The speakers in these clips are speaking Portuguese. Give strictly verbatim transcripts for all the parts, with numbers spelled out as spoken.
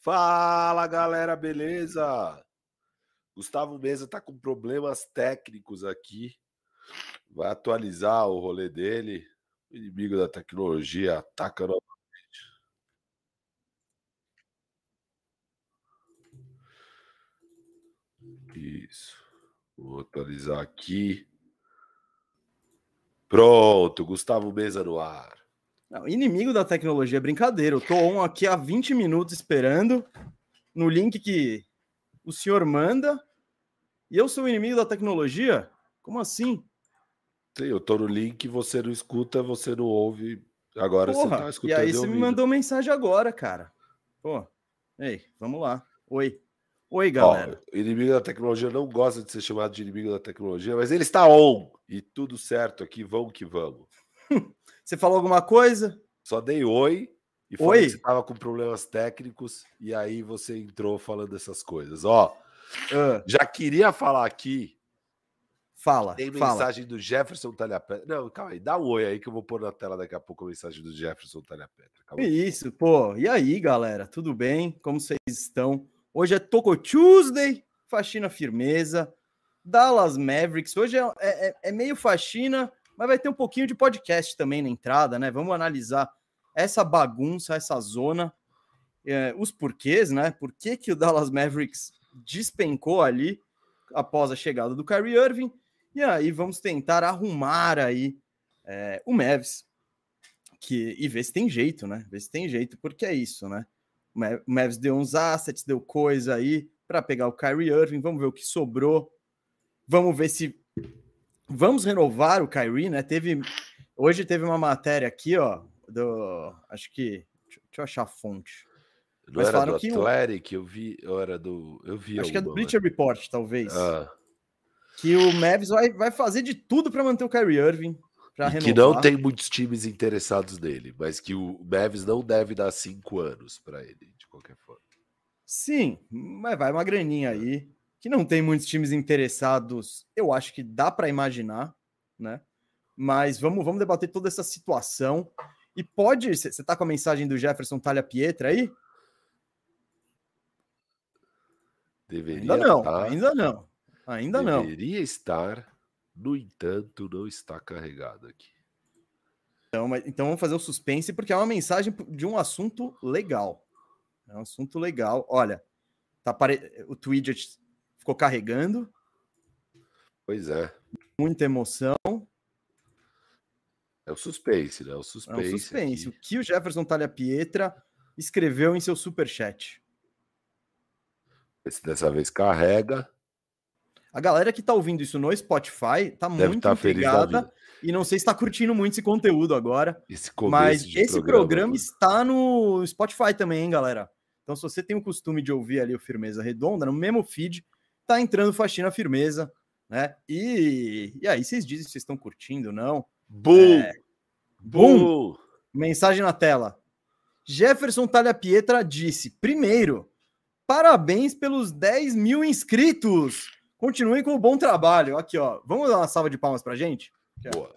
Fala, galera, beleza? Gustavo Mesa tá com problemas técnicos aqui. Vai atualizar o rolê dele. O inimigo da tecnologia ataca novamente. Isso. Vou atualizar aqui. Pronto, Gustavo Mesa no ar. Não, inimigo da tecnologia, brincadeira. Eu tô on aqui há vinte minutos esperando no link que o senhor manda. E eu sou o inimigo da tecnologia? Como assim? Sim, eu tô no link, você não escuta, você não ouve. Agora Porra, você tá escutando. E aí você ouvindo. Me mandou mensagem agora, cara. Pô, ei, vamos lá. Oi. Oi, galera. Ó, inimigo da tecnologia não gosta de ser chamado de inimigo da tecnologia, mas ele está on. E tudo certo aqui, vamos que vamos. Você falou alguma coisa? Só dei oi e falei que você estava com problemas técnicos e aí você entrou falando essas coisas. Ó, uh, já queria falar aqui. Fala, Tem mensagem fala. do Jefferson Talha Petra. Não, calma aí, dá um oi aí que eu vou pôr na tela daqui a pouco a mensagem do Jefferson Talha Petra. Isso, pô. E aí, galera, tudo bem? Como vocês estão? Hoje é Toco Tuesday, faxina firmeza, Dallas Mavericks. Hoje é, é, é meio faxina, mas vai ter um pouquinho de podcast também na entrada, né? Vamos analisar essa bagunça, essa zona, é, os porquês, né? Por que que o Dallas Mavericks despencou ali após a chegada do Kyrie Irving? E aí vamos tentar arrumar aí é, o Mavs que, e ver se tem jeito, né? Ver se tem jeito, porque é isso, né? O Mavs deu uns assets, deu coisa aí para pegar o Kyrie Irving. Vamos ver o que sobrou. Vamos ver se... Vamos renovar o Kyrie, né? Teve... Hoje teve uma matéria aqui, ó, do... Acho que... Deixa eu achar a fonte. Não Mas era do que... Athletic, eu vi... Era do... Eu vi Acho alguma, que é do Bleacher né? Report, talvez. Ah. Que o Mavs vai, vai fazer de tudo para manter o Kyrie Irving. E que não tem muitos times interessados nele, mas que o Mavs não deve dar cinco anos para ele, de qualquer forma. Sim, mas vai uma graninha aí. Que não tem muitos times interessados, eu acho que dá para imaginar, né? Mas vamos, vamos debater toda essa situação. E pode... Você está com a mensagem do Jefferson Talha Petra aí? Deveria ainda não, estar, ainda não. Ainda deveria não. Deveria estar... No entanto, não está carregado aqui. Então, então vamos fazer o suspense, porque é uma mensagem de um assunto legal. É um assunto legal. Olha, tá apare... o Twidget ficou carregando. Pois é. Muita emoção. É o suspense, né? É o suspense. É o suspense. Aqui. O que o Jefferson Talha Petra escreveu em seu superchat. Esse dessa vez carrega. A galera que tá ouvindo isso no Spotify tá Deve muito tá intrigada e não sei se tá curtindo muito esse conteúdo agora, esse mas esse programa, programa está no Spotify também, hein, galera? Então se você tem o costume de ouvir ali o Firmeza Redonda, no mesmo feed, tá entrando Faxina Firmeza, né? E, e aí vocês dizem se vocês estão curtindo ou não. Bum! É... Bum! Mensagem na tela. Jefferson Talha Petra disse, primeiro, parabéns pelos dez mil inscritos! Continuem com o bom trabalho. Aqui, ó. Vamos dar uma salva de palmas pra gente? Boa.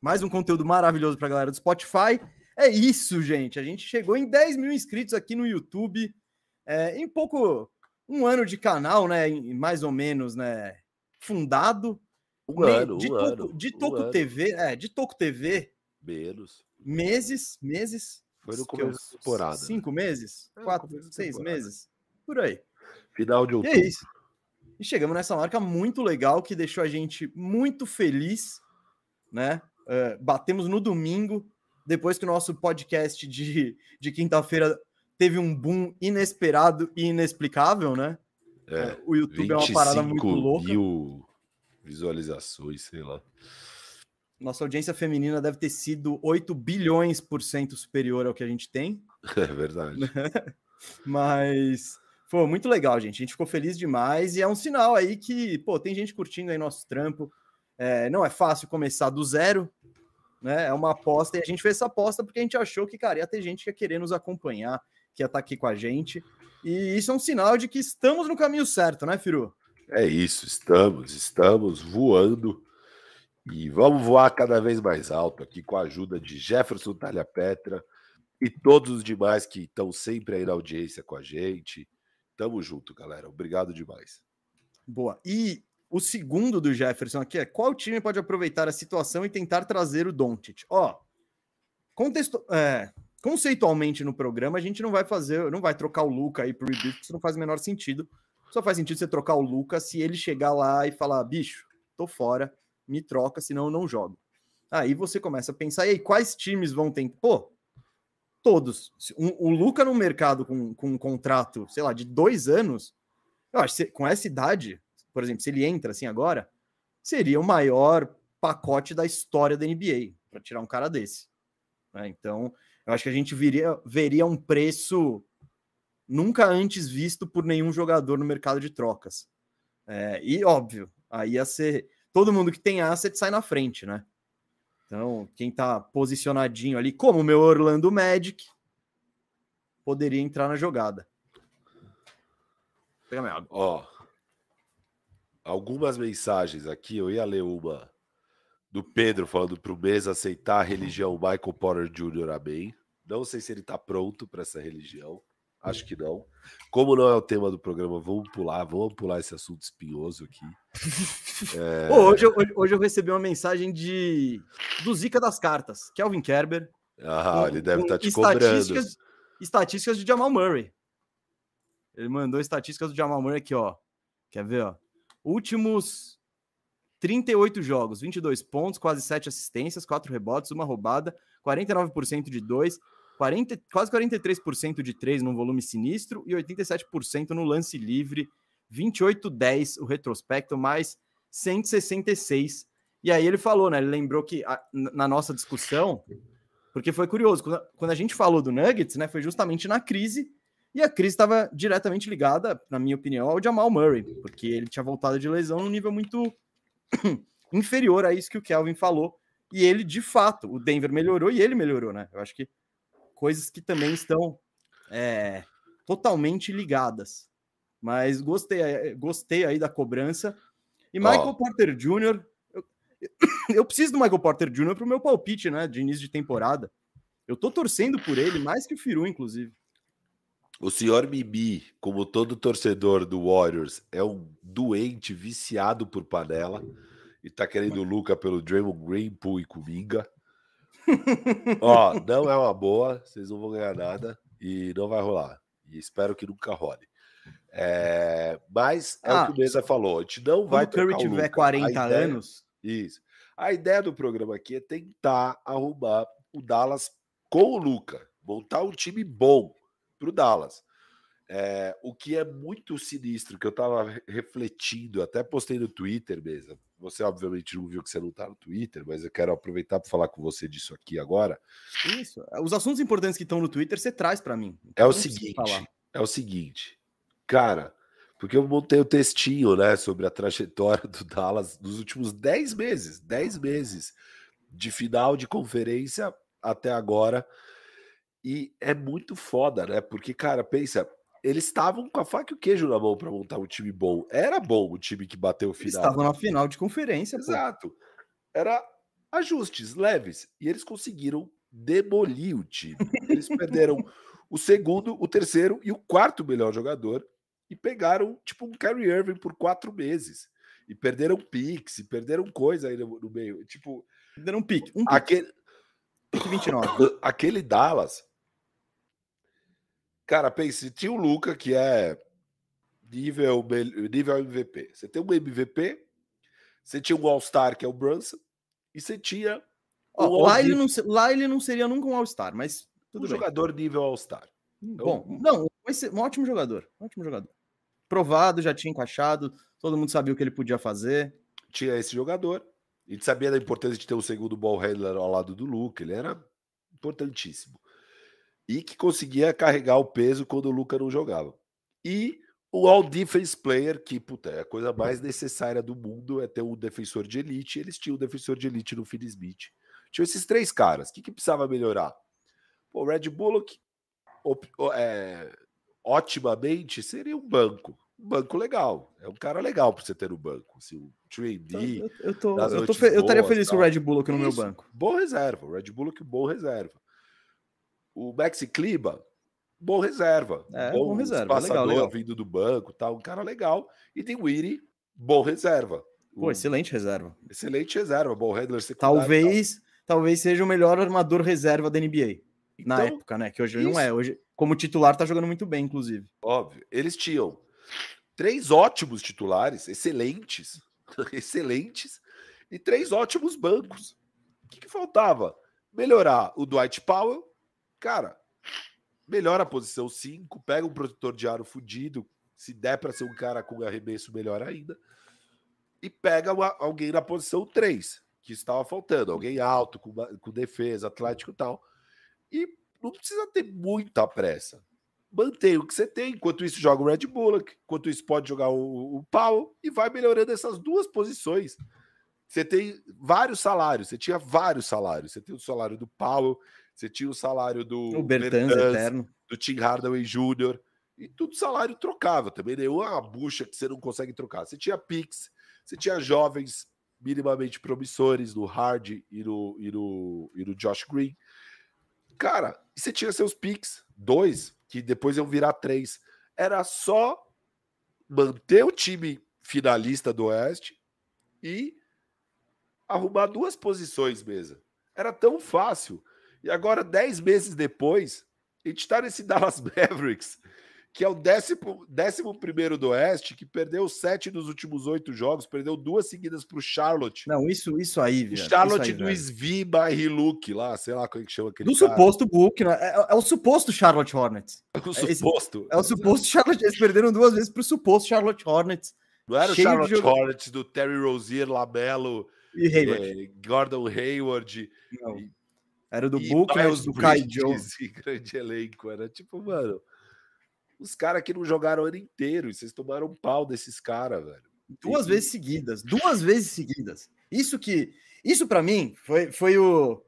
Mais um conteúdo maravilhoso pra galera do Spotify. É isso, gente. A gente chegou em dez mil inscritos aqui no YouTube. É, em pouco... Um ano de canal, né? Mais ou menos, né? Fundado. Um Me... ano, de um toco, ano. De Toco um T V. Ano. É, de Toco T V. Menos. Meses, meses. Foi no começo da temporada. Cinco meses? É, quatro, seis temporada. meses? Por aí. Final de outubro. E é isso. E chegamos nessa marca muito legal que deixou a gente muito feliz, né? Uh, batemos no domingo, depois que o nosso podcast de, de quinta-feira teve um boom inesperado e inexplicável, né? É, uh, o YouTube é uma parada muito louca. vinte e cinco mil visualizações, sei lá. Nossa audiência feminina deve ter sido oito bilhões por cento superior ao que a gente tem. É verdade. Mas... Foi muito legal, gente. A gente ficou feliz demais e é um sinal aí que, pô, tem gente curtindo aí nosso trampo. É, não é fácil começar do zero, né? É uma aposta e a gente fez essa aposta porque a gente achou que, cara, ia ter gente que ia querer nos acompanhar, que ia estar aqui com a gente. E isso é um sinal de que estamos no caminho certo, né, Firu? É isso, estamos, estamos voando e vamos voar cada vez mais alto aqui com a ajuda de Jefferson Talha Petra e todos os demais que estão sempre aí na audiência com a gente. Tamo junto, galera. Obrigado demais. Boa. E o segundo do Jefferson aqui é: qual time pode aproveitar a situação e tentar trazer o Doncic? Ó, contexto, é, conceitualmente no programa a gente não vai fazer, não vai trocar o Luka aí pro rebuild, isso não faz o menor sentido. Só faz sentido você trocar o Luka se ele chegar lá e falar: bicho, tô fora, me troca, senão eu não jogo. Aí você começa a pensar, e aí, quais times vão tentar? Pô, todos. O Luka no mercado com, com um contrato, sei lá, de dois anos, eu acho que com essa idade, por exemplo, se ele entra assim agora, seria o maior pacote da história da N B A, para tirar um cara desse. Né? Então, eu acho que a gente viria, veria um preço nunca antes visto por nenhum jogador no mercado de trocas. É, e, óbvio, aí ia ser... Todo mundo que tem asset sai na frente, né? Então, quem tá posicionadinho ali, como o meu Orlando Magic, poderia entrar na jogada. Pega minha água. Ó, algumas mensagens aqui, eu ia ler uma do Pedro falando pro Mesa aceitar a religião Michael Porter Júnior Amém. Não sei se ele tá pronto para essa religião, acho que não. Como não é o tema do programa, vamos pular, vamos pular esse assunto espinhoso aqui. É... Pô, hoje, eu, hoje eu recebi uma mensagem de do Zica das Cartas, Kelvin Kerber. Ah, com, ele deve estar tá te estatísticas, cobrando. Estatísticas de Jamal Murray. Ele mandou estatísticas do Jamal Murray aqui, ó. Quer ver, ó? Últimos trinta e oito jogos, vinte e dois pontos, quase sete assistências, quatro rebotes, uma roubada, quarenta e nove por cento de dois, quarenta, quase quarenta e três por cento de três num volume sinistro e oitenta e sete por cento no lance livre, vinte e oito a dez o retrospecto, mais cento e sessenta e seis. E aí ele falou, né? Ele lembrou que a, na nossa discussão, porque foi curioso, quando a, quando a gente falou do Nuggets, né? Foi justamente na crise, e a crise estava diretamente ligada, na minha opinião, ao Jamal Murray, porque ele tinha voltado de lesão num nível muito inferior a isso que o Kelvin falou. E ele, de fato, o Denver melhorou e ele melhorou, né? Eu acho que coisas que também estão é, totalmente ligadas. Mas gostei, gostei aí da cobrança. E Michael oh. Porter Júnior Eu, eu preciso do Michael Porter Júnior para o meu palpite, né? De início de temporada. Eu tô torcendo por ele, mais que o Firu, inclusive. O senhor Bibi, como todo torcedor do Warriors, é um doente viciado por panela e tá querendo o Luka pelo Draymond Green, Poole e Kuminga. Ó, oh, não é uma boa, vocês não vão ganhar nada e não vai rolar. E espero que nunca role. É, mas é ah, o que o Mesa falou, a gente não vai trocar o Luka. Quando o Curry tiver quarenta anos... Isso. A ideia do programa aqui é tentar arrumar o Dallas com o Luka, montar um time bom pro Dallas. É, o que é muito sinistro, que eu tava refletindo, até postei no Twitter mesmo. Você obviamente não viu que você não tá no Twitter, mas eu quero aproveitar para falar com você disso aqui agora. Isso. Os assuntos importantes que estão no Twitter você traz para mim. Então, é o seguinte, é o seguinte, cara, porque eu montei o um textinho, né, sobre a trajetória do Dallas nos últimos dez meses, dez meses de final de conferência até agora. E é muito foda, né? Porque, cara, pensa, eles estavam com a faca e o queijo na mão para montar um time bom. Era bom o time que bateu o final. Eles estavam na final de conferência. Exato. Pô. Era ajustes leves. E eles conseguiram demolir o time. Eles perderam o segundo, o terceiro e o quarto melhor jogador e pegaram, tipo, um Kyrie Irving por quatro meses. E perderam picks, e perderam coisa aí no, no meio. Tipo, perderam um pique. Um pique. Aquele... pique vinte e nove. Aquele Dallas... Cara, pense, tinha o Luka, que é nível, nível M V P. Você tem um M V P, você tinha um All-Star, que é o Brunson, e você tinha... Um oh, lá, ele não, lá ele não seria nunca um All-Star, mas tudo um bem. Jogador nível All-Star. Então, bom, não, um ótimo jogador, um ótimo jogador. Provado, já tinha encaixado, todo mundo sabia o que ele podia fazer. Tinha esse jogador, a gente sabia da importância de ter um segundo ball handler ao lado do Luka, ele era importantíssimo. E que conseguia carregar o peso quando o Luka não jogava. E o all-defense player, que, puta, é a coisa mais necessária do mundo, é ter um defensor de elite. Eles tinham um defensor de elite no Finney-Smith. Tinham esses três caras. O que, que precisava melhorar? Pô, o Reggie Bullock, op, é, otimamente, seria um banco. Um banco legal. É um cara legal pra você ter no banco. Assim, um três D. Eu, eu, eu, eu, fe- eu estaria feliz com o Reggie Bullock no Isso. meu banco. Bom reserva. O Reggie Bullock, bom reserva. O Maxi Kleber, bom reserva. É, bom, bom reserva. Passador, legal, legal. Vindo do banco, tal, um cara legal. E tem o Dinwiddie, bom reserva. Pô, um... excelente reserva. Excelente reserva, bom handler secundário. Talvez, talvez seja o melhor armador reserva da N B A. Então, na época, né? Que hoje isso. não é. Hoje, como titular, tá jogando muito bem, inclusive. Óbvio. Eles tinham três ótimos titulares, excelentes, excelentes, e três ótimos bancos. O que, que faltava? Melhorar o Dwight Powell. Cara, melhora a posição cinco, pega um protetor de aro fudido, se der pra ser um cara com arremesso, melhor ainda. E pega uma, alguém na posição três, que estava faltando. Alguém alto, com, com defesa, atlético e tal. E não precisa ter muita pressa. Mantém o que você tem. Enquanto isso, joga o Reggie Bullock. Enquanto isso, pode jogar o, o Powell. E vai melhorando essas duas posições. Você tem vários salários. Você tinha vários salários. Você tem o salário do Powell. Você tinha o salário do... O Bertans, Bertans eterno. Do Tim Hardaway Júnior E tudo salário trocava também. Nenhuma bucha que você não consegue trocar. Você tinha picks. Você tinha jovens minimamente promissores no Hard e no, e no, e no Josh Green. Cara, você tinha seus picks, dois, que depois iam virar três. Era só manter o time finalista do Oeste e arrumar duas posições mesmo. Era tão fácil. E agora, dez meses depois, a gente tá nesse Dallas Mavericks, que é o décimo, décimo primeiro do Oeste, que perdeu sete dos últimos oito jogos, perdeu duas seguidas pro Charlotte. Não, isso, isso aí, velho. Charlotte do Sviba e Luke lá, sei lá como é que chama aquele do cara. Suposto Book, né? é, é o suposto Charlotte Hornets. O suposto. É, esse, é o suposto Charlotte, eles perderam duas vezes pro suposto Charlotte Hornets. Não era o Charlotte Hornets do Terry Rozier, Lamelo, e Hayward. Eh, Gordon Hayward. Não. E, era do Book, era do Kai Jones. Grande elenco, era tipo, mano... Os caras que não jogaram o ano inteiro. E vocês tomaram um pau desses caras, velho. Duas Sim. vezes seguidas. Duas vezes seguidas. Isso que... Isso pra mim foi, foi o...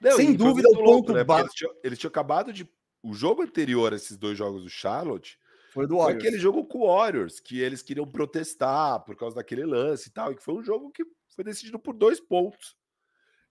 Não, sem dúvida o ponto né? baixo. Eles tinham, eles tinham acabado de... O jogo anterior a esses dois jogos do Charlotte... Foi do Warriors. Foi aquele jogo com o Warriors. Que eles queriam protestar por causa daquele lance e tal. E que foi um jogo que foi decidido por dois pontos.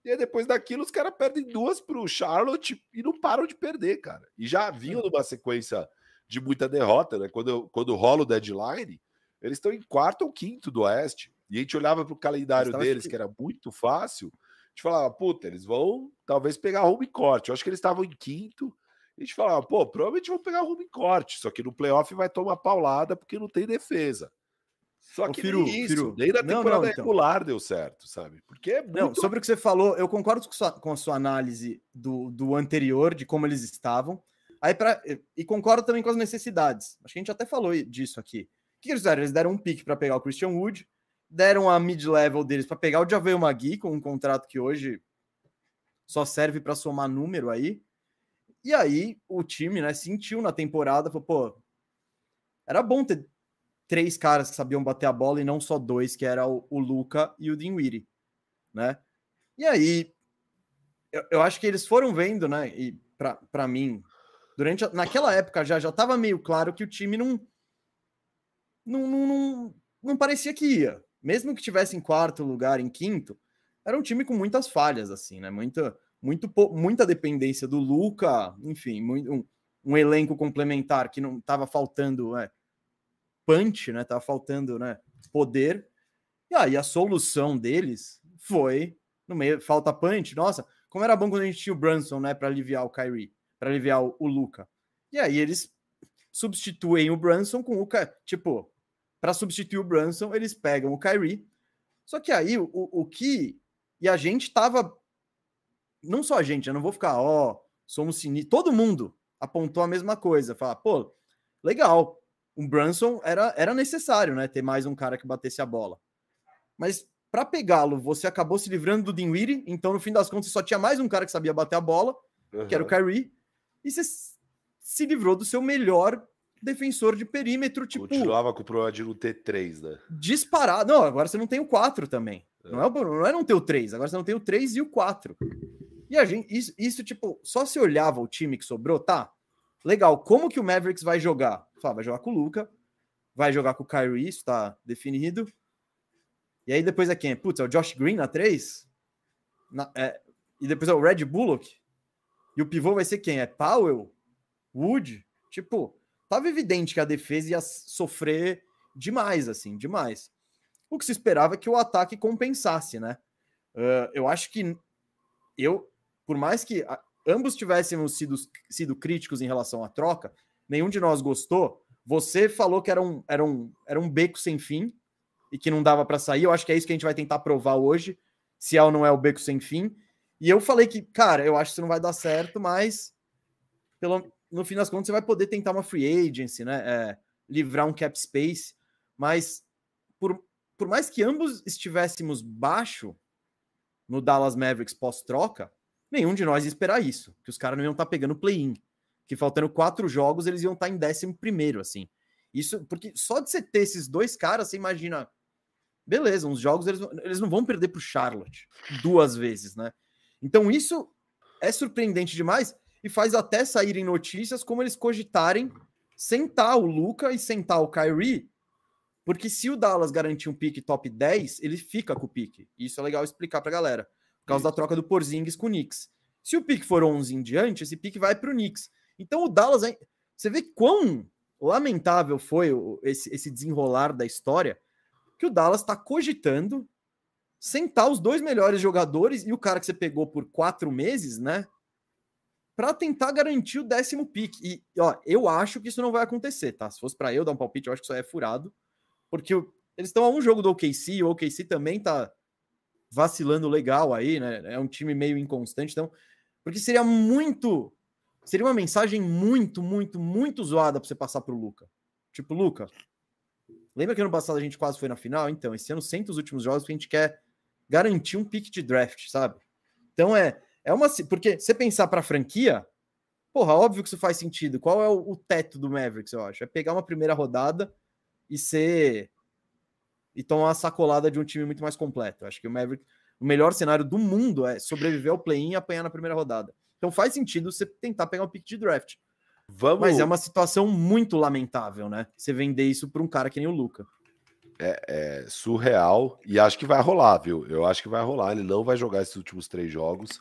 E aí depois daquilo os caras perdem duas pro Charlotte. E não param de perder, cara. E já vinham numa sequência... de muita derrota, né? Quando, quando rola o deadline, eles estão em quarto ou quinto do Oeste. E a gente olhava para o calendário deles, que... que era muito fácil, a gente falava, puta, eles vão talvez pegar home court. Eu acho que eles estavam em quinto. A gente falava, pô, provavelmente vão pegar home court, só que no playoff vai tomar paulada porque não tem defesa. Só Ô, que Firu, nem isso, Firu. nem na temporada não, não, então. regular deu certo, sabe? Porque é muito... Não, sobre o que você falou, eu concordo com a sua, com a sua análise do, do anterior, de como eles estavam. Aí pra, e concordo também com as necessidades. Acho que a gente até falou disso aqui. O que eles fizeram? Eles deram um pick para pegar o Christian Wood, deram a mid-level deles para pegar o Javel Magui, com um contrato que hoje só serve para somar número aí. E aí o time, né, sentiu na temporada, falou, pô, era bom ter três caras que sabiam bater a bola e não só dois, que era o, o Luka e o Dinwiddie, né? E aí eu, eu acho que eles foram vendo, né, e para mim... Durante a, naquela época já já estava meio claro que o time não não, não não não parecia que ia. Mesmo que tivesse em quarto lugar, em quinto, era um time com muitas falhas, assim, né? Muita, muito, muita dependência do Luka, enfim, muito, um, um elenco complementar que não estava faltando é, punch, né? Tava faltando né, poder. E aí a solução deles foi, no meio, falta punch, nossa, como era bom quando a gente tinha o Brunson, né, para aliviar o Kyrie. Para aliviar o, o Luka. E aí eles substituem o Brunson com o Kyrie. Tipo, para substituir o Brunson, eles pegam o Kyrie. Só que aí o, o que... E a gente tava... Não só a gente, eu não vou ficar, ó, oh, somos sinistros. Todo mundo apontou a mesma coisa. Falar, pô, legal. O Brunson era, era necessário, né? Ter mais um cara que batesse a bola. Mas para pegá-lo, você acabou se livrando do Dinwiddie. Então, no fim das contas, só tinha mais um cara que sabia bater a bola. Uhum. Que era o Kyrie. E você se livrou do seu melhor defensor de perímetro, tipo... Continuava com o problema de não ter três, né? Disparado. Não, agora você não tem o quatro também. É. Não, é, não é não ter o três, agora você não tem o três e o quatro. E a gente, isso, isso, tipo, só se olhava o time que sobrou, tá? Legal, como que o Mavericks vai jogar? Fala, vai jogar com o Luka, vai jogar com o Kyrie, isso tá definido. E aí depois é quem? Putz, é o Josh Green na três? Na, é, e depois é o Reggie Bullock? E o pivô vai ser quem? É Powell? Wood? Tipo, tava evidente que a defesa ia sofrer demais, assim, demais. O que se esperava é que o ataque compensasse, né? Uh, eu acho que eu, por mais que ambos tivéssemos sido, sido críticos em relação à troca, nenhum de nós gostou. Você falou que era um, era um, era um beco sem fim e que não dava para sair. Eu acho que é isso que a gente vai tentar provar hoje, se é ou não é o beco sem fim. E eu falei que, cara, eu acho que isso não vai dar certo, mas pelo, no fim das contas você vai poder tentar uma free agency, né? É, livrar um cap space. Mas por, por mais que ambos estivéssemos baixo no Dallas Mavericks pós-troca, nenhum de nós ia esperar isso, que os caras não iam estar pegando play-in, que faltando quatro jogos eles iam estar em décimo primeiro, assim. Isso, porque só de você ter esses dois caras, você imagina, beleza, uns jogos eles, eles não vão perder pro Charlotte duas vezes, né? Então isso é surpreendente demais e faz até saírem notícias como eles cogitarem sentar o Luka e sentar o Kyrie, porque se o Dallas garantir um pick top dez, ele fica com o pick. Isso é legal explicar pra galera, por causa da troca do Porzingis com o Knicks. Se o pick for onze em diante, esse pick vai pro Knicks. Então o Dallas, você vê quão lamentável foi esse, esse desenrolar da história, que o Dallas tá cogitando sentar os dois melhores jogadores e o cara que você pegou por quatro meses, né? Pra tentar garantir o décimo pick. E, ó, eu acho que isso não vai acontecer, tá? Se fosse pra eu dar um palpite, eu acho que isso é furado. Porque eles estão a um jogo do O K C, o O K C também tá vacilando legal aí, né? É um time meio inconstante, então... Porque seria muito... Seria uma mensagem muito, muito, muito zoada pra você passar pro Luka. Tipo, Luka, lembra que ano passado a gente quase foi na final? Então, esse ano senta os últimos jogos que a gente quer garantir um pick de draft, sabe? Então é, é uma... Porque se você pensar pra franquia, porra, óbvio que isso faz sentido. Qual é o, o teto do Mavericks, eu acho? É pegar uma primeira rodada e ser... e tomar a sacolada de um time muito mais completo. Eu acho que o Mavericks... O melhor cenário do mundo é sobreviver ao play-in e apanhar na primeira rodada. Então faz sentido você tentar pegar um pick de draft. Vamos... Mas é uma situação muito lamentável, né? Você vender isso para um cara que nem o Luka. É, é surreal. E acho que vai rolar, viu? Eu acho que vai rolar. Ele não vai jogar esses últimos três jogos.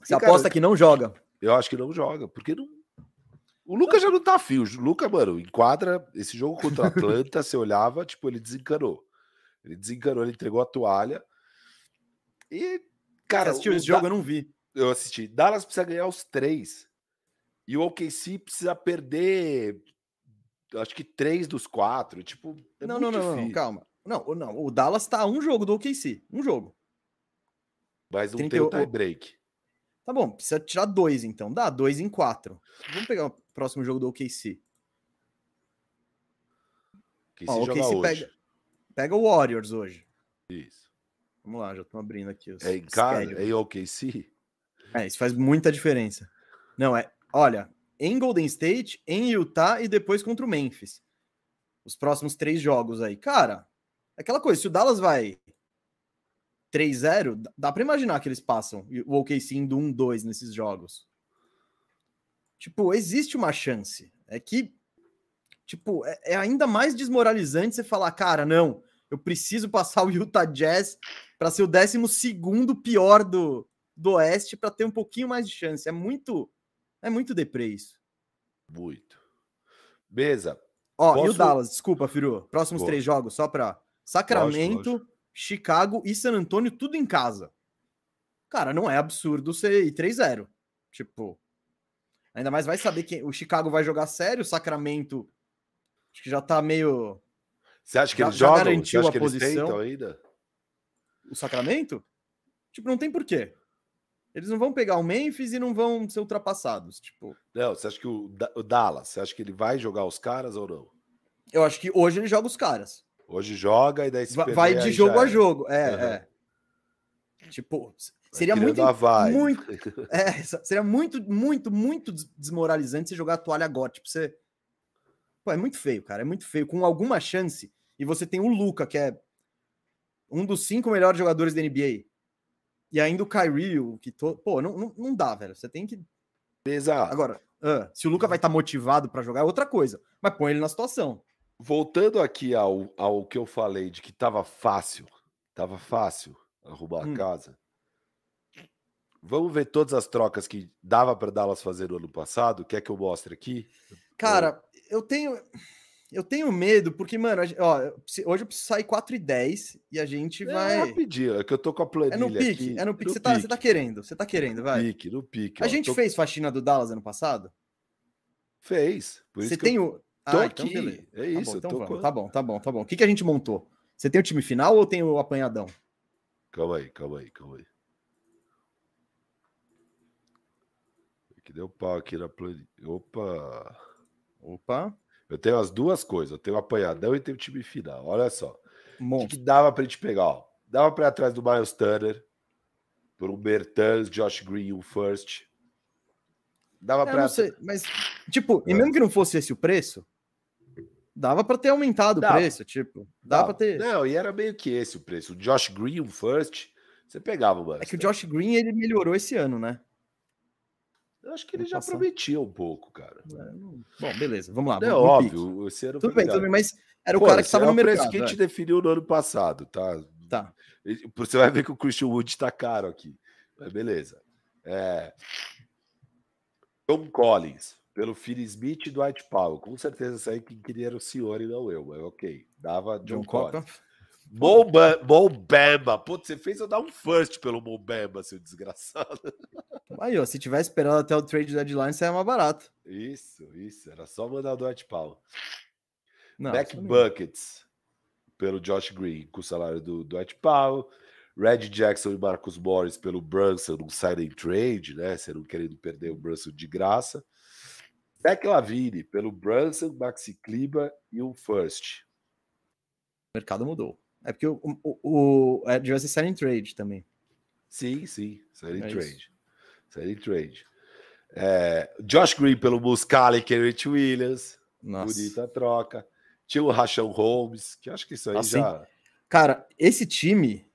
Você e, aposta cara, que não joga? Eu acho que não joga. Porque não... o Luka já não tá fio. O Luka, mano, enquadra esse jogo contra a Atlanta. Você olhava, tipo, ele desencanou. Ele desencanou, ele entregou a toalha. E, cara... Você assistiu esse da... jogo? Eu não vi. Eu assisti. Dallas precisa ganhar os três. E o O K C precisa perder, acho que três dos quatro. Tipo, é não, muito não, não, difícil. Não, calma. Não, não, o Dallas tá a um jogo do O K C. Um jogo. Mas não trinta... tem o tie break. Tá bom, precisa tirar dois, então. Dá dois em quatro. Vamos pegar o próximo jogo do O K C. O Ó, joga O K C hoje. Pega, pega o Warriors hoje. Isso. Vamos lá, já tô abrindo aqui os... É em casa? É em O K C? É, isso faz muita diferença. Não, é... Olha, em Golden State, em Utah e depois contra o Memphis. Os próximos três jogos aí. Cara, é aquela coisa, se o Dallas vai três a zero, dá pra imaginar que eles passam o O K C indo um dois nesses jogos. Tipo, existe uma chance. É que, tipo, é, é ainda mais desmoralizante você falar, cara, não, eu preciso passar o Utah Jazz pra ser o décimo segundo pior do, do Oeste pra ter um pouquinho mais de chance. É muito... É muito deprê isso. Muito. Beleza. Ó, posso... e o Dallas, desculpa, Firu. Próximos Boa. três jogos, só pra Sacramento, lógico, lógico. Chicago e San Antônio, tudo em casa. Cara, não é absurdo ser três a zero. Tipo, ainda mais vai saber que o Chicago vai jogar sério, o Sacramento acho que já tá meio... Você acha que já, eles já jogam? Garantiu Você acha a que posição. Eles tentam ainda? O Sacramento? Tipo, não tem porquê. Eles não vão pegar o Memphis e não vão ser ultrapassados, tipo... Não, você acha que o, o Dallas, você acha que ele vai jogar os caras ou não? Eu acho que hoje ele joga os caras. Hoje joga e daí se perder, vai de jogo a jogo, é, uhum. é. Tipo, seria muito... muito é, seria muito, muito, muito desmoralizante você jogar a toalha agora, tipo, você... Pô, é muito feio, cara, é muito feio. Com alguma chance, e você tem o Luka, que é um dos cinco melhores jogadores da N B A... E ainda o Kyrie, o que to... pô, não, não, não dá, velho. Você tem que... Exato. Agora, uh, se o Luka vai estar tá motivado para jogar, é outra coisa. Mas põe ele na situação. Voltando aqui ao, ao que eu falei, de que tava fácil, tava fácil arrumar hum. a casa. Vamos ver todas as trocas que dava para Dallas fazer no ano passado? Quer que eu mostre aqui? Cara, eu tenho eu tenho medo, porque, mano, ó, hoje eu preciso sair quatro e dez e a gente é, vai... É rapidinho, é que eu tô com a planilha. É no pique, aqui. é no pique. Você tá, tá querendo, você tá querendo, vai. No pique, no pique. A ó, gente tô... fez faxina do Dallas ano passado? Fez. Por você isso tem o... Ah, tô aqui, então beleza. É isso. Tá bom, então tô com... tá bom, tá bom, tá bom. O que, que a gente montou? Você tem o time final ou tem o apanhadão? Calma aí, calma aí, calma aí. Que deu pau aqui na planilha. Opa! Opa! Eu tenho as duas coisas. Eu tenho o apanhadão e tenho o time final. Olha só. O que dava pra gente pegar? Ó. Dava pra ir atrás do Miles Turner, por um Bertans, Josh Green, um first. Dava é, pra... Não sei, mas, tipo, é. e mesmo que não fosse esse o preço, dava pra ter aumentado dava. o preço, tipo. Dava, dava pra ter... Não, e era meio que esse o preço. O Josh Green, um first, você pegava o Miles É que Turner. O Josh Green, ele melhorou esse ano, né? Eu acho que ele Vou já passar. prometia um pouco, cara. É, não... Bom, beleza, vamos lá. Não, vamos óbvio, esse ano tudo bem, tudo bem, mas era o Pô, cara que estava é no mercado. Preço que a gente definiu no ano passado, tá? Tá. Você vai ver que o Christian Wood tá caro aqui. Mas beleza. É... John Collins, pelo Finney-Smith e Dwight Powell. Com certeza isso aí quem queria era o senhor e não eu, mas ok. Dava John, John Collins. Mobamba, Mobamba. Pô, você fez eu dar um first pelo Mobamba, seu desgraçado. Aí, ó, se tiver esperando até o trade deadline, saia mais barato. Isso, isso. Era só mandar o Dwight Powell. Back Buckets pelo Josh Green, com o salário do Dwight Powell. Reggie Jackson e Marcus Morris pelo Brunson, um sign and trade, né? Você não querendo perder o Brunson de graça. Zach LaVine pelo Brunson, Maxi Kleber e um first. O mercado mudou. É porque o, o, o é, devia ser sign trade também. Sim, sim. Sign é trade. Sign trade. É, Josh Green pelo Muscala e Kenrich Williams. Nossa. Bonita troca. Tinha o Rashawn Holmes, que acho que isso aí assim, já... Cara, esse time,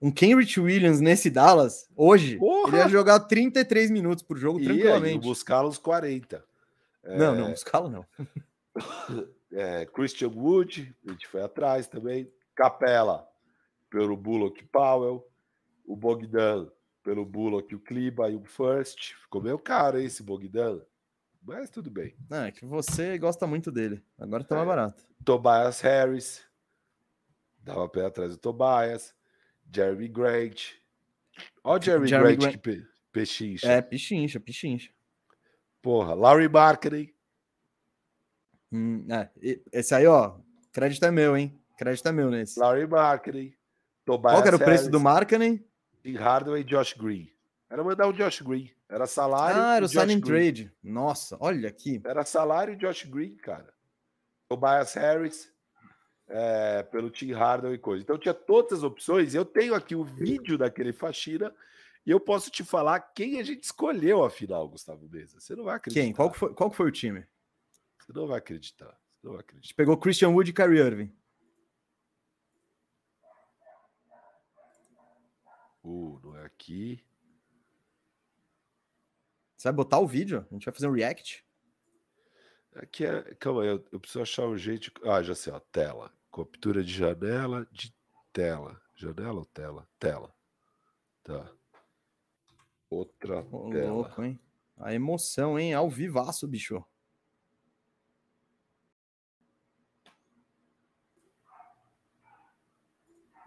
um Kenrich Williams nesse Dallas, hoje, Porra! ele ia jogar trinta e três minutos por jogo, e tranquilamente. E o Muscala os quarenta. É... Não, não, Muscala não. é, Christian Wood, a gente foi atrás também. Capela pelo Bullock Powell, o Bogdan pelo Bullock, o Kliba e o first. Ficou meio caro esse Bogdan, mas tudo bem. É que você gosta muito dele, agora tá mais é. barato. Tobias Harris, dava pé atrás do Tobias, Jeremy Grant. Olha o Jeremy, Jeremy Grant, Grant que pe- pechincha. É, pechincha, pechincha. Porra, Larry Markkanen. Hum, é, esse aí, ó, crédito é meu, hein? Crédito é meu nesse. Larry Markkanen. Tobias Qual que era Harris, o preço do Markkanen? Tim Hardaway e Josh Green. Era mandar o Josh Green. Era salário Ah, era o sign and trade. Nossa, olha aqui. Era salário e Josh Green, cara. Tobias Harris é, pelo Tim Hardaway e coisa. Então tinha todas as opções. Eu tenho aqui o vídeo daquele faxina e eu posso te falar quem a gente escolheu afinal, Gustavo Mesa. Você não vai acreditar. Quem? Qual que foi, qual que foi o time? Você não vai acreditar. Você não vai acreditar. A gente pegou Christian Wood e Kyrie Irving. Uh, não é aqui. Você vai botar o vídeo? A gente vai fazer um react? Aqui é... Calma aí, eu, eu preciso achar um jeito... Ah, já sei, ó. Tela. Captura de janela de tela. Janela ou tela? Tela. Tá. Outra Ô, tela. Louco, hein? A emoção, hein? Ao vivaço, bicho.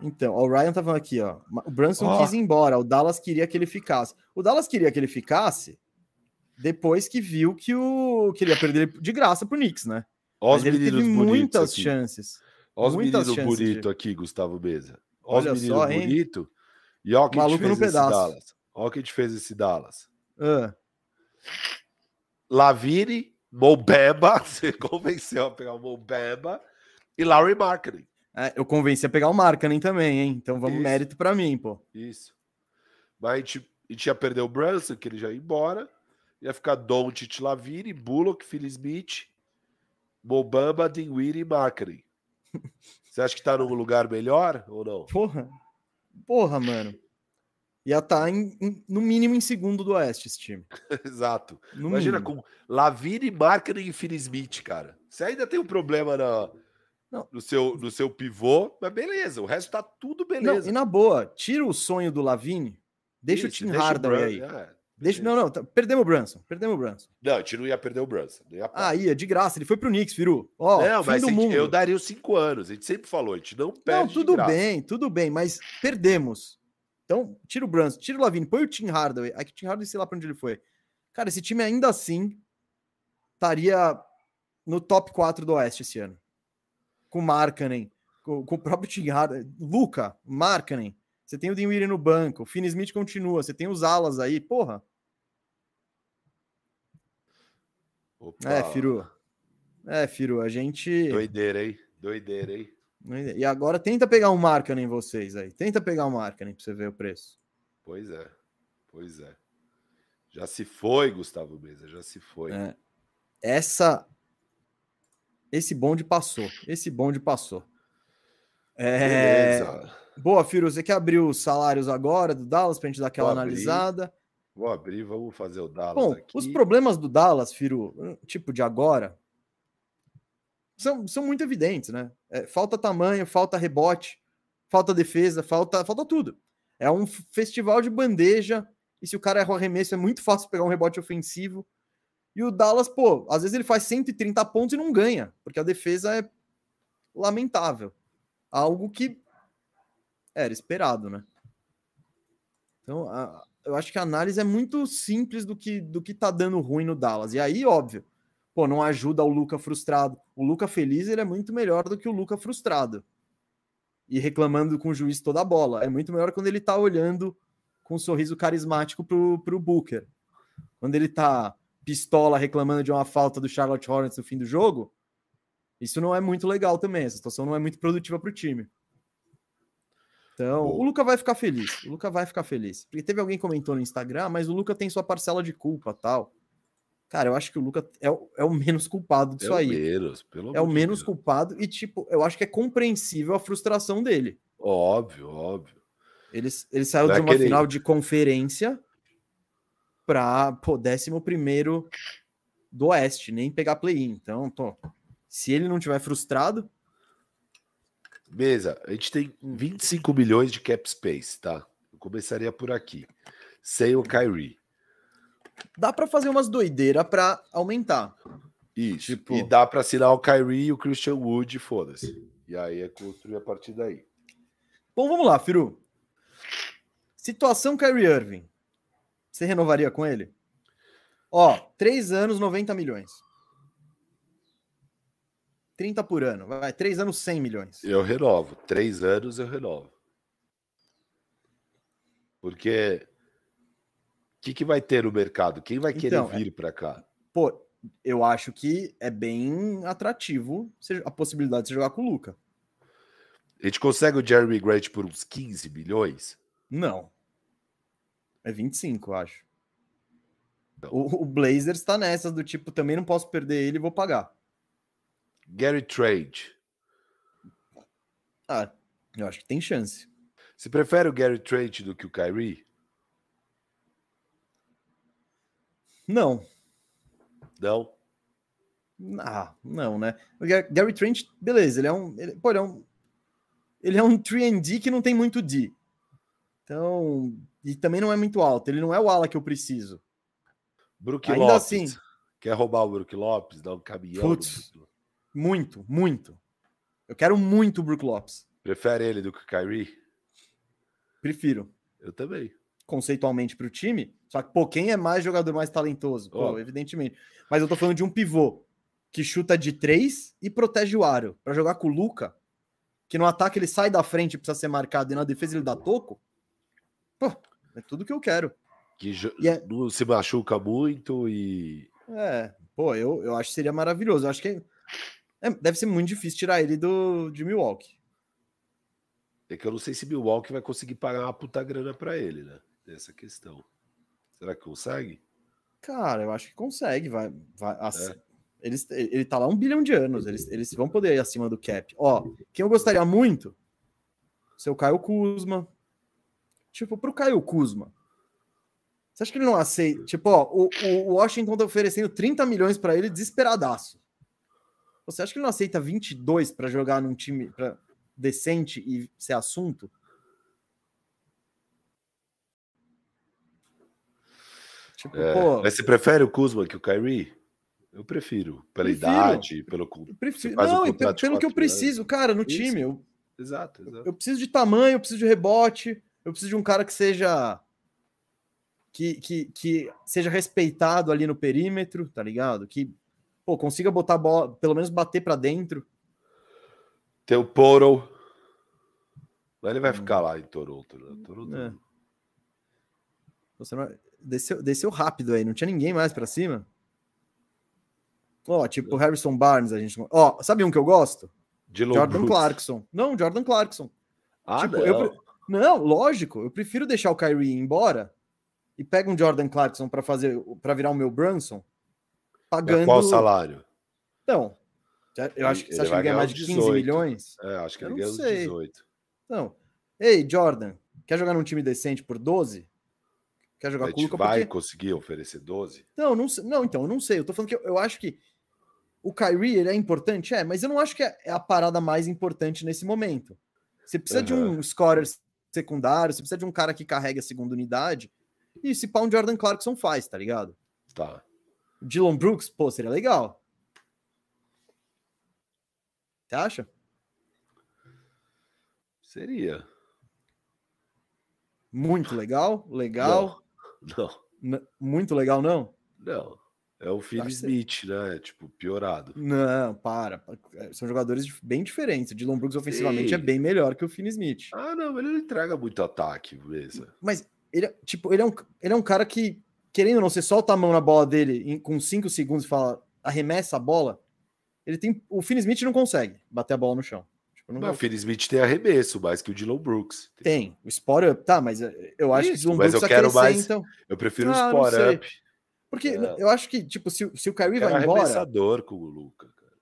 Então, ó, o Ryan tava aqui, ó. O Brunson oh. quis ir embora, o Dallas queria que ele ficasse. O Dallas queria que ele ficasse depois que viu que o que ele ia perder de graça pro Knicks, né? Ó, Mas os ele teve muitas aqui. chances. Ó, os meninos bonitos de... aqui, Gustavo Mesa. Ó, Olha os meninos só, bonito. E ó, o que a gente fez esse Dallas. Ó, o que a gente fez esse Dallas. Uh. Lavine, Mobamba, você convenceu a pegar o Mobamba e Larry Markkanen. É, eu convenci a pegar o Markkanen também, hein? Então vamos Isso. mérito pra mim, pô. Isso. Mas a gente, a gente ia perder o Brunson, que ele já ia embora. Ia ficar Doncic, Lavine, Bullock, Finney-Smith, Mobamba, Dinwiddie e Markkanen. Você acha que tá num lugar melhor ou não? Porra. Porra, mano. Ia tá em, em, no mínimo em segundo do Oeste esse time. Exato. No Imagina mínimo. com Lavine, Markkanen e Finney-Smith, cara. Você ainda tem um problema na... Não. No, seu, no seu pivô, mas beleza, o resto tá tudo beleza. Não, e na boa, tira o sonho do Lavine, Deixa Isso, o Tim deixa Hardaway o aí. É, deixa, não, não, tá, perdemos o Brunson, perdemos o Brunson. Não, a gente não ia perder o Brunson. Não ia ah, ia, de graça, ele foi pro Knicks, Firu. Ó, não, mas do gente, mundo. Eu daria os cinco anos, a gente sempre falou, a gente não perde. Não, tudo bem, tudo bem, mas perdemos. Então, tira o Brunson, tira o LaVine, põe o Tim Hardaway. Aí que o Tim Hardaway, sei lá pra onde ele foi. Cara, esse time ainda assim estaria no top quatro do Oeste esse ano. Com o Markkanen, com, com o próprio Tim Hardaway, Luka, Markkanen. Você tem o Dinwiddie no banco, o Finney-Smith continua, você tem os alas aí, porra. Opa. É, Firu. É, Firu, a gente... Doideira, hein? Doideira, hein? E agora tenta pegar um Markkanen em vocês aí. Tenta pegar um Markkanen pra você ver o preço. Pois é, pois é. Já se foi, Gustavo Mesa, já se foi. É. Essa... Esse bonde passou, esse bonde passou. É... Beleza. Boa, Firu, você quer abrir os salários agora do Dallas pra gente dar aquela Vou analisada? Abrir. Vou abrir, vamos fazer o Dallas Bom, aqui. Os problemas do Dallas, Firu, tipo de agora, são, são muito evidentes, né? É, falta tamanho, falta rebote, falta defesa, falta, falta tudo. É um festival de bandeja, e se o cara erra o arremesso, é muito fácil pegar um rebote ofensivo. E o Dallas, pô, às vezes ele faz cento e trinta pontos e não ganha, porque a defesa é lamentável. Algo que era esperado, né? Então, a, eu acho que a análise é muito simples do que, do que tá dando ruim no Dallas. E aí, óbvio, pô, não ajuda o Luka frustrado. O Luka feliz, ele é muito melhor do que o Luka frustrado. E reclamando com o juiz toda a bola. É muito melhor quando ele tá olhando com um sorriso carismático pro, pro Booker. Quando ele tá pistola reclamando de uma falta do Charlotte Hornets no fim do jogo, isso não é muito legal também. Essa situação não é muito produtiva pro time. Então, Boa. o Luka vai ficar feliz, o Luka vai ficar feliz. Porque teve alguém que comentou no Instagram, mas o Luka tem sua parcela de culpa, tal. Cara, eu acho que o Luka é o, é o menos culpado disso pelo aí. Menos, pelo é o menos Deus. culpado e, tipo, eu acho que é compreensível a frustração dele. Óbvio, óbvio. Ele, ele saiu Vai de uma querer... final de conferência pra, pô, décimo primeiro do Oeste, nem pegar play-in. Então, tô, se ele não tiver frustrado... Mesa, a gente tem vinte e cinco milhões de cap space, tá? Eu começaria por aqui. Sem o Kyrie. Dá pra fazer umas doideiras pra aumentar. Isso. Tipo... E dá pra assinar o Kyrie e o Christian Wood, foda-se. E aí é construir a partir daí. Bom, vamos lá, Firu. Situação Kyrie Irving. Você renovaria com ele? Ó, três anos, noventa milhões. trinta por ano, vai, três anos, cem milhões. Eu renovo, três anos eu renovo. Porque o que, que vai ter no mercado? Quem vai querer então, vir é... para cá? Pô, eu acho que é bem atrativo a possibilidade de você jogar com o Luka. A gente consegue o Jeremy Grant por uns quinze milhões? Não. É vinte e cinco, eu acho. Então. O, o Blazers tá nessas do tipo, também não posso perder ele, vou pagar. Gary Trade. Ah, eu acho que tem chance. Você prefere o Gary Trade do que o Kyrie? Não. Não? Ah, não, né? O Gary Trade, beleza, ele é um... Ele, pô, ele é um... Ele é um três and D que não tem muito D. Então... E também não é muito alto. Ele não é o ala que eu preciso. Brook Ainda Lopes. Assim... Quer roubar o Brook Lopes? Dá um caminhão. Putz. Muito, muito. Eu quero muito o Brook Lopes. Prefere ele do que o Kyrie? Prefiro. Eu também. Conceitualmente para o time, só que, pô, quem é mais jogador mais talentoso? Pô, oh. evidentemente. Mas eu tô falando de um pivô que chuta de três e protege o aro. Para jogar com o Luka, que no ataque ele sai da frente e precisa ser marcado, e na defesa ele dá toco, pô, é tudo que eu quero. Que jo- é... não se machuca muito e... É, pô, eu, eu acho que seria maravilhoso. Eu acho que... É, deve ser muito difícil tirar ele do, de Milwaukee. É que eu não sei se Milwaukee vai conseguir pagar uma puta grana pra ele, né? Essa questão. Será que consegue? Cara, eu acho que consegue. Vai, vai, assim, é. eles, ele tá lá um bilhão de anos. Eles, eles vão poder ir acima do cap. Ó, quem eu gostaria muito? Seu Caio Kuzma. Tipo, pro Caio Kuzma. Você acha que ele não aceita? Tipo, ó, o, o Washington tá oferecendo trinta milhões pra ele desesperadaço. Você acha que ele não aceita vinte e dois para jogar num time pra... decente e ser assunto? Tipo, é. pô... Mas você prefere o Kuzma que o Kyrie? Eu prefiro. Pela prefiro. idade, pelo... Prefiro. Não, um e pelo, pelo que eu preciso, anos. cara, no Isso. time. Eu... Exato, exato. Eu preciso de tamanho, eu preciso de rebote, eu preciso de um cara que seja... Que, que, que seja respeitado ali no perímetro, tá ligado? Que, pô, consiga botar a bola, pelo menos bater pra dentro. Tem o Poro. Ele vai ficar lá em Toronto. Né? Toronto. É. Você não... desceu, desceu rápido aí, não tinha ninguém mais pra cima. Ó, tipo o Harrison Barnes, a gente... Ó, sabe um que eu gosto? De Jordan Brooks. Clarkson. Não, Jordan Clarkson. Ah, tipo, não. Eu... não, lógico. Eu prefiro deixar o Kyrie ir embora e pega um Jordan Clarkson para fazer, para virar o meu Brunson, pagando... É qual salário? Então, eu acho que ele, você acha que ele ganha mais de quinze dezoito milhões? É, acho que eu ele ganha uns dezoito. Então, ei, Jordan, quer jogar num time decente por doze? Quer jogar com o Luka? Vai porque... conseguir oferecer doze? Não, não, não, então, eu não sei. Eu tô falando que eu, eu acho que o Kyrie, ele é importante, é, mas eu não acho que é a parada mais importante nesse momento. Você precisa uhum. de um scorer secundário, você precisa de um cara que carregue a segunda unidade. E se pá, um Jordan Clarkson faz, tá ligado? Tá. Dylan Brooks, pô, seria legal. Você acha? Seria. Muito legal? Legal? Não. não. Muito legal, não? Não. É o Phil Smith, ser... né? É tipo, piorado. Não, para. São jogadores bem diferentes. O Dylan Brooks, ofensivamente, Sim. é bem melhor que o Phil Smith. Ah, não. Ele não entrega muito ataque, beleza. Mas... Ele, tipo, ele, é um, ele é um cara que, querendo ou não, você solta a mão na bola dele em, com cinco segundos e fala, arremessa a bola, ele tem, o Finney-Smith não consegue bater a bola no chão. Tipo, não, não, o Finney-Smith tem arremesso mais que o Dylan Brooks. Tem. tem. O Sport-Up, tá, mas eu acho Isso, que o Dylan Brooks mas eu quero mais. Então... Eu prefiro ah, o Sport-Up. Porque é. eu acho que, tipo, se, se o Kyrie vai embora... É arremessador com o Luka, cara.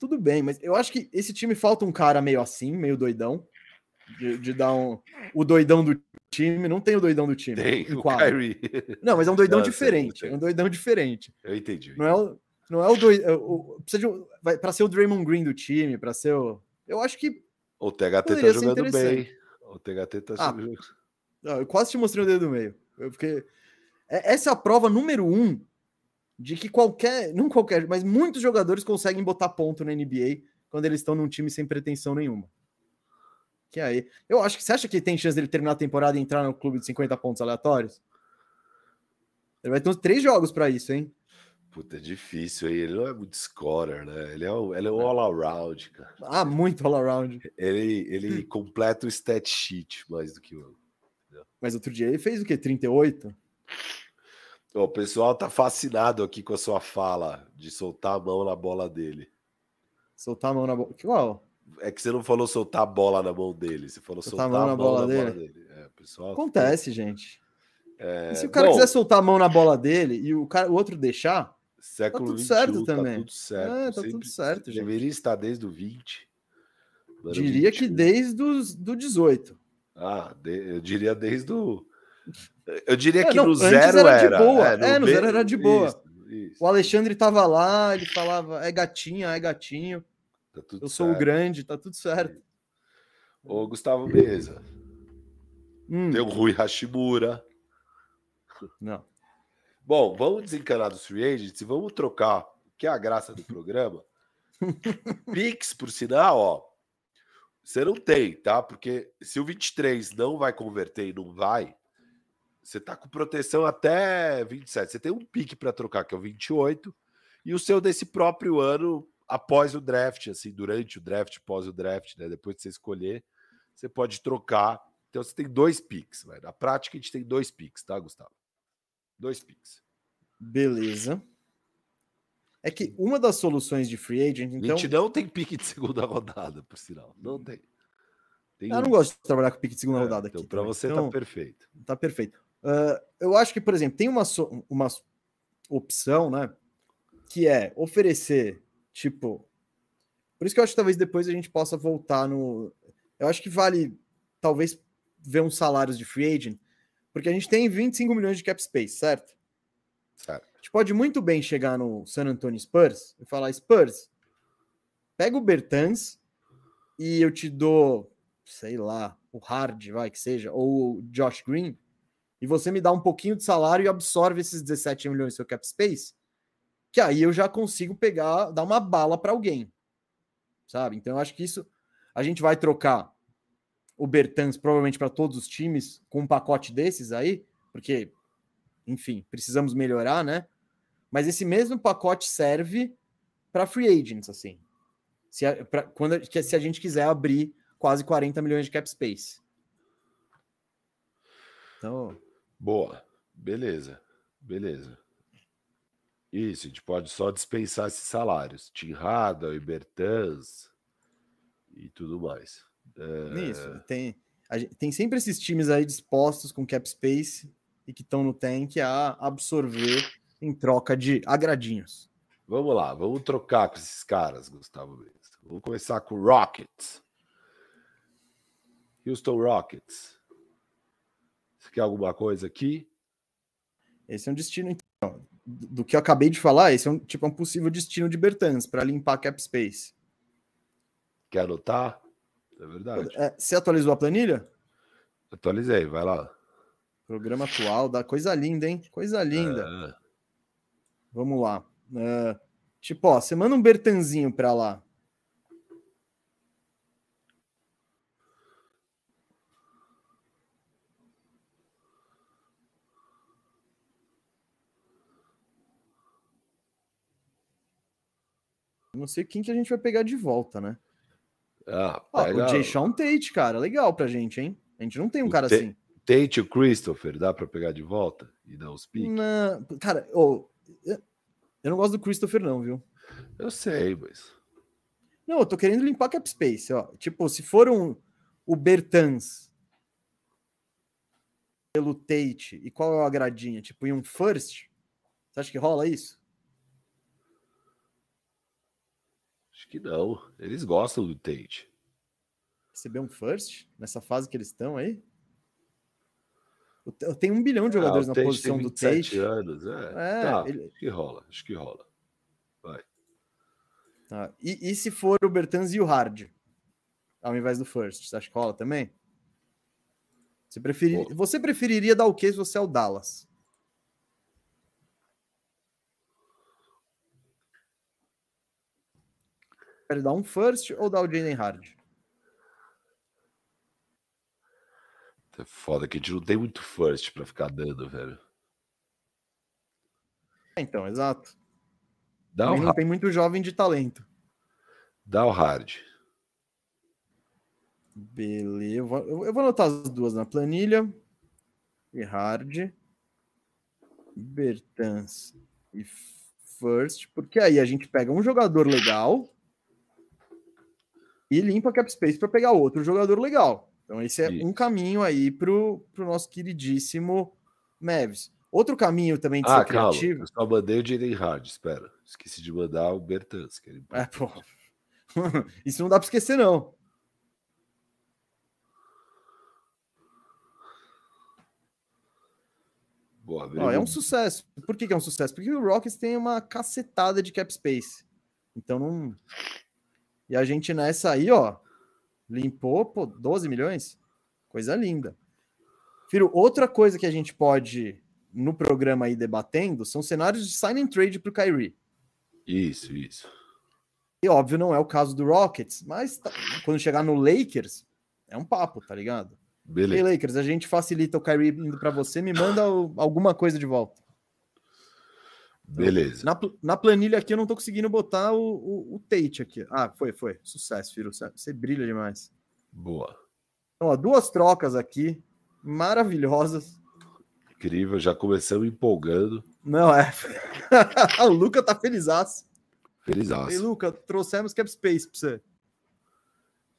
Tudo bem, mas eu acho que esse time falta um cara meio assim, meio doidão, de, de dar um... O doidão do time, não tem o doidão do time. Tem, o Kyrie. Não, mas é um doidão Nossa, diferente. É um doidão diferente. Eu entendi. Não é o, não é o doidão... Um, para ser o Draymond Green do time, para ser o... Eu acho que... O T H T tá jogando bem. O T H T tá... Ah, não, eu quase te mostrei o dedo do meio. Eu fiquei... Essa é a prova número um de que qualquer... Não qualquer, mas muitos jogadores conseguem botar ponto na N B A quando eles estão num time sem pretensão nenhuma. Que aí, eu acho que você acha que tem chance dele terminar a temporada e entrar no clube de cinquenta pontos aleatórios? Ele vai ter uns três jogos pra isso, hein? Puta, é difícil, hein? Ele não é muito scorer, né? Ele é um, ele é um all-around, cara. Ah, muito all-around. Ele, ele completa o stat sheet mais do que o... Mas outro dia ele fez o quê? trinta e oito? Oh, o pessoal tá fascinado aqui com a sua fala de soltar a mão na bola dele. Soltar a mão na bola... Que uau! É que você não falou soltar a bola na mão dele, você falou soltar, soltar a mão na bola, bola dele. Bola dele. É, pessoal, acontece, gente. É... E se o cara Bom, quiser soltar a mão na bola dele e o, cara, o outro deixar, século tá tudo vinte e um, certo também. Tá tudo certo, é, tá sempre, tudo certo gente. Deveria estar desde o vinte. Diria vinte e um. Que desde os, do dezoito. Ah, de, eu diria desde o... Eu diria é, que não, no zero era. Era de boa. É, no, é, no zero era de boa. Isso, isso. O Alexandre tava lá, ele falava, é gatinha, é gatinho. Tá tudo eu sou certo. O grande, tá tudo certo. Ô, Gustavo Mesa. Hum. Tem o Rui Hashimura. Não. Bom, vamos desencanar dos free agents e vamos trocar, que é a graça do programa. Pix, por sinal, ó. Você não tem, tá? Porque se o vinte e três não vai converter e não vai, você tá com proteção até vinte e sete. Você tem um pique para trocar, que é o vinte e oito. E o seu desse próprio ano... Após o draft, assim, durante o draft, pós o draft, né? Depois que você escolher, você pode trocar. Então você tem dois picks, né? Na prática a gente tem dois picks, tá, Gustavo? Dois picks. Beleza. É que uma das soluções de free agent, então... A gente não tem pique de segunda rodada, por sinal. Não tem. tem eu um... não gosto de trabalhar com pique de segunda é, rodada então aqui. Pra então, pra você tá perfeito. Tá perfeito. Uh, eu acho que, por exemplo, tem uma, so... uma opção, né? Que é oferecer... Tipo, por isso que eu acho que talvez depois a gente possa voltar no... Eu acho que vale, talvez, ver uns salários de free agent, porque a gente tem vinte e cinco milhões de cap space, certo? Certo. A gente pode muito bem chegar no San Antonio Spurs e falar, Spurs, pega o Bertans e eu te dou, sei lá, o Hard, vai que seja, ou o Josh Green, e você me dá um pouquinho de salário e absorve esses dezessete milhões do seu cap space, que aí eu já consigo pegar, dar uma bala para alguém, sabe? Então eu acho que isso, a gente vai trocar o Bertans provavelmente para todos os times com um pacote desses aí, porque, enfim, precisamos melhorar, né? Mas esse mesmo pacote serve para free agents, assim. Se a, pra, quando, se a gente quiser abrir quase quarenta milhões de cap space. Então... Boa. Beleza. Beleza. Isso, a gente pode só dispensar esses salários. Tim Hardaway, Bertans e tudo mais. É... Isso. Tem, a gente, tem sempre esses times aí dispostos com cap space e que estão no tank a absorver em troca de agradinhos. Vamos lá, vamos trocar com esses caras, Gustavo Mesa. Vamos começar com o Rockets. Houston Rockets. Você quer alguma coisa aqui? Esse é um destino, então. Do que eu acabei de falar, esse é um, tipo, um possível destino de Bertans para limpar cap space. Quer anotar? É verdade. É, você atualizou a planilha? Atualizei, vai lá. Programa atual, da coisa linda, hein? Coisa linda. É. Vamos lá. Uh, tipo, ó, você manda um Bertanzinho pra lá. Eu não sei quem que a gente vai pegar de volta, né? Ah, ó, o Jason Tate, cara. Legal pra gente, hein? A gente não tem um o cara T- assim. Tate e o Christopher, dá pra pegar de volta e dar uns piques? Na... Cara, oh, eu não gosto do Christopher não, viu? Eu sei, mas... Não, eu tô querendo limpar cap space, ó. Tipo, se for um, o Bertans pelo Tate, e qual é o agradinho? Tipo, e um first? Você acha que rola isso? Acho que não. Eles gostam do Tate. Receber um first? Nessa fase que eles estão aí? Eu tenho um bilhão de jogadores ah, na posição do Tate. Anos, é. É, tá, ele... Acho que rola, acho que rola. Vai. Ah, e, e se for o Bertans e o Hard? Ao invés do first, você acha que rola também? Você, preferir... você preferiria dar o que se você é o Dallas? Quer dar um first ou dar o Jalen Hard? É foda que a gente não tem muito first pra ficar dando, velho. Então, exato. Dá o não tem muito jovem de talento. Dá o hard. Beleza. Eu vou, eu vou anotar as duas na planilha. E hard. Bertans e first. Porque aí a gente pega um jogador legal e limpa cap space pra pegar outro jogador legal. Então esse é um caminho aí pro, pro nosso queridíssimo Mavs. Outro caminho também de ah, ser calma. Criativo... Ah, calma, eu só mandei o Jalen Hard, espera. Esqueci de mandar o Bertans. Que ele... É, pô. Isso não dá pra esquecer, não. Boa, ó, é um sucesso. Por que que é um sucesso? Porque o Rockets tem uma cacetada de cap space. Então não... E a gente nessa aí, ó... Limpou, pô, doze milhões? Coisa linda. Firo, outra coisa que a gente pode, no programa aí debatendo, são cenários de sign and trade pro Kyrie. Isso, isso. E óbvio, não é o caso do Rockets, mas tá, quando chegar no Lakers, é um papo, tá ligado? Beleza. E aí, Lakers, a gente facilita o Kyrie indo pra você, me manda o, alguma coisa de volta. Beleza. Na, na planilha aqui eu não tô conseguindo botar o, o, o Tate aqui. Ah, foi, foi. Sucesso, filho. Você brilha demais. Boa. Então, ó, duas trocas aqui, maravilhosas. Incrível, já começamos empolgando. Não, é. O Luca tá felizaço. Felizaço. Ei, Luca, trouxemos cap space pra você.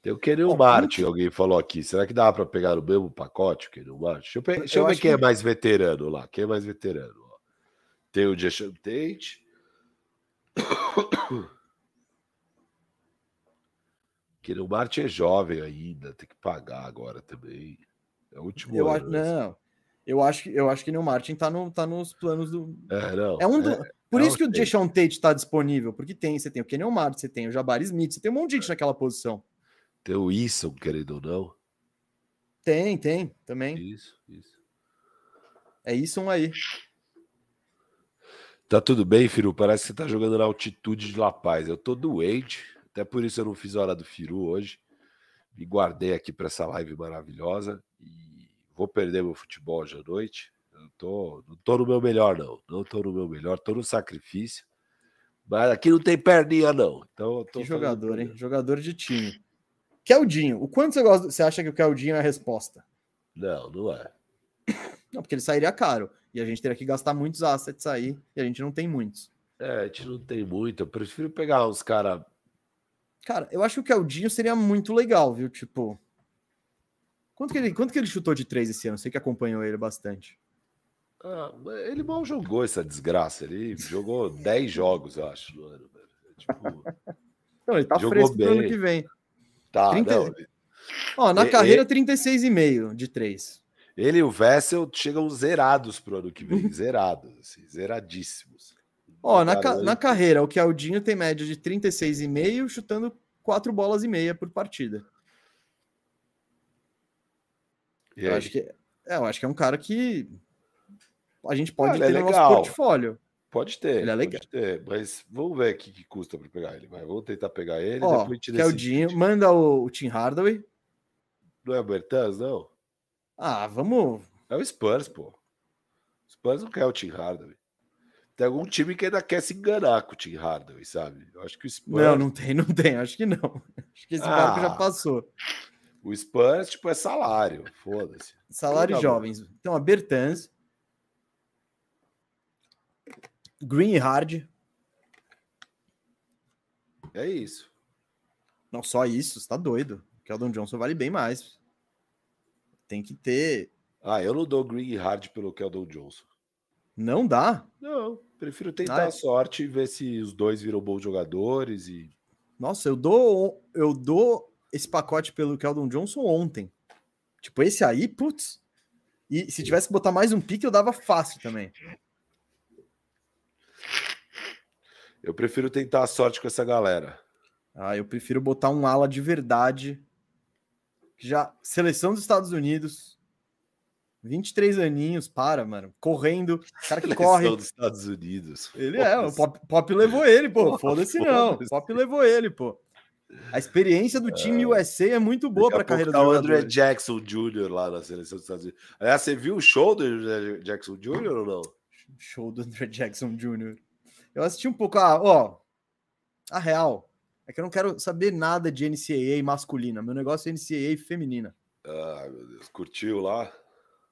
Eu queria o oh, Martin, muito... alguém falou aqui. Será que dá pra pegar no mesmo pacote? Queria o Martin? Deixa eu, pe... Deixa eu, eu ver quem que... é mais veterano lá. Quem é mais veterano? Tem o Jason Tate. Que o Martin é jovem ainda, tem que pagar agora também. É o último eu ano. Acho, não, eu acho, eu acho que o Martin tá, no, tá nos planos do... É, não, é um do... É, por é isso que o Jason Tate tá disponível, porque tem, você tem o Kenyon Martin, você tem o Jabari Smith, você tem um monte de gente é. naquela posição. Tem o Wilson, querendo ou não. Tem, tem, também. Isso, isso. É isso um aí. Tá tudo bem, Firu? Parece que você tá jogando na altitude de La Paz. Eu tô doente, até por isso eu não fiz a hora do Firu hoje. Me guardei aqui para essa live maravilhosa e vou perder meu futebol hoje à noite. Eu tô, não tô no meu melhor, não. Não tô no meu melhor, tô no sacrifício. Mas aqui não tem perninha, não. Então, eu tô que jogador, perninha. Hein? Jogador de time. Keldinho, o quanto você gosta? Você acha que o Keldinho é a resposta? Não, não é. Não, porque ele sairia caro. E a gente teria que gastar muitos assets aí. E a gente não tem muitos. É, a gente não tem muito. Eu prefiro pegar uns caras... Cara, eu acho que o Keldinho seria muito legal, viu? Tipo... Quanto que ele, quanto que ele chutou de três esse ano? Sei que acompanhou ele bastante. Ah, ele mal jogou essa desgraça. Ele jogou dez jogos, eu acho, no ano. Tipo... Não, ele tá fresco pro ano que vem. Tá, trinta... não, ele... Ó, na ele, carreira, ele... trinta e seis vírgula cinco de três. Ele e o Vessel chegam zerados pro ano que vem. Zerados, assim, zeradíssimos. Ó, na, ca... na carreira, o Keldinho tem média de trinta e seis vírgula cinco, chutando quatro bolas e meia por partida. E eu, acho que... é, eu acho que é um cara que a gente pode ah, ter é no nosso portfólio. Pode ter, ele é legal. Pode ter, mas vamos ver o que, que custa para pegar ele. Mas vamos tentar pegar ele. Ó, depois tira Keldinho, esse... manda o, o Tim Hardaway. Não é o Bertans, não? Ah, vamos... É o Spurs, pô. O Spurs não quer o Tim Hardaway. Tem algum time que ainda quer se enganar com o Tim Hardaway, sabe? Eu acho que o Spurs... Não, não tem, não tem. Acho que não. Acho que esse ah, barco já passou. O Spurs, tipo, é salário. Foda-se. Salário tá jovens. Bom. Então, a Bertans... Green e Hard. É isso. Não, só isso, você tá doido. O Keldon Johnson vale bem mais. Tem que ter... Ah, eu não dou Green e Hard pelo Keldon Johnson. Não dá? Não, prefiro tentar ah, a sorte e ver se os dois viram bons jogadores e... Nossa, eu dou, eu dou esse pacote pelo Keldon Johnson ontem. Tipo, esse aí, putz. E se tivesse que botar mais um pique, eu dava fácil também. Eu prefiro tentar a sorte com essa galera. Ah, eu prefiro botar um ala de verdade. Já, seleção dos Estados Unidos. vinte e três aninhos, para, mano. Correndo. Cara que seleção corre. Seleção dos Estados Unidos. Ele é, o Pop, Pop levou ele, pô. Foda-se não. O Pop levou ele, pô. A experiência do time é. U S A é muito boa para a carreira tá do jogador. O Andrew Jackson Júnior lá na seleção dos Estados Unidos. Aliás, você viu o show do Andrew Jackson Júnior ou não? Show do Andrew Jackson Júnior Eu assisti um pouco, a, ó, a real, é que eu não quero saber nada de N C A A masculina, meu negócio é N C A A feminina. Ah, meu Deus, curtiu lá?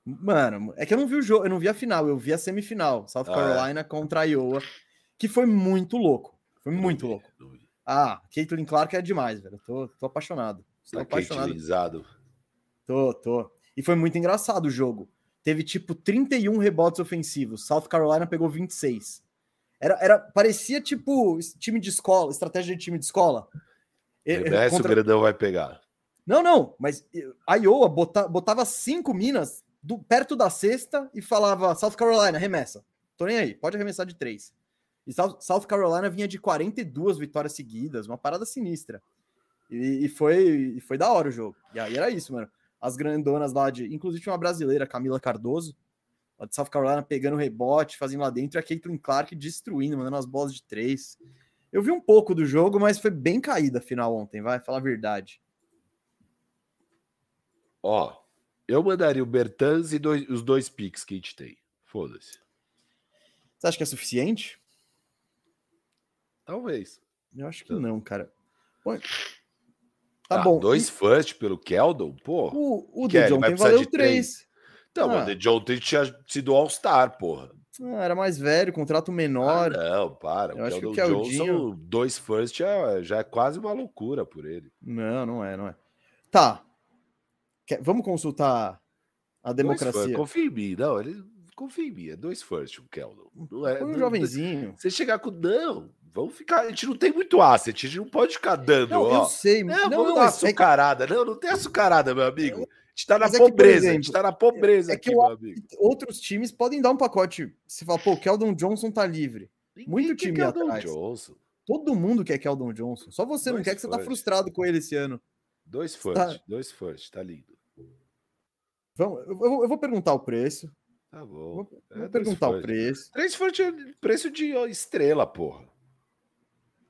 Mano, é que eu não vi o jogo, eu não vi a final, eu vi a semifinal, South ah, Carolina é? contra Iowa, que foi muito louco, foi não muito vi, louco. Ah, Caitlin Clark é demais, velho, tô, tô apaixonado. Tô tá apaixonado. Tô, tô. E foi muito engraçado o jogo, teve tipo trinta e um rebotes ofensivos, South Carolina pegou vinte e seis. Era, era, parecia tipo time de escola, estratégia de time de escola. Reverso, contra... o grandão vai pegar. Não, não, mas a Iowa bota, botava cinco minas do, perto da cesta e falava South Carolina, arremessa. Tô nem aí, pode arremessar de três. E South, South Carolina vinha de quarenta e duas vitórias seguidas, uma parada sinistra. E, e, foi, e foi da hora o jogo. E aí era isso, mano. As grandonas lá de... Inclusive uma brasileira, Camila Cardoso. A de South Carolina pegando rebote, fazendo lá dentro, e a Caitlin Clark destruindo, mandando as bolas de três. Eu vi um pouco do jogo, mas foi bem caída a final ontem, vai, falar a verdade. Ó, eu mandaria o Bertans e dois, os dois picks que a gente tem. Foda-se. Você acha que é suficiente? Talvez. Eu acho que não, não cara. Pô, tá ah, bom. Dois e... first pelo Keldon, pô. O, o que do John tem valeu três. três. Então, ah. o The John tinha sido All-Star, porra. Ah, era mais velho, contrato menor. Ah, não, para. Eu o acho que o Keldinho... dois first já, já é quase uma loucura por ele. Não, não é, não é. Tá. Quer... Vamos consultar a democracia. Confia em mim, não. Ele... Confia em mim, é dois first o Keldon. Não é, um não... jovenzinho. Você chegar com... Não, vamos ficar... A gente não tem muito asset, a gente não pode ficar dando, não, ó. Eu sei. Não, não vamos não, dar açucarada. É que... Não, não tem açucarada, meu amigo. Eu... A gente tá na mas pobreza, é que, exemplo, a gente tá na pobreza é que aqui, eu, meu amigo. Outros times podem dar um pacote. Se falar, pô, o Keldon Johnson tá livre. Ninguém muito time atrás. Johnson. Todo mundo quer Keldon Johnson. Só você dois não quer, que você tá frustrado com ele esse ano. Dois first, tá... dois first, tá lindo. Vamos, eu, eu, eu vou perguntar o preço. Tá bom. Vou, é, vou perguntar o preço. Três foi de preço de estrela, porra.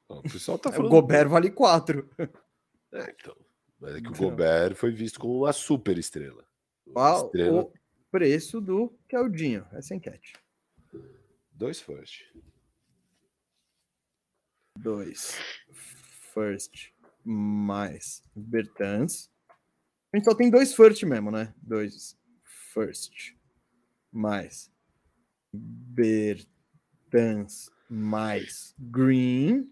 O pessoal tá falando. O Gobert vale quatro. É, então. Mas é que o Gobert foi visto como uma super estrela. Qual estrela... o preço do Keldinho? Essa enquete. Dois first. Dois first mais Bertans. A gente só tem dois first mesmo, né? Dois first mais Bertans mais Green.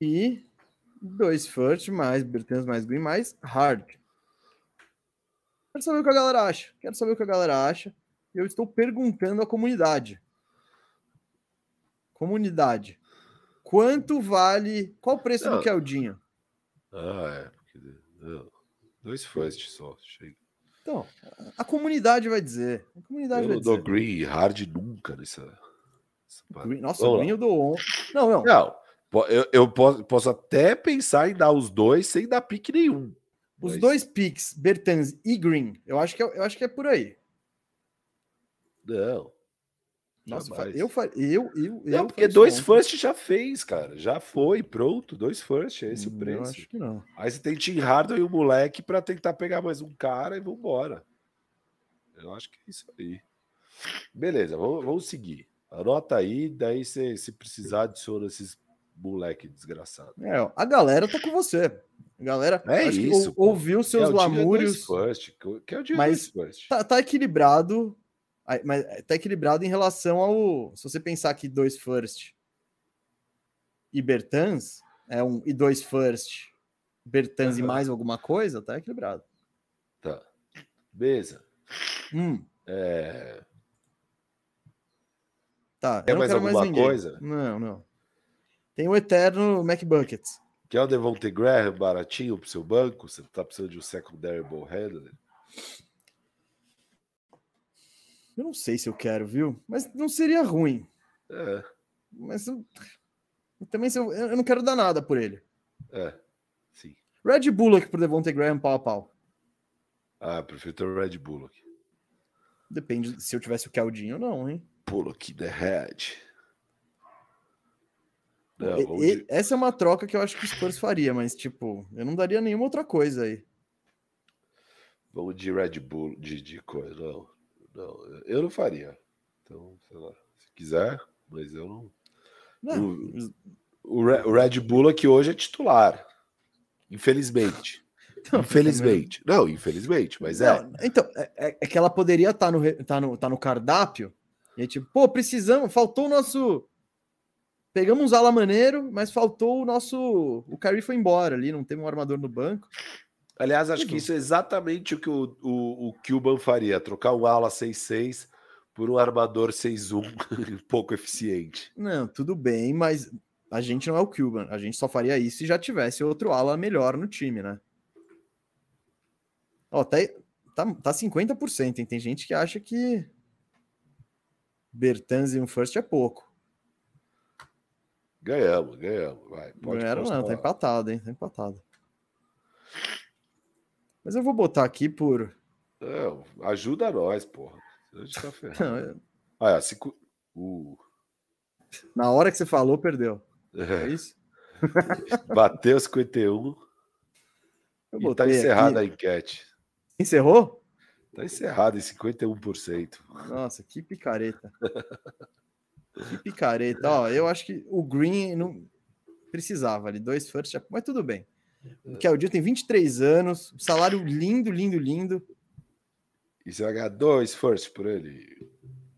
E dois first mais Bertans mais Green mais Hard. Quero saber o que a galera acha. Quero saber o que a galera acha. E eu estou perguntando à comunidade. Comunidade. Quanto vale... Qual o preço não. do Keldinho? Ah, é. Porque... Não. Dois first só. Chega. Então, a comunidade vai dizer. A comunidade eu vai não dizer. Dou Green e Hard nunca nessa... nessa Green, nossa, Green eu dou on. Não, não. Não. Eu, eu posso, posso até pensar em dar os dois sem dar pique nenhum. Os mas... dois picks, Bertans e Green, eu acho que, eu acho que é por aí. Não. Nossa, eu, eu, eu, não, eu porque dois conta. First já fez, cara. Já foi, pronto. Dois first, é esse hum, o preço. Eu acho que não. Aí você tem Tim Hardaway e o moleque pra tentar pegar mais um cara e vambora. Eu acho que é isso aí. Beleza, vamos, vamos seguir. Anota aí, daí você, se precisar adiciona esses moleque desgraçado. É, ó, a galera tá com você. A galera é acho isso, que ou, ouviu seus é lamúrios. First, que é o dia mas first. Tá, tá equilibrado. Mas tá equilibrado em relação ao... Se você pensar que dois first e Bertans, é um, e dois first, Bertans uhum. e mais alguma coisa, tá equilibrado. Tá. Beleza. Hum. É... Tá. Quer mais alguma mais coisa? Não, não. Tem o eterno McBucket. Que é o Devontae Graham baratinho pro seu banco? Você tá precisando de um secondary ball handler? Eu não sei se eu quero, viu? Mas não seria ruim. É. Mas eu... também se eu... eu não quero dar nada por ele. É, sim. Reggie Bullock pro Devontae Graham pau a pau. Ah, prefiro o Reggie Bullock. Depende se eu tivesse o Keldinho ou não, hein? Bullock the Head. Não, e, de... Essa é uma troca que eu acho que o Spurs faria, mas tipo, eu não daria nenhuma outra coisa aí. Vamos de Red Bull, de, de coisa, não, não, eu não faria. Então, sei lá, se quiser, mas eu não. não. O, o, o Red Bull aqui hoje é titular, infelizmente. Então, infelizmente, também... não, infelizmente, mas não, é. Então, é, é que ela poderia estar no, tá no, tá no cardápio e é tipo, pô, precisamos, faltou o nosso. Pegamos um ala maneiro, mas faltou o nosso... O Kyrie foi embora ali, não teve um armador no banco. Aliás, acho que isso é exatamente o que o, o, o Cuban faria. Trocar um ala seis seis por um armador seis um pouco eficiente. Não, tudo bem, mas a gente não é o Cuban. A gente só faria isso se já tivesse outro ala melhor no time, né? Ó, tá, tá, tá cinquenta por cento, hein? Tem gente que acha que Bertans e um first é pouco. Ganhamos, ganhamos. Vai, pode Ganharam não, tá empatado, hein? Tá empatado. Mas eu vou botar aqui por... Não, ajuda nós, porra. A gente tá ferrado. Não, eu... Olha, se... uh. Na hora que você falou, perdeu. É, é isso? Bateu cinquenta e um. Eu e tá encerrada aqui... a enquete. Encerrou? Tá encerrada em cinquenta e um por cento. Nossa, que picareta. Que picareta. Ó, eu acho que o Green não precisava ali, dois first, mas tudo bem. O Keldinho tem vinte e três anos, salário lindo, lindo, lindo. E você vai ganhar dois first por ele?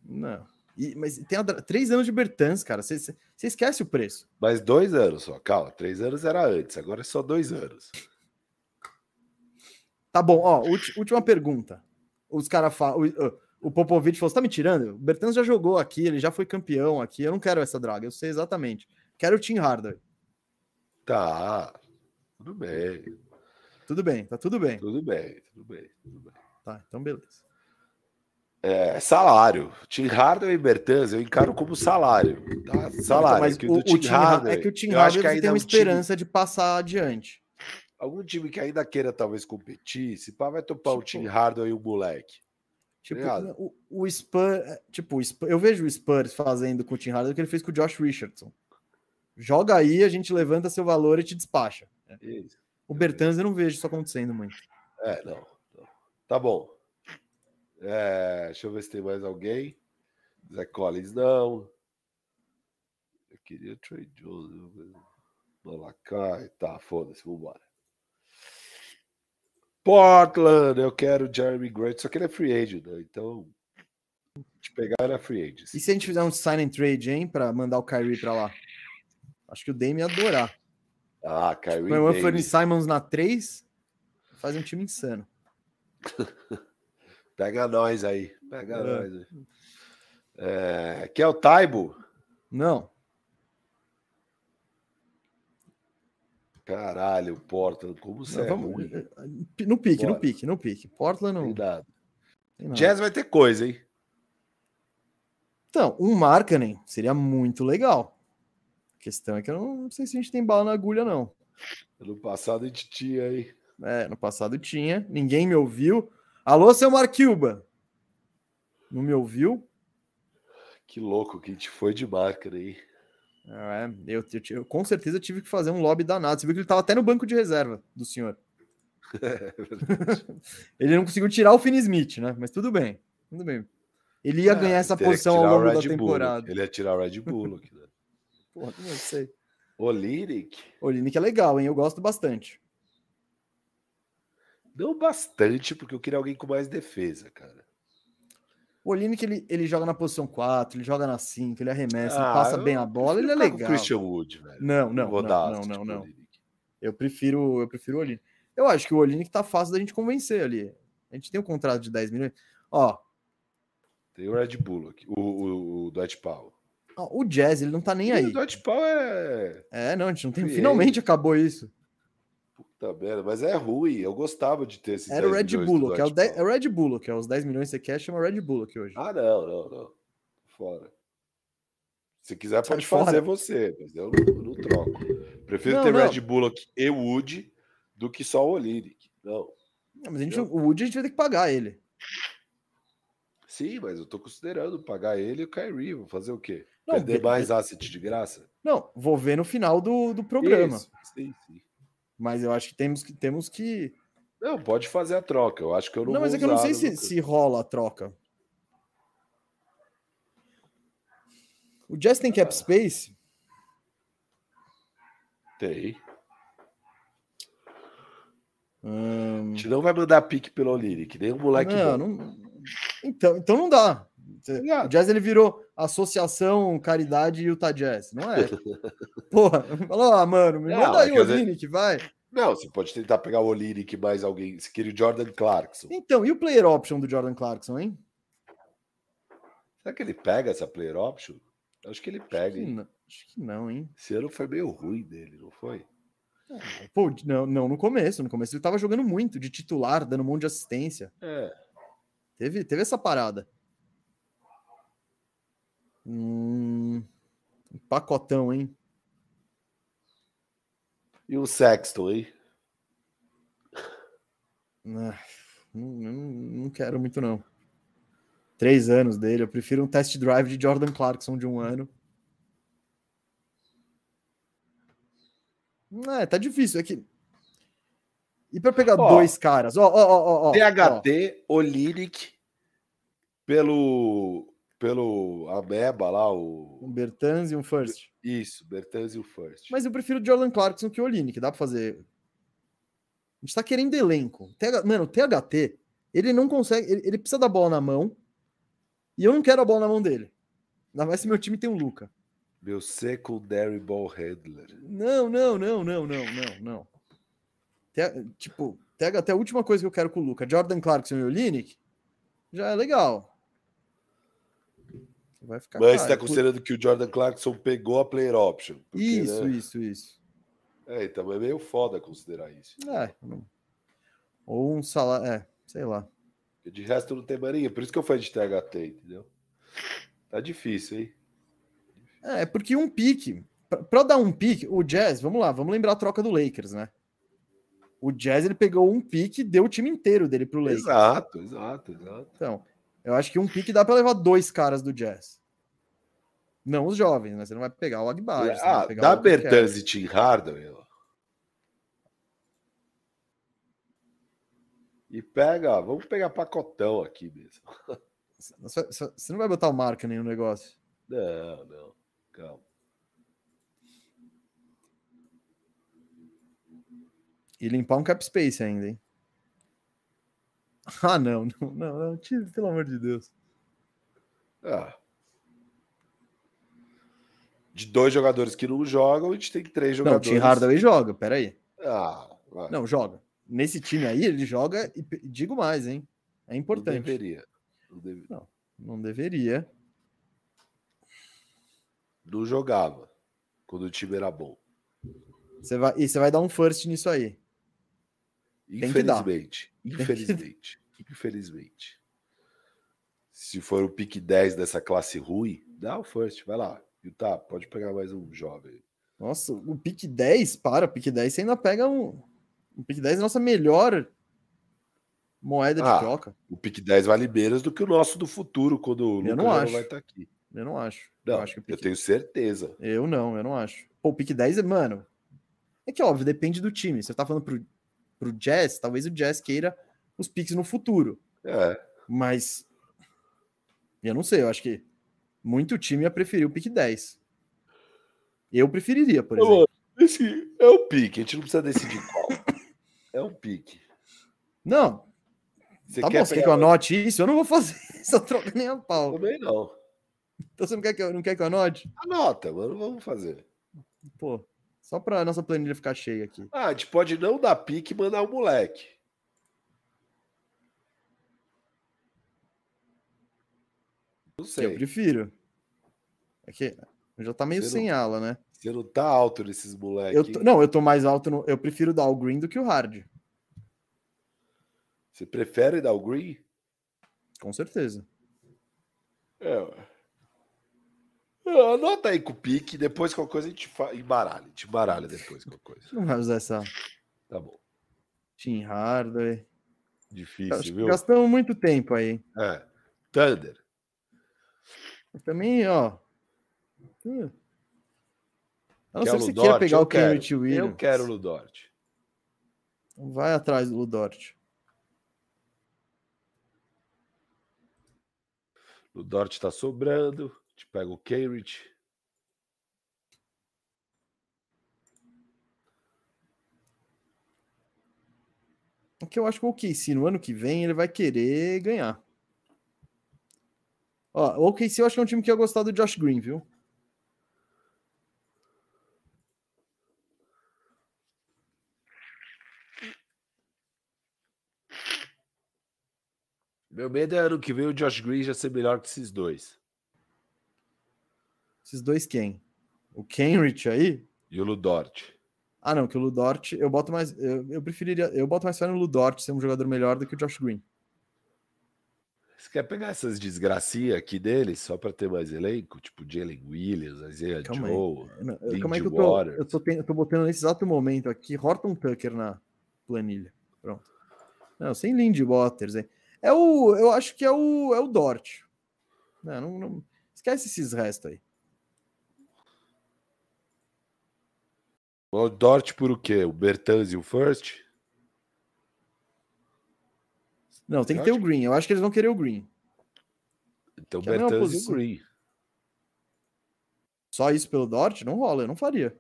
Não. E, mas tem a, três anos de Bertans, cara. Você esquece o preço. Mas dois anos só, calma. Três anos era antes, agora é só dois anos. Tá bom, ó, ulti, última pergunta. Os caras falam... O Popovich falou, você tá me tirando? O Bertans já jogou aqui, ele já foi campeão aqui, eu não quero essa draga, eu sei exatamente. Quero o Tim Hardaway. Tá, tudo bem. Tudo bem, tá tudo bem. Tudo bem, tudo bem, tudo bem. Tá, então beleza. É, salário. Tim Hardaway e Bertans eu encaro como salário. Tá? Salário. Então, mas que o, o Tim Hardaway, é que o Tim Hardaway tem uma esperança time... de passar adiante. algum time que ainda queira talvez competir, se pá, vai topar tipo, o time Hardaway e o moleque. Tipo, o, o Spurs, tipo, o Spurs, eu vejo o Spurs fazendo com o Tim Hardaway o que ele fez com o Josh Richardson. Joga aí, a gente levanta seu valor e te despacha. Isso. O Bertans eu não vejo isso acontecendo muito. É, não. Tá bom. É, deixa eu ver se tem mais alguém. Zach Collins, não. Eu queria o Trey Jones. Malakai, tá, foda-se, vambora. Portland, eu quero Jeremy Grant, só que ele é free agent, né? Então, de pegar ele é free agent. E se a gente fizer um sign and trade, hein, pra mandar o Kyrie pra lá? Acho que o Dame ia adorar. Ah, Kyrie. Tipo, o Anthony Simons na três, faz um time insano. Pega nós aí, pega é. nós aí. É, quer o Taibo? Não. Caralho, Portland, como você não, é vamos, ruim. No pique, Bora. no pique, no pique. Portland não... Cuidado. Jazz vai ter coisa, hein? Então, um Markkanen seria muito legal. A questão é que eu não sei se a gente tem bala na agulha, não. No passado a gente tinha, hein? É, no passado tinha. Ninguém me ouviu. Alô, seu Marquilba! Não me ouviu? Que louco que a gente foi de Markkanen, hein? É, eu, eu, eu com certeza tive que fazer um lobby danado. Você viu que ele estava até no banco de reserva do senhor. É, ele não conseguiu tirar o Finney-Smith, né? Mas tudo bem, tudo bem. Ele ia é, ganhar essa posição ao longo da temporada. Bullock. Ele ia tirar o Reggie Bullock. Né? Porra, não sei. Olynyk. Olynyk é legal, hein? Eu gosto bastante. Não bastante, porque eu queria alguém com mais defesa, cara. O Olynyk, ele, ele joga na posição quatro, ele joga na cinco, ele arremessa, ah, ele passa eu, bem a bola, ele é legal. Com o Christian Wood, velho. Não, não, não, não, não, não, não. Eu prefiro, eu prefiro o Olynyk. Eu acho que o Olynyk tá fácil da gente convencer ali. A gente tem um contrato de dez milhões. Ó. Tem o Red Bullock, o, o, o Dwight Powell. Ah, o Jazz, ele não tá nem e aí. O Dwight Powell é... É, não, a gente não tem... Finalmente acabou isso. Puta merda, mas é ruim, eu gostava de ter esses Era o Red Bullock, é o, dez, é o Red Bullock, é os dez milhões que você quer, chama Red Bullock hoje. Ah, não, não, não. Fora. Se quiser pode Fora. fazer você, mas eu não, não troco. Prefiro não, ter não. Red Bullock e Wood do que só o Olynyk. Não. não. Mas a gente, o Wood a gente vai ter que pagar ele. Sim, mas eu tô considerando pagar ele e o Kyrie, vou fazer o quê? Não, Perder be... mais asset de graça? Não, vou ver no final do, do programa. Isso, sim, sim. Mas eu acho que temos que... Temos que... Não, pode fazer a troca. Eu acho que eu não, não mas é que eu não sei se, se rola a troca. O Jazz tem cap space? Tem. Hum... A gente não vai mandar pique pelo Olynyk, nem o moleque não, não... Então, então não dá. O Jazz ele virou Associação Caridade e Utah Jazz, não é? Porra, falou, ah, mano, me manda aí o Olynyk, vai. Não, você pode tentar pegar o Olynyk mais alguém, se queria o Jordan Clarkson. Então, e o player option do Jordan Clarkson, hein? Será que ele pega essa player option? Acho que ele pega, acho que não, acho que não, hein? Esse ano foi meio ruim dele, não foi? É, pô, não, não, no começo, no começo ele tava jogando muito, de titular, dando um monte de assistência. É. Teve, teve essa parada. Hum, um pacotão, hein? E o Sexton, hein? Ah, não, não quero muito, não. Três anos dele, eu prefiro um test drive de Jordan Clarkson de um ano. É, tá difícil, é que... E pra pegar oh, dois caras? Ó, ó, ó, ó. T H T, Olynyk, pelo... Pelo Ameba lá, o... Um Bertans e um First. Isso, Bertans e o First. Mas eu prefiro o Jordan Clarkson que o Olynyk, dá pra fazer... A gente tá querendo elenco. Th... Mano, o T H T, ele não consegue... Ele, ele precisa da bola na mão, e eu não quero a bola na mão dele. Ainda mais se meu time tem o Luka. Meu secondary ball handler. Não, não, não, não, não, não, não. T... Tipo, T H T é a última coisa que eu quero com o Luka. Jordan Clarkson e o Olynyk, já é legal. Vai ficar Mas você tá considerando que o Jordan Clarkson pegou a player option. Porque, isso, né? isso, isso. É, então é meio foda considerar isso. É, ou um salário, é, sei lá. De resto não tem marinha, por isso que eu fui de T H T, entendeu? Tá difícil, hein? É, é porque um pique, pra, pra dar um pique, o Jazz, vamos lá, vamos lembrar a troca do Lakers, né? O Jazz, ele pegou um pique e deu o time inteiro dele pro Lakers. Exato, exato, exato. Então, eu acho que um pique dá para levar dois caras do Jazz. Não os jovens, né? Você não vai pegar o Agbaje. É, ah, dá Bertans e Tim Hardaway. E pega, vamos pegar pacotão aqui mesmo. Você não vai botar o Markkanen no negócio? Não, não. Calma. E limpar um cap space ainda, hein? Ah, não. Não, não, não. Tira, pelo amor de Deus. Ah. De dois jogadores que não jogam, a gente tem três jogadores. Não, o Tim Hardaway joga, peraí. Ah, vai. Não, joga. Nesse time aí, ele joga, e digo mais, hein? É importante. Não deveria. Não, deve... não, não deveria. Não jogava quando o time era bom. Você vai... E você vai dar um first nisso aí. Infelizmente. Infelizmente. Que... Infelizmente. Se for o pick dez dessa classe ruim, dá o first. Vai lá. E tá, pode pegar mais um jovem. Nossa, o pick dez, para, o pick dez você ainda pega um... O pick dez é a nossa melhor moeda de ah, troca. O pick dez vale menos do que o nosso do futuro, quando o Lucas não vai estar aqui. Eu não acho. Não, eu, acho que pick... eu tenho certeza. Eu não, eu não acho. Pô, o pick dez é, mano... É que, óbvio, depende do time. Você tá falando pro, pro Jazz, talvez o Jazz queira os picks no futuro. É. Mas... Eu não sei, eu acho que muito time ia preferir o pick dez. Eu preferiria, por exemplo. Mano, esse é o pick, a gente não precisa decidir qual. É um pique. Não. Você tá quer bom, você quer que eu anote uma... isso? Eu não vou fazer essa troca nem a pau. Também não. Então você não quer que eu, não quer que eu anote? Anota, mano. Vamos fazer. Pô, só pra nossa planilha ficar cheia aqui. Ah, a gente pode não dar pique e mandar o um moleque. Não sei. Eu prefiro. É que já tá meio você sem não... ala, né? Você não tá alto nesses moleques. Tô... Não, eu tô mais alto. No... Eu prefiro dar o Green do que o Hard. Você prefere dar o Green? Com certeza. É. Anota aí com o pique. Depois qualquer coisa a gente fa... embaralha. A gente embaralha depois qualquer coisa. Não vai usar essa. Tá bom. Tim Hardaway. Difícil, acho, viu? Gastamos muito tempo aí. É. Thunder. Eu também, ó. Hum. Eu não sei se você quer pegar o Kenrich Williams. Eu quero o Lu Dort. Vai atrás do Lu Dort. O Lu Dort tá sobrando. Te pega o Kenrich. O que eu acho que o O K C no ano que vem ele vai querer ganhar. Ó, o O K C eu acho que é um time que ia gostar do Josh Green, viu? Meu medo é ano que vem o Josh Green já ser melhor que esses dois. Esses dois quem? O Kenrich aí? E o Lu Dort. Ah, não, que o Lu Dort, eu boto mais. Eu, eu preferiria. Eu boto mais fé no Lu Dort ser um jogador melhor do que o Josh Green. Você quer pegar essas desgracinhas aqui deles só pra ter mais elenco? Tipo Jalen Williams, Isaiah Joe, Lindy Waters. Eu tô, eu tô botando nesse exato momento aqui Horton Tucker na planilha. Pronto. Não, sem Lindy Waters, hein? É o, eu acho que é o, é o Dort. Não, não, não, esquece esses restos aí. O Dort por o quê? O Bertans e o First? Não, tem eu que ter o Green. Que... Eu acho que eles vão querer o Green. Então que Bertans é e o Green. Só isso pelo Dort? Não rola, eu não faria.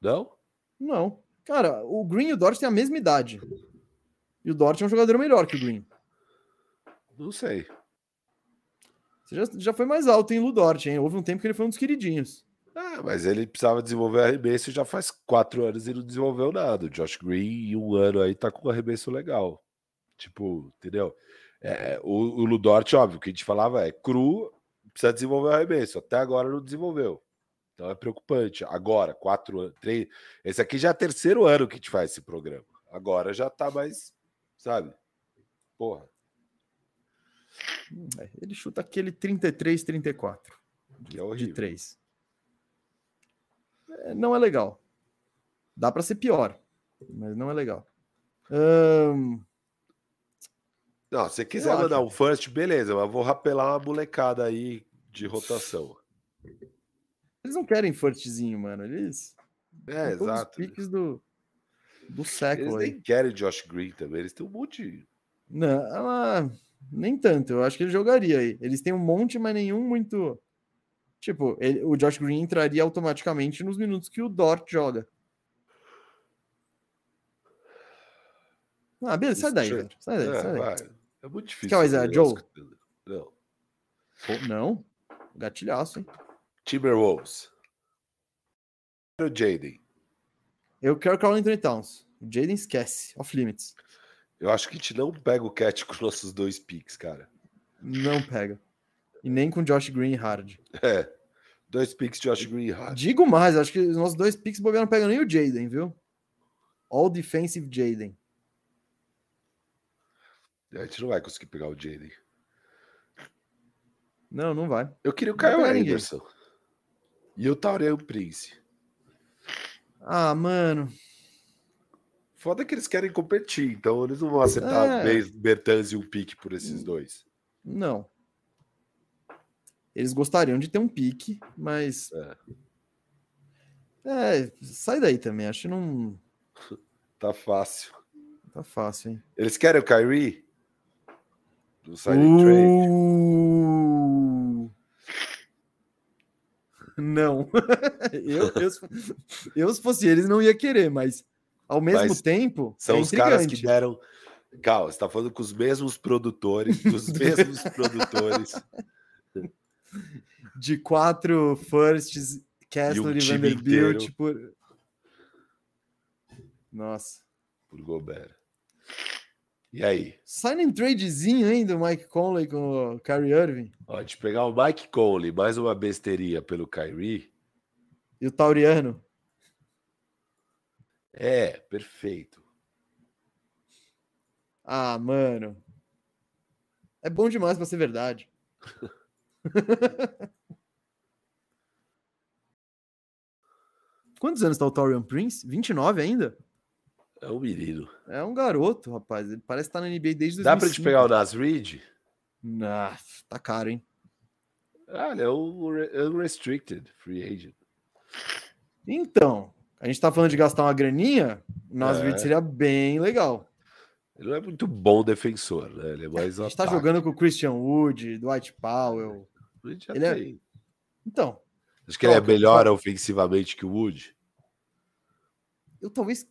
Não? Não. Cara, o Green e o Dort têm a mesma idade. E o Dort é um jogador melhor que o Green. Não sei. Você já, já foi mais alto, hein, Lu Dort, hein? Houve um tempo que ele foi um dos queridinhos. Ah, mas ele precisava desenvolver arremesso já faz quatro anos e não desenvolveu nada. O Josh Green, em um ano aí, tá com um arremesso legal. Tipo, entendeu? É, o, o Lu Dort, óbvio, o que a gente falava é cru, precisa desenvolver arremesso. Até agora não desenvolveu. Então é preocupante. Agora, quatro anos, três... Esse aqui já é o terceiro ano que a gente faz esse programa. Agora já tá mais... Sabe? Porra. Ele chuta aquele trinta e três, trinta e quatro. Que é horrível. De três. É, não é legal. Dá pra ser pior. mas não é legal. Um... Não, se você quiser mandar acho... um first, beleza, mas vou rapelar uma molecada aí de rotação. Eles não querem firstzinho, mano. Eles. É, são exato. Os piques do, do século. Eles aí. Nem querem Josh Green também, eles têm um monte. De... Não, ela... nem tanto. Eu acho que ele jogaria aí. Eles têm um monte, mas nenhum muito. Tipo, ele, o Josh Green entraria automaticamente nos minutos que o Dort joga. Ah, beleza, sai daí, velho. Sai daí, é, sai daí. Vai. É muito difícil. Quer mais a Joe? Não. Não. Gatilhaço, hein? Timberwolves. O Jaden. Eu quero o Karl-Anthony Towns. O Jaden esquece. Off limits. Eu acho que a gente não pega o Cat com os nossos dois picks, cara. Não pega. E nem com Josh Green e Hard. É. Dois picks, Josh Green e Hard. Digo mais, acho que os nossos dois picks bobear não pegam nem o Jaden, viu? All defensive Jaden. A gente não vai conseguir pegar o Jaden. Não, não vai. Eu queria o Kyle Anderson. E eu Taurean Prince. Ah, mano. Foda que eles querem competir, então eles não vão acertar é. Bertans e um pique por esses dois. Não. Eles gostariam de ter um pique, mas... É, é sai daí também, acho que não... Tá fácil. Tá fácil, hein? Eles querem o Kyrie? Do Silent uh... Trade. Não. eu, eu, eu, se fosse eles, não ia querer, mas... Ao mesmo Mas tempo, são é os caras que deram... Calma, você tá falando com os mesmos produtores, dos mesmos produtores. De quatro firsts, Kessler e, um e Vanderbilt por... Nossa. Por Gobert. E aí? Sign and tradezinho ainda o Mike Conley com o Kyrie Irving? Ó, de pegar o Mike Conley, mais uma besteira pelo Kyrie. E o Tauriano? É, perfeito. Ah, mano. É bom demais pra ser verdade. Quantos anos tá o Taurean Prince? vinte e nove ainda? É um menino. É um garoto, rapaz. Ele parece estar tá na N B A desde dois mil e cinco. Dá pra gente pegar o Nas Reed? Nah, tá caro, hein? Ah, ele é um unrestricted free agent. Então... A gente tá falando de gastar uma graninha, o Nas Reed é. Seria bem legal. Ele não é muito bom defensor, né? Ele é mais A gente ataque. Tá jogando com o Christian Wood, Dwight Powell. A gente já ele tem. É... Então. Acho que ele é melhor eu... ofensivamente que o Wood. Eu talvez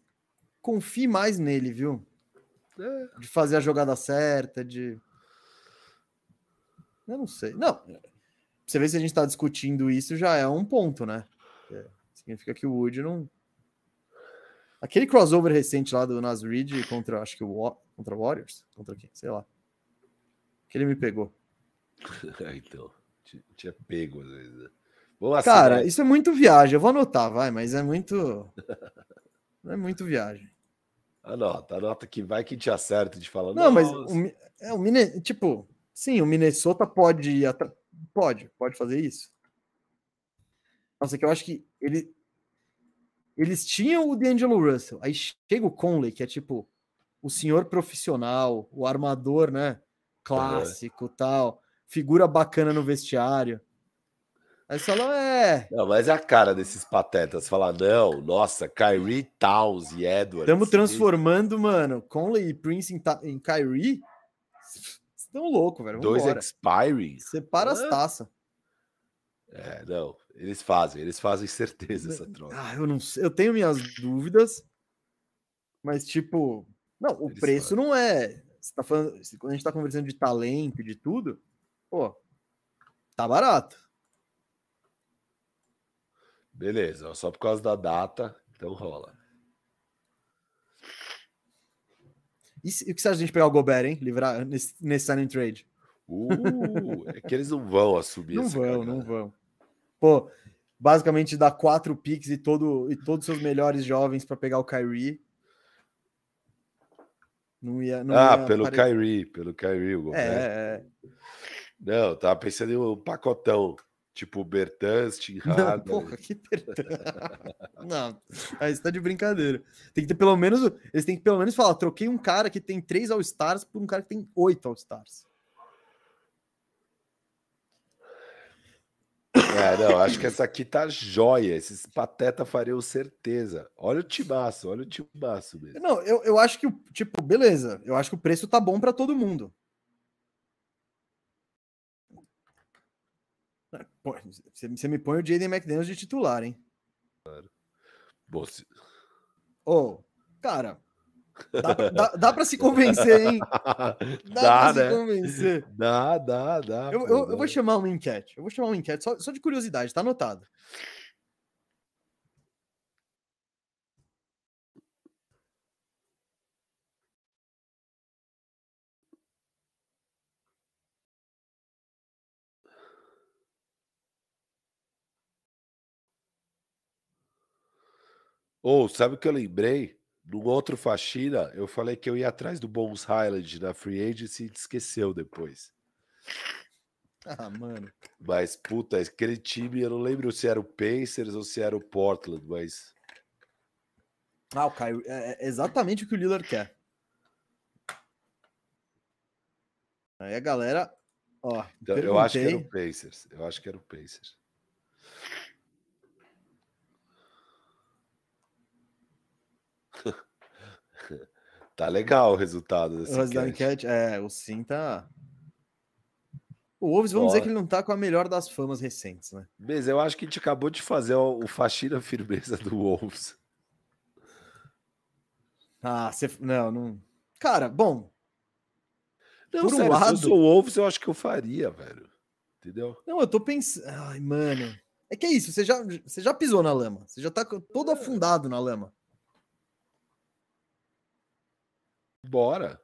confie mais nele, viu? É. De fazer a jogada certa, de... Eu não sei. Não. Você vê se a gente tá discutindo isso, já é um ponto, né? É. Significa que o Wood não... Aquele crossover recente lá do Nas Reed contra, acho que o Wa- contra Warriors? Contra quem? Sei lá. Que ele me pegou. Então, tinha pego às vezes. Né? Vou Cara, isso é muito viagem. Eu vou anotar, vai, mas é muito... Não é muito viagem. Anota, anota que vai que te acerta de falar... Não, Nossa. mas... O, é, o Mine... Tipo, sim, o Minnesota pode ir atrás... Pode, pode fazer isso. Nossa, que eu acho que ele... Eles tinham o D'Angelo Russell, aí chega o Conley, que é tipo o senhor profissional, o armador, né? Clássico, é. Tal, figura bacana no vestiário. Aí você fala, é... Não, mas é a cara desses patetas, falar, não, nossa, Kyrie, Towns e Edwards. Estamos transformando, mano, Conley e Prince em, ta- em Kyrie? Vocês estão loucos, velho, vambora. Dois expiring. Separa ah. as taças. É, não... Eles fazem, eles fazem certeza essa troca. Ah, eu não sei, eu tenho minhas dúvidas, mas tipo, não, o eles preço fazem. Não é. Você tá falando, quando a gente tá conversando de talento, de tudo, pô, tá barato. Beleza, só por causa da data, então rola. E, e o que você acha de a gente pegar o Gobert, hein? Livrar nesse, nesse sign and trade? Uh, é que eles não vão assumir não essa vão, cagada. Não vão. Pô, basicamente dá quatro picks e, todo, e todos os seus melhores jovens para pegar o Kyrie. Não ia, não ah, ia pelo apare... Kyrie, pelo Kyrie. O é, é, é. Não, tava pensando em um pacotão. Tipo Bertans, Tim Hardaway. Porra, que Bertans. Não, aí você tá de brincadeira. Tem que ter pelo menos... Eles têm que pelo menos falar, troquei um cara que tem três All-Stars por um cara que tem oito All-Stars. É, não, acho que essa aqui tá joia. Esses pateta fareu certeza. Olha o timaço, olha o timaço mesmo. Não, eu, eu acho que, tipo, beleza. Eu acho que o preço tá bom pra todo mundo. Pô, você me põe o Jaden McDaniels de titular, hein? Claro. Ô, oh, cara, dá pra, dá, dá pra se convencer, hein? Dá, dá pra né? se convencer. Dá, dá, dá. Eu, pô, eu, dá. eu vou chamar uma enquete. Eu vou chamar uma enquete só, só de curiosidade, tá anotado. Ou, oh, sabe o que eu lembrei? No outro faxina, eu falei que eu ia atrás do Bones Highland na Free Agency e esqueceu depois. Ah, mano. Mas, puta, aquele time, eu não lembro se era o Pacers ou se era o Portland, mas... Ah, o Caio, é exatamente o que o Lillard quer. Aí a galera, ó, então, perguntei... Eu acho que era o Pacers, eu acho que era o Pacers. Tá legal o resultado dessa enquete. enquete. É, o Sim tá... O Wolves, vamos Bora. dizer que ele não tá com a melhor das famas recentes, né? Beleza, eu acho que a gente acabou de fazer o, o faxina firmeza do Wolves. Ah, você... Não, não... Cara, bom... Não, por sério, um lado... se eu sou o Wolves, eu acho que eu faria, velho. Entendeu? Não, eu tô pensando... Ai, mano... É que é isso, você já, você já pisou na lama. Você já tá todo afundado na lama. Bora.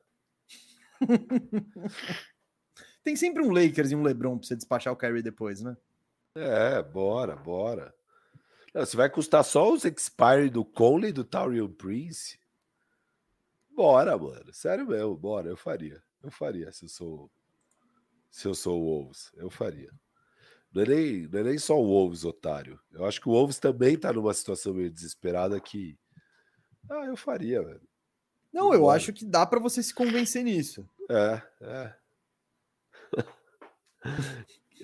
Tem sempre um Lakers e um LeBron pra você despachar o Kyrie depois, né? É, bora, bora. Não, você vai custar só os expire do Conley e do Taurean Prince? Bora, mano. Sério mesmo, bora. Eu faria. Eu faria se eu sou se eu sou o Wolves. Eu faria. Não é nem, não é nem só o Wolves, otário. Eu acho que o Wolves também tá numa situação meio desesperada que... Ah, eu faria, velho. Não, eu Bora. acho que dá pra você se convencer nisso. É, é.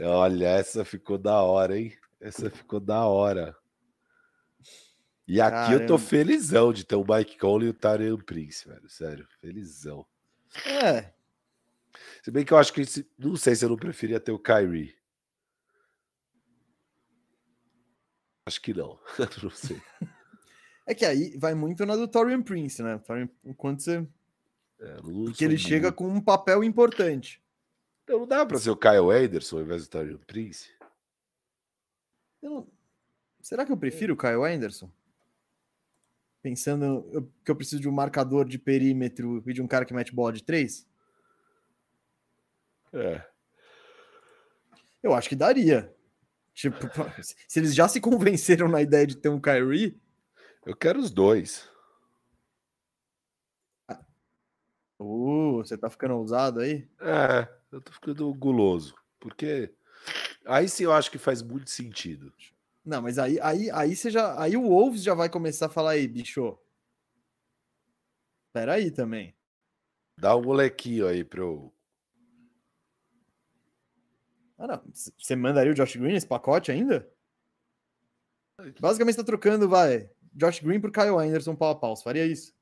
Olha, essa ficou da hora, hein? Essa ficou da hora. E aqui Caramba. eu tô felizão de ter o Mike Conley e o Taurean Prince, velho. Sério, felizão. É. Se bem que eu acho que... Não sei se eu não preferia ter o Kyrie. Acho que não. Não sei. É que aí vai muito na do Taurean Prince, né? Enquanto você... É, Porque ele muito. chega com um papel importante. Então não dá pra ser o Kyle Anderson ao invés do Taurean Prince? Eu não... Será que eu prefiro o Kyle Anderson? Pensando eu... que eu preciso de um marcador de perímetro e de um cara que mete bola de três? É. Eu acho que daria. Tipo, se eles já se convenceram na ideia de ter um Kyrie... Eu quero os dois. Uh, você tá ficando ousado aí? É, eu tô ficando guloso. Porque aí sim eu acho que faz muito sentido. Não, mas aí, aí, aí, você já, aí o Wolves já vai começar a falar aí, bicho. Pera aí também. Dá um molequinho aí pro... Ah, não. Você mandaria o Josh Green nesse pacote ainda? Basicamente você tá trocando, vai... Josh Green pro Kyle Anderson, pau a pau. Você faria isso?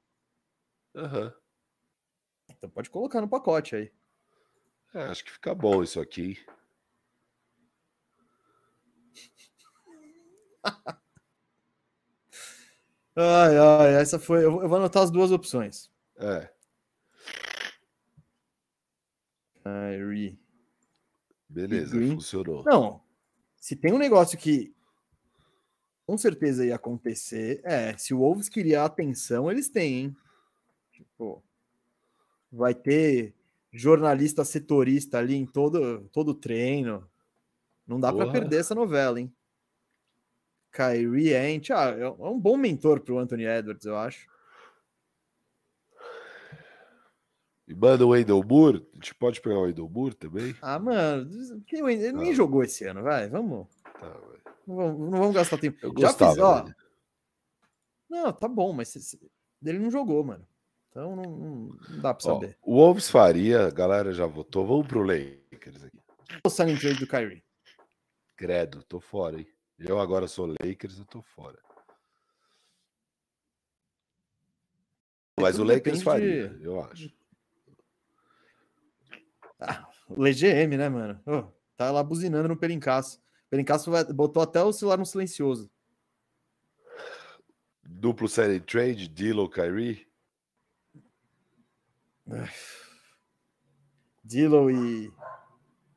Aham. Uhum. Então pode colocar no pacote aí. É, acho que fica bom isso aqui. Ai, ai, essa foi... Eu vou anotar as duas opções. É. Kyrie. Beleza, funcionou. Não, se tem um negócio que com certeza ia acontecer. É, se o Wolves queria atenção, eles têm, hein? Tipo, vai ter jornalista setorista ali em todo todo treino. Não dá para perder essa novela, hein? Kyrie, hein? Ah, é um bom mentor pro Anthony Edwards, eu acho. E manda o Wendell Moore. A gente pode pegar o Wendell Moore também? Ah, mano, ele nem jogou esse ano, vai. Vamos... tá, não, vamos, não vamos gastar tempo. Eu já gostava, fiz, ó. Né? Não, tá bom, mas ele não jogou, mano. Então não, não dá pra saber. Ó, o Wolves faria, a galera já votou. Vamos pro Lakers aqui. O sign and trade do Kyrie. Credo, tô fora, hein? Eu agora sou Lakers, eu tô fora. Mas o Lakers faria, de... eu acho. Ah, o L G M, né, mano? Oh, tá lá buzinando no Pelincasso. O Pelincasso botou até o celular no silencioso. Duplo sign and trade, Dilo, Kyrie. Dilo e,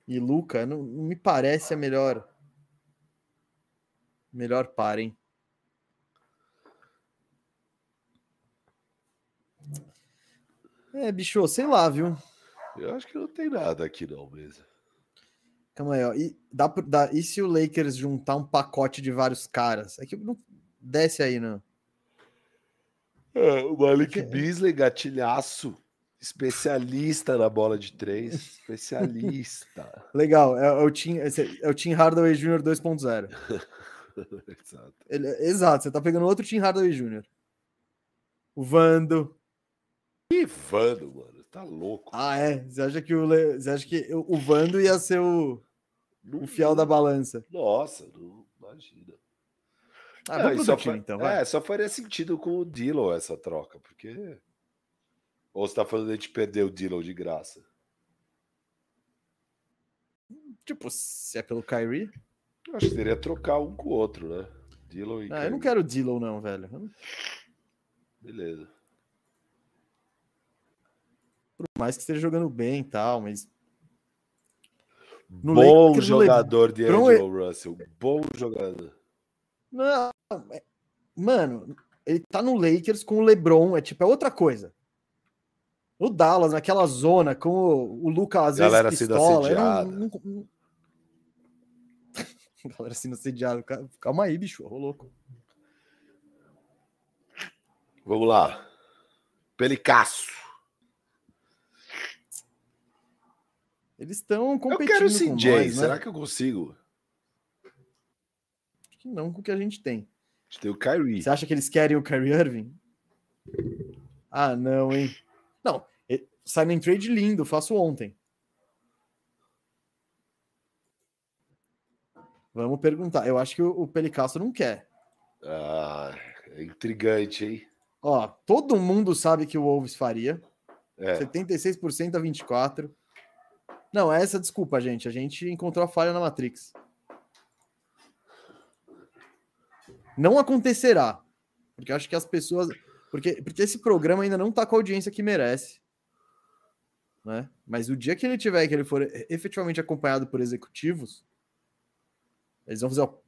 e Luka não, não me parece a melhor melhor par, hein? É, bicho, sei lá, viu? Eu acho que não tem nada aqui não mesmo. Calma aí, ó. E, dá, dá, e se o Lakers juntar um pacote de vários caras? É que não desce aí, não. É, o Malik é. Beasley, gatilhaço. Especialista na bola de três. Especialista. Legal. É, é, o Tim, é o Tim Hardaway Júnior dois ponto zero. Exato. Ele, exato. Você tá pegando outro Tim Hardaway Júnior. O Vando. Que Vando, mano? Tá louco. Ah, é? Você acha que o, você acha que o Vando ia ser o, o fiel da balança? Nossa, não imagina. Ah, não, vamos só time, fa- então, vai. É, só faria sentido com o Dillon essa troca, porque... Ou você tá falando de a gente perder o Dillon de graça? Tipo, se é pelo Kyrie? Eu acho que seria trocar um com o outro, né? Dillon e ah, Kyrie. Eu não quero Dillon não, velho. Beleza. Por mais que esteja jogando bem e tal, mas... No bom Lakers, jogador Le... de Angelo Bron... Russell. Bom jogador. Não, mano, ele tá no Lakers com o LeBron, é tipo, é outra coisa. O Dallas, naquela zona, com o, o Luka às galera vezes pistola. Galera sendo assediada. Não... Galera sendo assediada. Calma aí, bicho, ô louco. Vamos lá. Pelicasso. Eles estão competindo. Eu quero o com C J, nós, será né? que eu consigo? Acho que não com o que a gente tem. A gente tem o Kyrie. Você acha que eles querem o Kyrie Irving? Ah, não, hein? Não. Sign and trade lindo, faço ontem. Vamos perguntar. Eu acho que o Pelicasso não quer. Ah, é intrigante, hein? Ó, todo mundo sabe que o Wolves faria. É. setenta e seis por cento a vinte e quatro por cento. Não, essa desculpa, gente. A gente encontrou a falha na Matrix. Não acontecerá. Porque eu acho que as pessoas... Porque, porque esse programa ainda não tá com a audiência que merece. Né? Mas o dia que ele tiver, que ele for efetivamente acompanhado por executivos, eles vão fazer o...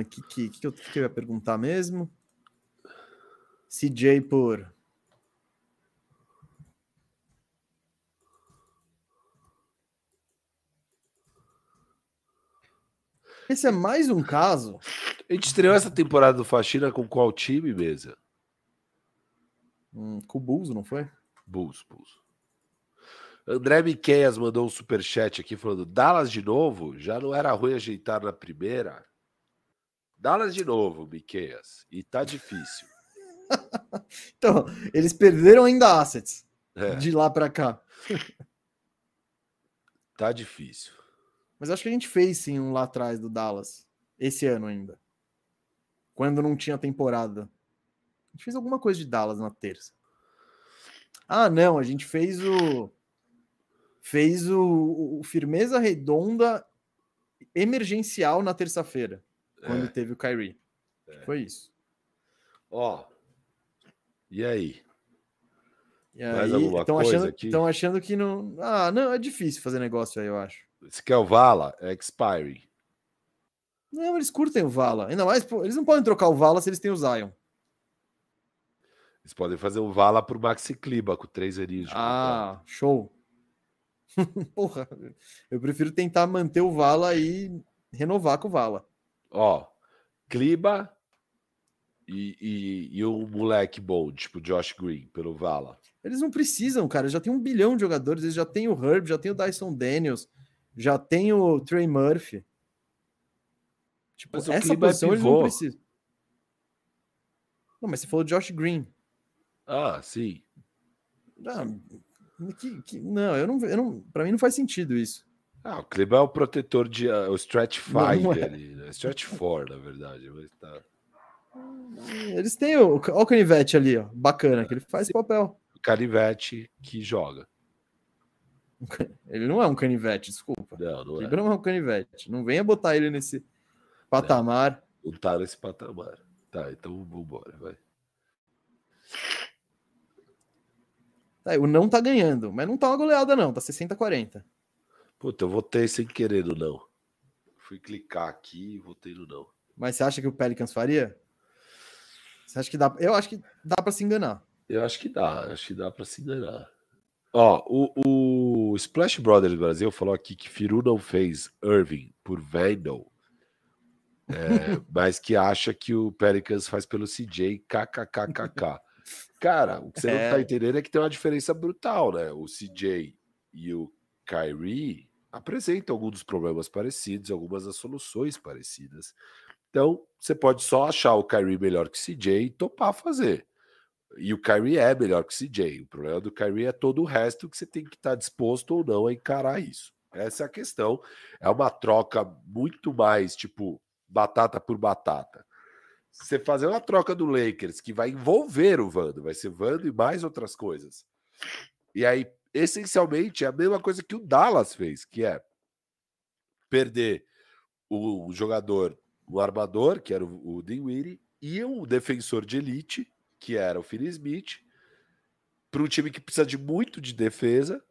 O que, que, que, eu, que eu ia perguntar mesmo? C J por... Esse é mais um caso... A gente estreou essa temporada do Faxina com qual time, Mesa? Hum, com o Bulls, não foi? Bulls, Bulls. André Miqueias mandou um superchat aqui falando Dallas de novo? Já não era ruim ajeitar na primeira? Dallas de novo, Miqueias. E tá difícil. Então, eles perderam ainda assets. É. De lá pra cá. Tá difícil. Mas acho que a gente fez, sim, um lá atrás do Dallas. Esse ano ainda. Quando não tinha temporada. A gente fez alguma coisa de Dallas na terça. Ah, não. A gente fez o... Fez o, o Firmeza Redonda emergencial na terça-feira. Quando é. teve o Kyrie. É. Foi isso. Ó. E aí? E aí, estão achando, estão achando que não... Ah, não. É difícil fazer negócio aí, eu acho. Esse que é o Vala, é expiring. Não, eles curtem o Vala. Ainda mais, pô, eles não podem trocar o Vala se eles têm o Zion. Eles podem fazer o Vala pro Maxi Kleber com três aninhos. Ah, contato. Show. Porra, eu prefiro tentar manter o Vala e renovar com o Vala. Ó, Kleber e, e, e o moleque bom, tipo Josh Green, pelo Vala. Eles não precisam, cara. Já tem um bilhão de jogadores. Eles já tem o Herb, já tem o Dyson Daniels. já tem o Trey Murphy. Tipo, mas essa posição é ele não precisa. Não, mas você falou de Josh Green. Ah, sim. Não, que, que, não, eu não, eu não, pra mim não faz sentido isso. Ah, o Kleber é o protetor de... Uh, o stretch five é. ali. Né? Stretch four, na verdade. Mas tá... Eles têm o... Olha o canivete ali, ó. Bacana, que ele faz esse papel. O canivete que joga. Ele não é um canivete, desculpa. Não, não o Kleber é. não é um canivete. Não venha botar ele nesse patamar. Não, não tá nesse patamar. Tá, então vambora, vai. Tá, o não tá ganhando, mas não tá uma goleada não, tá sessenta a quarenta. Puta, eu votei sem querer no não. Fui clicar aqui e votei no não. Mas você acha que o Pelicans faria? Você acha que dá? Eu acho que dá pra se enganar. Eu acho que dá, acho que dá pra se enganar. Ó, o, o Splash Brothers do Brasil falou aqui que Firu não fez Irving por Vandal. É, mas que acha que o Pelicans faz pelo C J, kkkk. Cara, o que você é. não tá entendendo é que tem uma diferença brutal, né? O C J e o Kyrie apresentam alguns dos problemas parecidos, algumas das soluções parecidas. Então, você pode só achar o Kyrie melhor que o C J e topar fazer. E o Kyrie é melhor que o C J. O problema do Kyrie é todo o resto que você tem que estar tá disposto ou não a encarar isso. Essa é a questão. É uma troca muito mais, tipo... batata por batata. Você fazer uma troca do Lakers que vai envolver o Vando, vai ser Vando e mais outras coisas. E aí, essencialmente, é a mesma coisa que o Dallas fez, que é perder o jogador, o armador, que era o, o Dinwiddie, e um defensor de elite, que era o Finney-Smith, para um time que precisa de muito de defesa,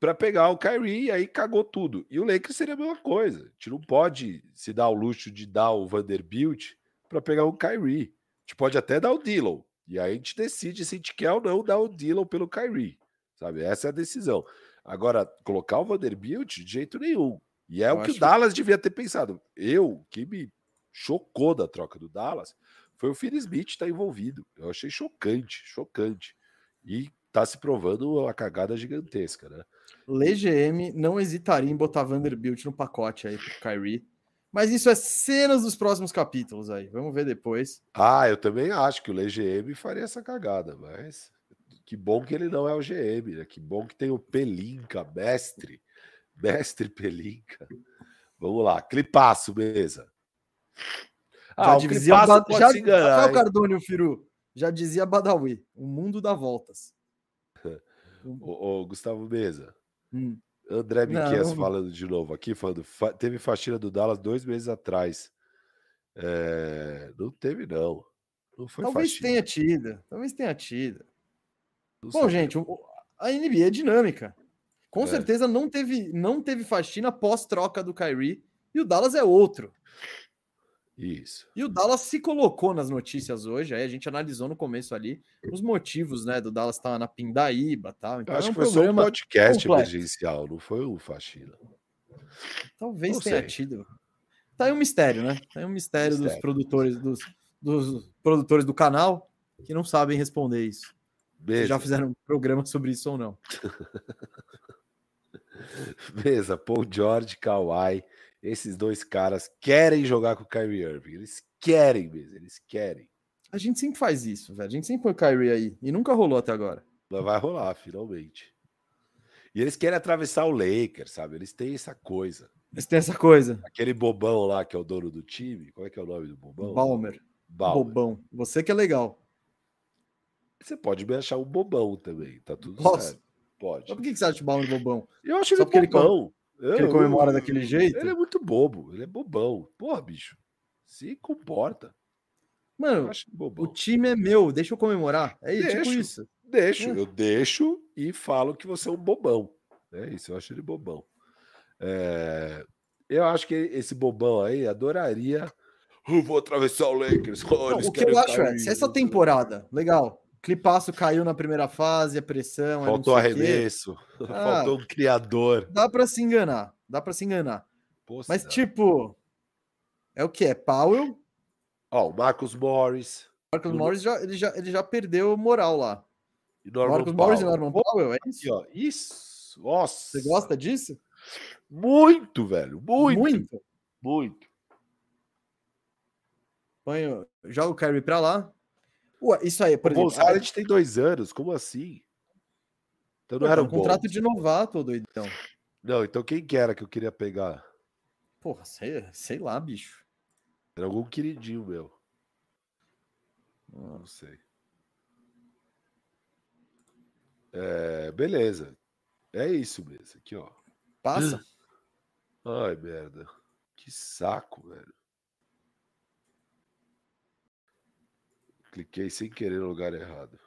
para pegar o Kyrie, e aí cagou tudo. E o Lakers seria a mesma coisa. A gente não pode se dar o luxo de dar o Vanderbilt para pegar o Kyrie. A gente pode até dar o Dillon. E aí a gente decide se a gente quer ou não dar o Dillon pelo Kyrie. Sabe? Essa é a decisão. Agora, colocar o Vanderbilt de jeito nenhum. E é Eu o que o Dallas que... devia ter pensado. Eu, o que me chocou da troca do Dallas foi o Finney-Smith estar envolvido. Eu achei chocante, chocante. E tá se provando uma cagada gigantesca, né? L G M não hesitaria em botar Vanderbilt no pacote aí pro Kyrie. Mas isso é cenas dos próximos capítulos aí. Vamos ver depois. Ah, eu também acho que o L G M faria essa cagada, mas que bom que ele não é o G M, né? Que bom que tem o Pelinka, mestre. Mestre Pelinka. Vamos lá, clipaço, beleza. Ah, já o dizia Bada... pode já... se enganar, Rafael Cardone, o Firu. Já dizia Badawi, o mundo dá voltas. O, o Gustavo Mesa, hum. André Miquez falando de novo aqui, falando, fa- teve faxina do Dallas dois meses atrás. É, não teve, não. Não foi talvez faxina. tenha tido, talvez tenha tido. Não Bom, gente, o, a N B A é dinâmica. Com é. certeza não teve, não teve faxina pós-troca do Kyrie, e o Dallas é outro. Isso. E o Dallas se colocou nas notícias hoje, aí a gente analisou no começo ali os motivos, né, do Dallas estar na pindaíba, tal. Então, eu acho é um que foi só um podcast completo. Emergencial, não foi o faxina. Talvez não tenha sei. tido. Tá aí um mistério, né? Tá aí um mistério, mistério. dos produtores dos, dos produtores do canal que não sabem responder isso. Beijo. Já fizeram um programa sobre isso ou não? Beleza, Paul George, Kawhi. Esses dois caras querem jogar com o Kyrie Irving. Eles querem mesmo, eles querem. A gente sempre faz isso, velho. A gente sempre põe o Kyrie aí. E nunca rolou até agora. Mas vai rolar, finalmente. E eles querem atravessar o Lakers, sabe? Eles têm essa coisa. Eles têm essa coisa. Aquele bobão lá que é o dono do time. Qual é que é o nome do bobão? Balmer. Balmer. Bobão. Você que é legal. Você pode me achar um bobão também. Tá tudo Posso? certo. Pode. Mas por que você acha o Balmer bobão? Eu acho ele Só bobão. Ele... Eu, que ele comemora eu, daquele jeito? Ele é muito bobo, ele é bobão. Porra, bicho, se comporta. Mano, o time é meu, deixa eu comemorar. É isso, deixo, tipo isso. Deixo, é. eu deixo e falo que você é um bobão. É isso, eu acho ele bobão. É, eu acho que esse bobão aí adoraria... Eu vou atravessar o Lakers. Oh, Não, o que eu acho é, se essa temporada, legal... Clipaço caiu na primeira fase, a pressão... Faltou arremesso, ah, faltou um criador. Dá pra se enganar, dá pra se enganar. Poxa, mas, tipo, é o que? É Powell? Ó, oh, o Marcus Morris. Marcus no... Morris, já, ele, já, ele já perdeu moral lá. E Norman Marcus Powell. Morris e Norman Powell, é isso? Aqui, ó. Isso, nossa. Você gosta disso? Muito, velho. Muito. Muito. Muito. Banho, joga o Kyrie pra lá. Ué, isso aí, por o exemplo. O Bozarret tem dois anos, como assim? Então não, pô, era um contrato bom de novato, doidão. Não, então quem que era que eu queria pegar? Porra, sei, sei lá, bicho. Era algum queridinho meu. Não sei. É, beleza. É isso mesmo. Aqui, ó. Passa. Ai, merda. Que saco, velho. Cliquei sem querer no lugar errado.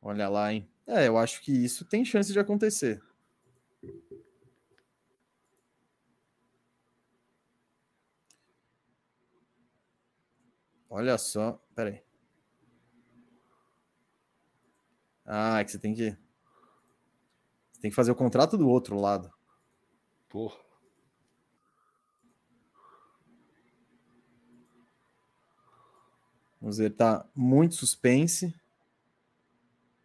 Olha lá, hein? É, eu acho que isso tem chance de acontecer. Olha só. Pera aí. Ah, é que você tem que... Você tem que fazer o contrato do outro lado. Porra. Vamos ver, tá muito suspense.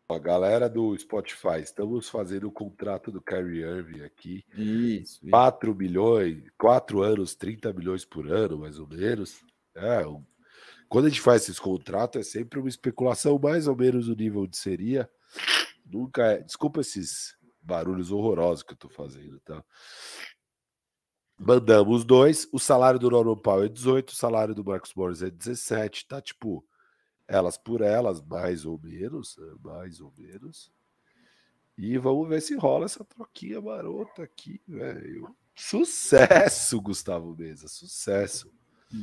A galera do Spotify, estamos fazendo o contrato do Kyrie Irving aqui. Isso. quatro milhões, quatro anos, trinta milhões por ano, mais ou menos. É, um... Quando a gente faz esses contratos, é sempre uma especulação, mais ou menos o nível de seria. Nunca é... Desculpa esses barulhos horrorosos que eu tô fazendo, tá? Mandamos os dois. O salário do Norman Powell é dezoito, o salário do Marcus Morris é dezessete, tá? Tipo, elas por elas, mais ou menos, mais ou menos. E vamos ver se rola essa troquinha marota aqui, velho. Sucesso, Gustavo Mesa, sucesso.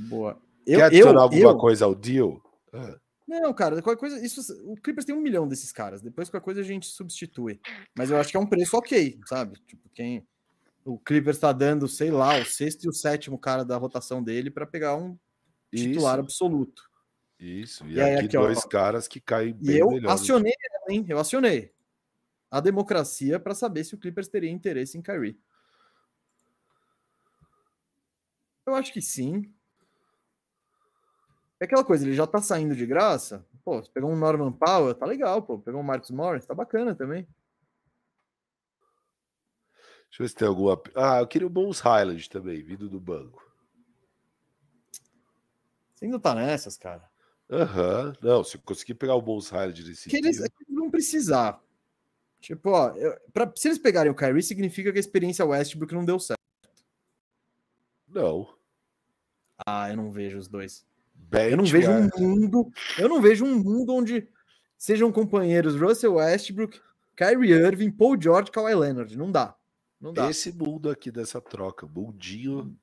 Boa. Eu, Quer adicionar eu, alguma eu... coisa ao deal? Ah. Não, cara, qualquer coisa. Isso, o Clippers tem um milhão desses caras. Depois, qualquer coisa, a gente substitui. Mas eu acho que é um preço ok, sabe? Tipo, quem. O Clippers tá dando, sei lá, o sexto e o sétimo cara da rotação dele para pegar um titular Isso. absoluto. Isso, e, e aqui, aqui dois ó, caras que caem bem. E eu melhor, acionei, hein? Eu acionei a democracia para saber se o Clippers teria interesse em Kyrie. Eu acho que sim. É aquela coisa, ele já tá saindo de graça. Pô, se pegou um Norman Powell, tá legal, pô. Pegou um Marcus Morris, tá bacana também. Deixa eu ver se tem alguma... Ah, eu queria o Bones Highland também, vindo do banco. Você ainda tá nessas, cara? Aham. Uhum. Não, se eu conseguir pegar o Bones Highland nesse que eles, é que eles vão precisar. Tipo, ó, eu, pra, se eles pegarem o Kyrie, significa que a experiência Westbrook não deu certo. Não. Ah, eu não vejo os dois. Bad, eu não vejo cara. um mundo, eu não vejo um mundo onde sejam companheiros Russell Westbrook, Kyrie Irving, Paul George, Kawhi Leonard. Não dá. Não dá. Esse mundo aqui dessa troca, mundinho.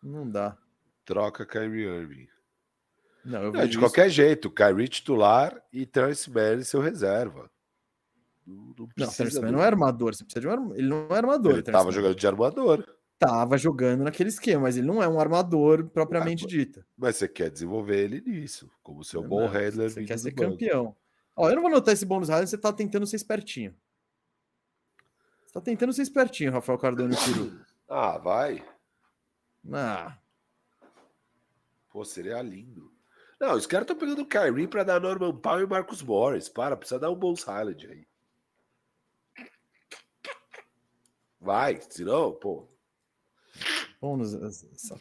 Não dá. Troca Kyrie Irving. Não, eu não, de isso. qualquer jeito, Kyrie titular e Terrence Mann seu reserva. Não, não, não Terrence Mann não é armador, você precisa de um armador. Ele não é armador. Ele estava jogando de armador. Tava jogando naquele esquema, mas ele não é um armador propriamente ah, dito. Mas você quer desenvolver ele nisso, como seu não, bom handler. Você quer ser banco. campeão. Ó, eu não vou notar esse bônus rádio, você tá tentando ser espertinho. Você tá tentando ser espertinho, Rafael Cardone Piru. Ah, vai. Ah. Pô, seria lindo. Não, os caras estão pegando o Kyrie pra dar Norman Powell e Marcus Morris. Para, precisa dar um bônus rádio aí. Vai, senão, pô. Bônus, essa...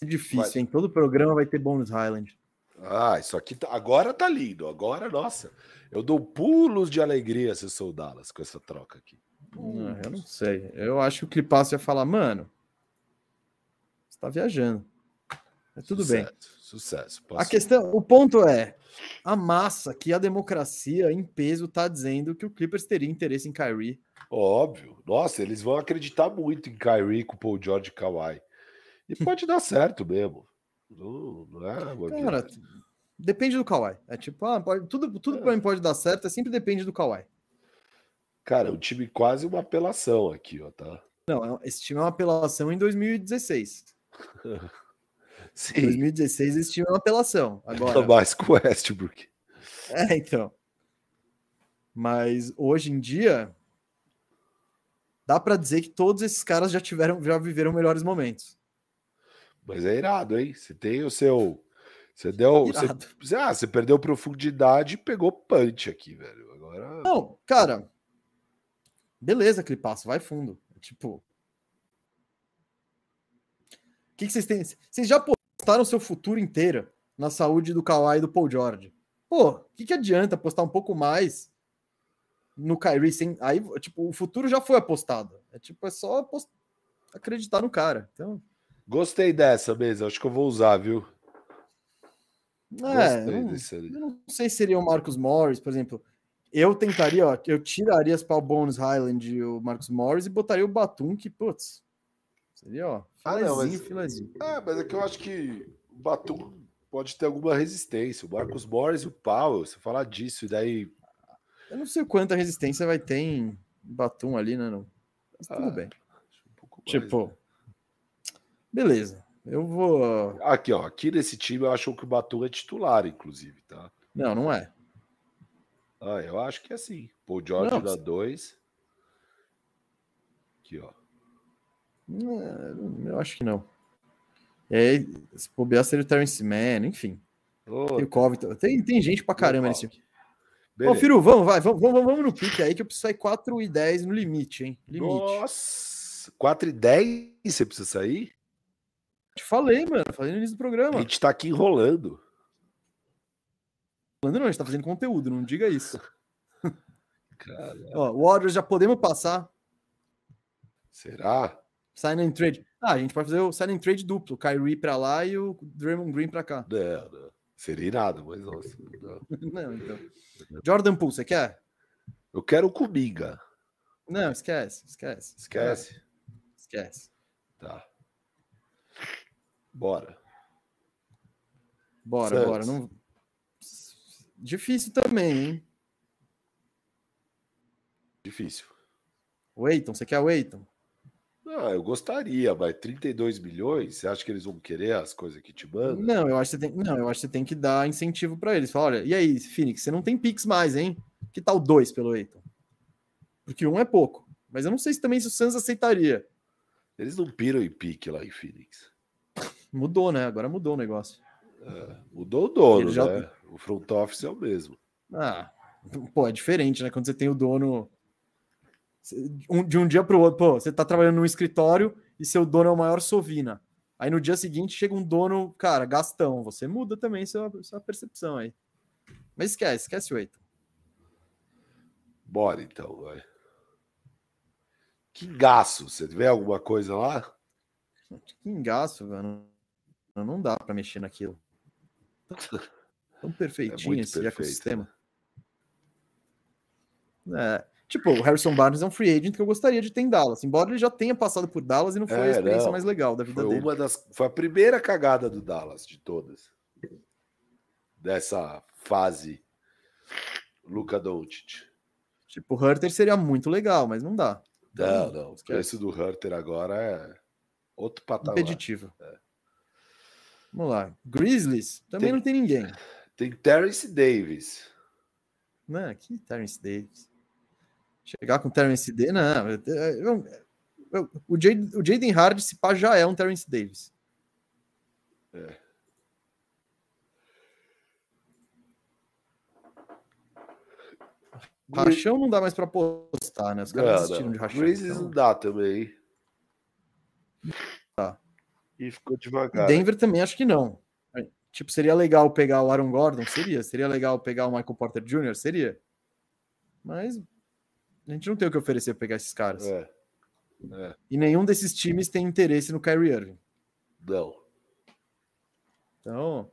é difícil, vai. Hein? Todo programa vai ter bônus Highland. Ah, isso aqui tá... agora tá lindo. Agora, nossa, eu dou pulos de alegria se eu sou o Dallas com essa troca aqui. Não, eu não sei. Eu acho que o Clipasso ia falar, mano, você tá viajando. É tudo sucesso, bem. Sucesso. Posso... A questão, o ponto é a massa que a democracia em peso tá dizendo que o Clippers teria interesse em Kyrie. Óbvio. Nossa, eles vão acreditar muito em Kyrie com o Paul George e Kawhi. E pode dar certo mesmo. Não, não é, cara, vida. Depende do Kawhi. É tipo, ah, pode, tudo, tudo é. Pra mim pode dar certo, é sempre depende do Kawhi. Cara, o time quase uma apelação aqui, ó, tá? Não, esse time é uma apelação em dois mil e dezesseis. Sim. Em dois mil e dezesseis esse time é uma apelação. Agora... mais com o Westbrook. É, então. Mas hoje em dia... dá pra dizer que todos esses caras já tiveram, já viveram melhores momentos. Mas é irado, hein? Você tem o seu Você deu. Você, ah, você perdeu profundidade e pegou punch aqui, velho. Agora. Não, cara. Beleza, Clipaço, vai fundo. Tipo. O que, que vocês têm? Vocês já apostaram seu futuro inteiro na saúde do Kawhi e do Paul George. Pô, o que, que adianta apostar um pouco mais no Kyrie? Sem... Aí, tipo, o futuro já foi apostado. É tipo, é só apost... acreditar no cara. Então... Gostei dessa mesa, acho que eu vou usar, viu? É, eu não, eu não sei se seria o Marcus Morris, por exemplo. Eu tentaria, ó, eu tiraria as Paul Bones Highland e o Marcus Morris e botaria o Batum, que, putz, seria, ó, filazinho, ah, não, mas, filazinho. É, mas é que eu acho que o Batum pode ter alguma resistência. O Marcus Morris e o Powell, se falar disso, e daí... Eu não sei quanta resistência vai ter em Batum ali, né, não? Mas tudo ah, bem. Um pouco mais, tipo... Né? Beleza, eu vou... Aqui, ó, aqui nesse time eu acho que o Batum é titular, inclusive, tá? Não, não é. Ah, eu acho que é assim. Paul George não, dá dois. Aqui, ó. Não, eu acho que não. E aí, se bobear, seria o Terrence Mann, enfim. Oh, tem o Covington. Tem, tem gente pra caramba nesse time. Ô, Firu, vamos, vai, vamos, vamos, vamos no pique aí, que eu preciso sair quatro e dez no limite, hein? Limite. Nossa! quatro e dez você precisa sair? Te falei, mano. Falei no início do programa. A gente tá aqui enrolando. Enrolando não, a gente tá fazendo conteúdo, não diga isso. Ó, Warriors já podemos passar. Será? Sign and trade. Ah, a gente pode fazer o sign and trade duplo. O Kyrie pra lá e o Draymond Green pra cá. Não, não. Seria irado, mas nossa. Não, não então. Jordan Poole, você quer? Eu quero o Kuminga. Não, esquece, esquece. Esquece? Esquece. Tá. Bora. Bora, Santos. Bora. Não... Difícil também, hein? Difícil. O Eiton, você quer o Eiton? Ah, eu gostaria, mas trinta e dois milhões, você acha que eles vão querer as coisas que te mandam? Não, eu acho que você tem, não, eu acho que você tem que dar incentivo para eles. Fala, olha, e aí, Phoenix, você não tem Pix mais, hein? Que tal dois pelo Eiton? Porque um é pouco. Mas eu não sei se também se o Suns aceitaria. Eles não piram em pique lá em Phoenix. Mudou, né? Agora mudou o negócio. É, mudou o dono, já... né? O front office é o mesmo. Ah, pô, é diferente, né? Quando você tem o dono... De um dia pro outro, pô, você tá trabalhando num escritório e seu dono é o maior sovina. Aí no dia seguinte chega um dono, cara, gastão. Você muda também sua, sua percepção aí. Mas esquece, esquece o Eiton. Bora, então, vai. Que engaço. Você vê alguma coisa lá? Que engaço, velho. Não dá pra mexer naquilo. Tão perfeitinho é esse perfeito, ecossistema. Né? É, tipo, o Harrison Barnes é um free agent que eu gostaria de ter em Dallas, embora ele já tenha passado por Dallas e não foi é, a experiência não. mais legal da vida foi dele. Uma das, foi a primeira cagada do Dallas de todas. Dessa fase Luka Doncic. Tipo, o Huerter seria muito legal, mas não dá. Não, não. não o preço do Huerter agora é outro patamar. Impeditivo. É. Vamos lá. Grizzlies, também tem, não tem ninguém. Tem Terrence Davis. Não, que Terrence Davis. Chegar com o Terrence Davis... Não, eu, eu, eu, o, Jay, o Jaden Hardy, se pá, já é um Terrence Davis. É. Rachão não dá mais pra apostar, né? Os caras assistiram de rachão. O Grizzlies não dá também. Tá. E ficou devagar. Denver também acho que não. Tipo, seria legal pegar o Aaron Gordon? Seria. Seria legal pegar o Michael Porter Júnior? Seria. Mas... A gente não tem o que oferecer para pegar esses caras. É, é. E nenhum desses times tem interesse no Kyrie Irving. Não. Então,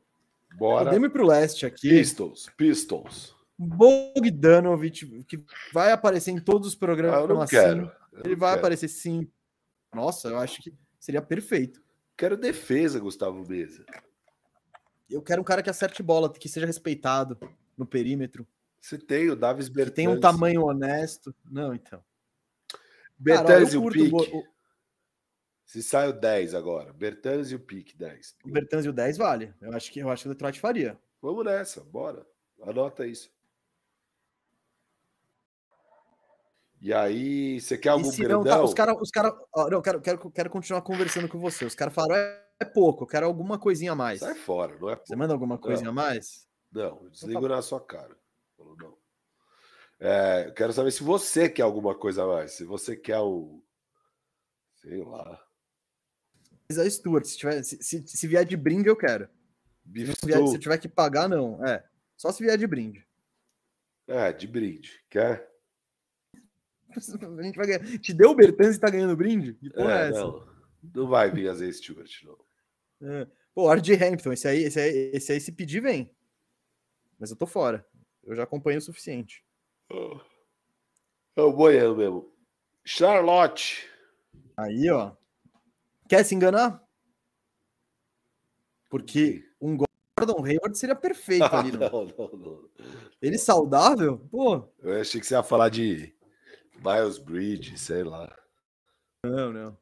bora. Dê-me pro leste aqui. Pistons, Pistons. Bogdanović, que vai aparecer em todos os programas. Ah, eu não assim, quero. Eu ele não vai quero. aparecer sim. Nossa, eu acho que seria perfeito. Quero defesa, Gustavo Mesa. Eu quero um cara que acerte bola, que seja respeitado no perímetro. Você tem o Davis Bertans. Tem um tamanho honesto. Não, então. Bertans e o Pique. O... Se sai o dez agora. Bertans e o Pique, dez. O Bertans e o dez vale. Eu acho que, eu acho que o Detroit faria. Vamos nessa, bora. Anota isso. E aí, você quer algum grandão? Não, tá, os caras... Os cara, não, quero, quero, quero continuar conversando com você. Os caras falaram, é é pouco, eu quero alguma coisinha a mais. Sai fora, não é pouco. Você manda alguma coisinha não. a mais? Não, eu desligo então tá na sua cara. Não. É, eu quero saber se você quer alguma coisa a mais, se você quer o... sei lá... A Stuart, se, tiver, se, se, se vier de brinde, eu quero. Se, vier, se tiver que pagar, não. É, só se vier de brinde. É, de brinde. Quer? A gente vai ganhar. Te deu o Bertans e tá ganhando brinde? Que porra é, é essa? Não, não vai vir a Zé Stewart, não. É. Pô, R J Hampton, esse aí, esse aí, esse aí se pedir, vem. Mas eu tô fora. Eu já acompanho o suficiente. Oh. É o boiano mesmo. Charlotte. Aí, ó. Quer se enganar? Porque um Gordon Hayward seria perfeito ali. Não? não, não, não. Ele saudável? Pô. Eu achei que você ia falar de Miles Bridges, sei lá. Não, não.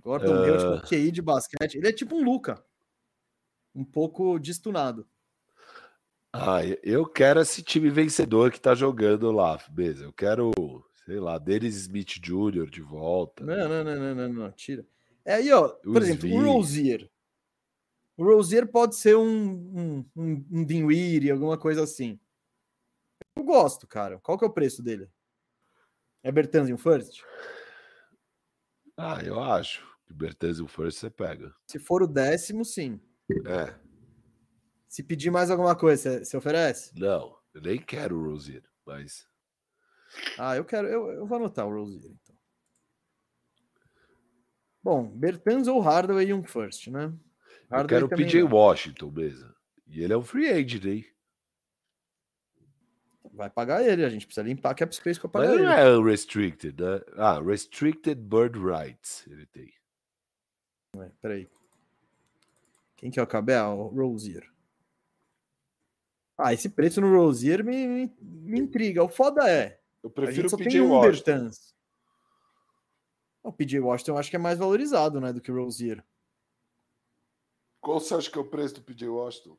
Gordon uh... Hayward, tipo, Q I de basquete. Ele é tipo um Luka. Um pouco destunado. Ah, eu quero esse time vencedor que tá jogando lá, beleza. Eu quero... sei lá, Dennis Smith Júnior de volta. Não, né? não, não, não, não, não, tira. É aí, ó, por Os exemplo, o Rozier. O Rozier pode ser um, um, um, um Dinwiddie, alguma coisa assim. Eu gosto, cara. Qual que é o preço dele? É Bertans e um First? Ah, eu acho que Bertans e um First você pega. Se for o décimo, sim. É. Se pedir mais alguma coisa, você oferece? Não, eu nem quero o Rozier, mas... Ah, eu quero, eu, eu vou anotar o Rozier, então. Bom, Bertans ou Hardaway e um first, né? Hardaway eu quero o P J não. Washington, beleza. E ele é um free agent, hein? Vai pagar ele, a gente precisa limpar a cap space pra pagar Mas ele. Não é unrestricted, né? Ah, restricted bird rights ele tem. Ué, peraí. Quem que eu acabei? Ah, o Rozier. Ah, esse preço no Rozier me, me, me intriga. O foda é... Eu prefiro o P J Washington. O P J Washington eu acho que é mais valorizado, né, do que o Rozier. Qual você acha que é o preço do P J Washington?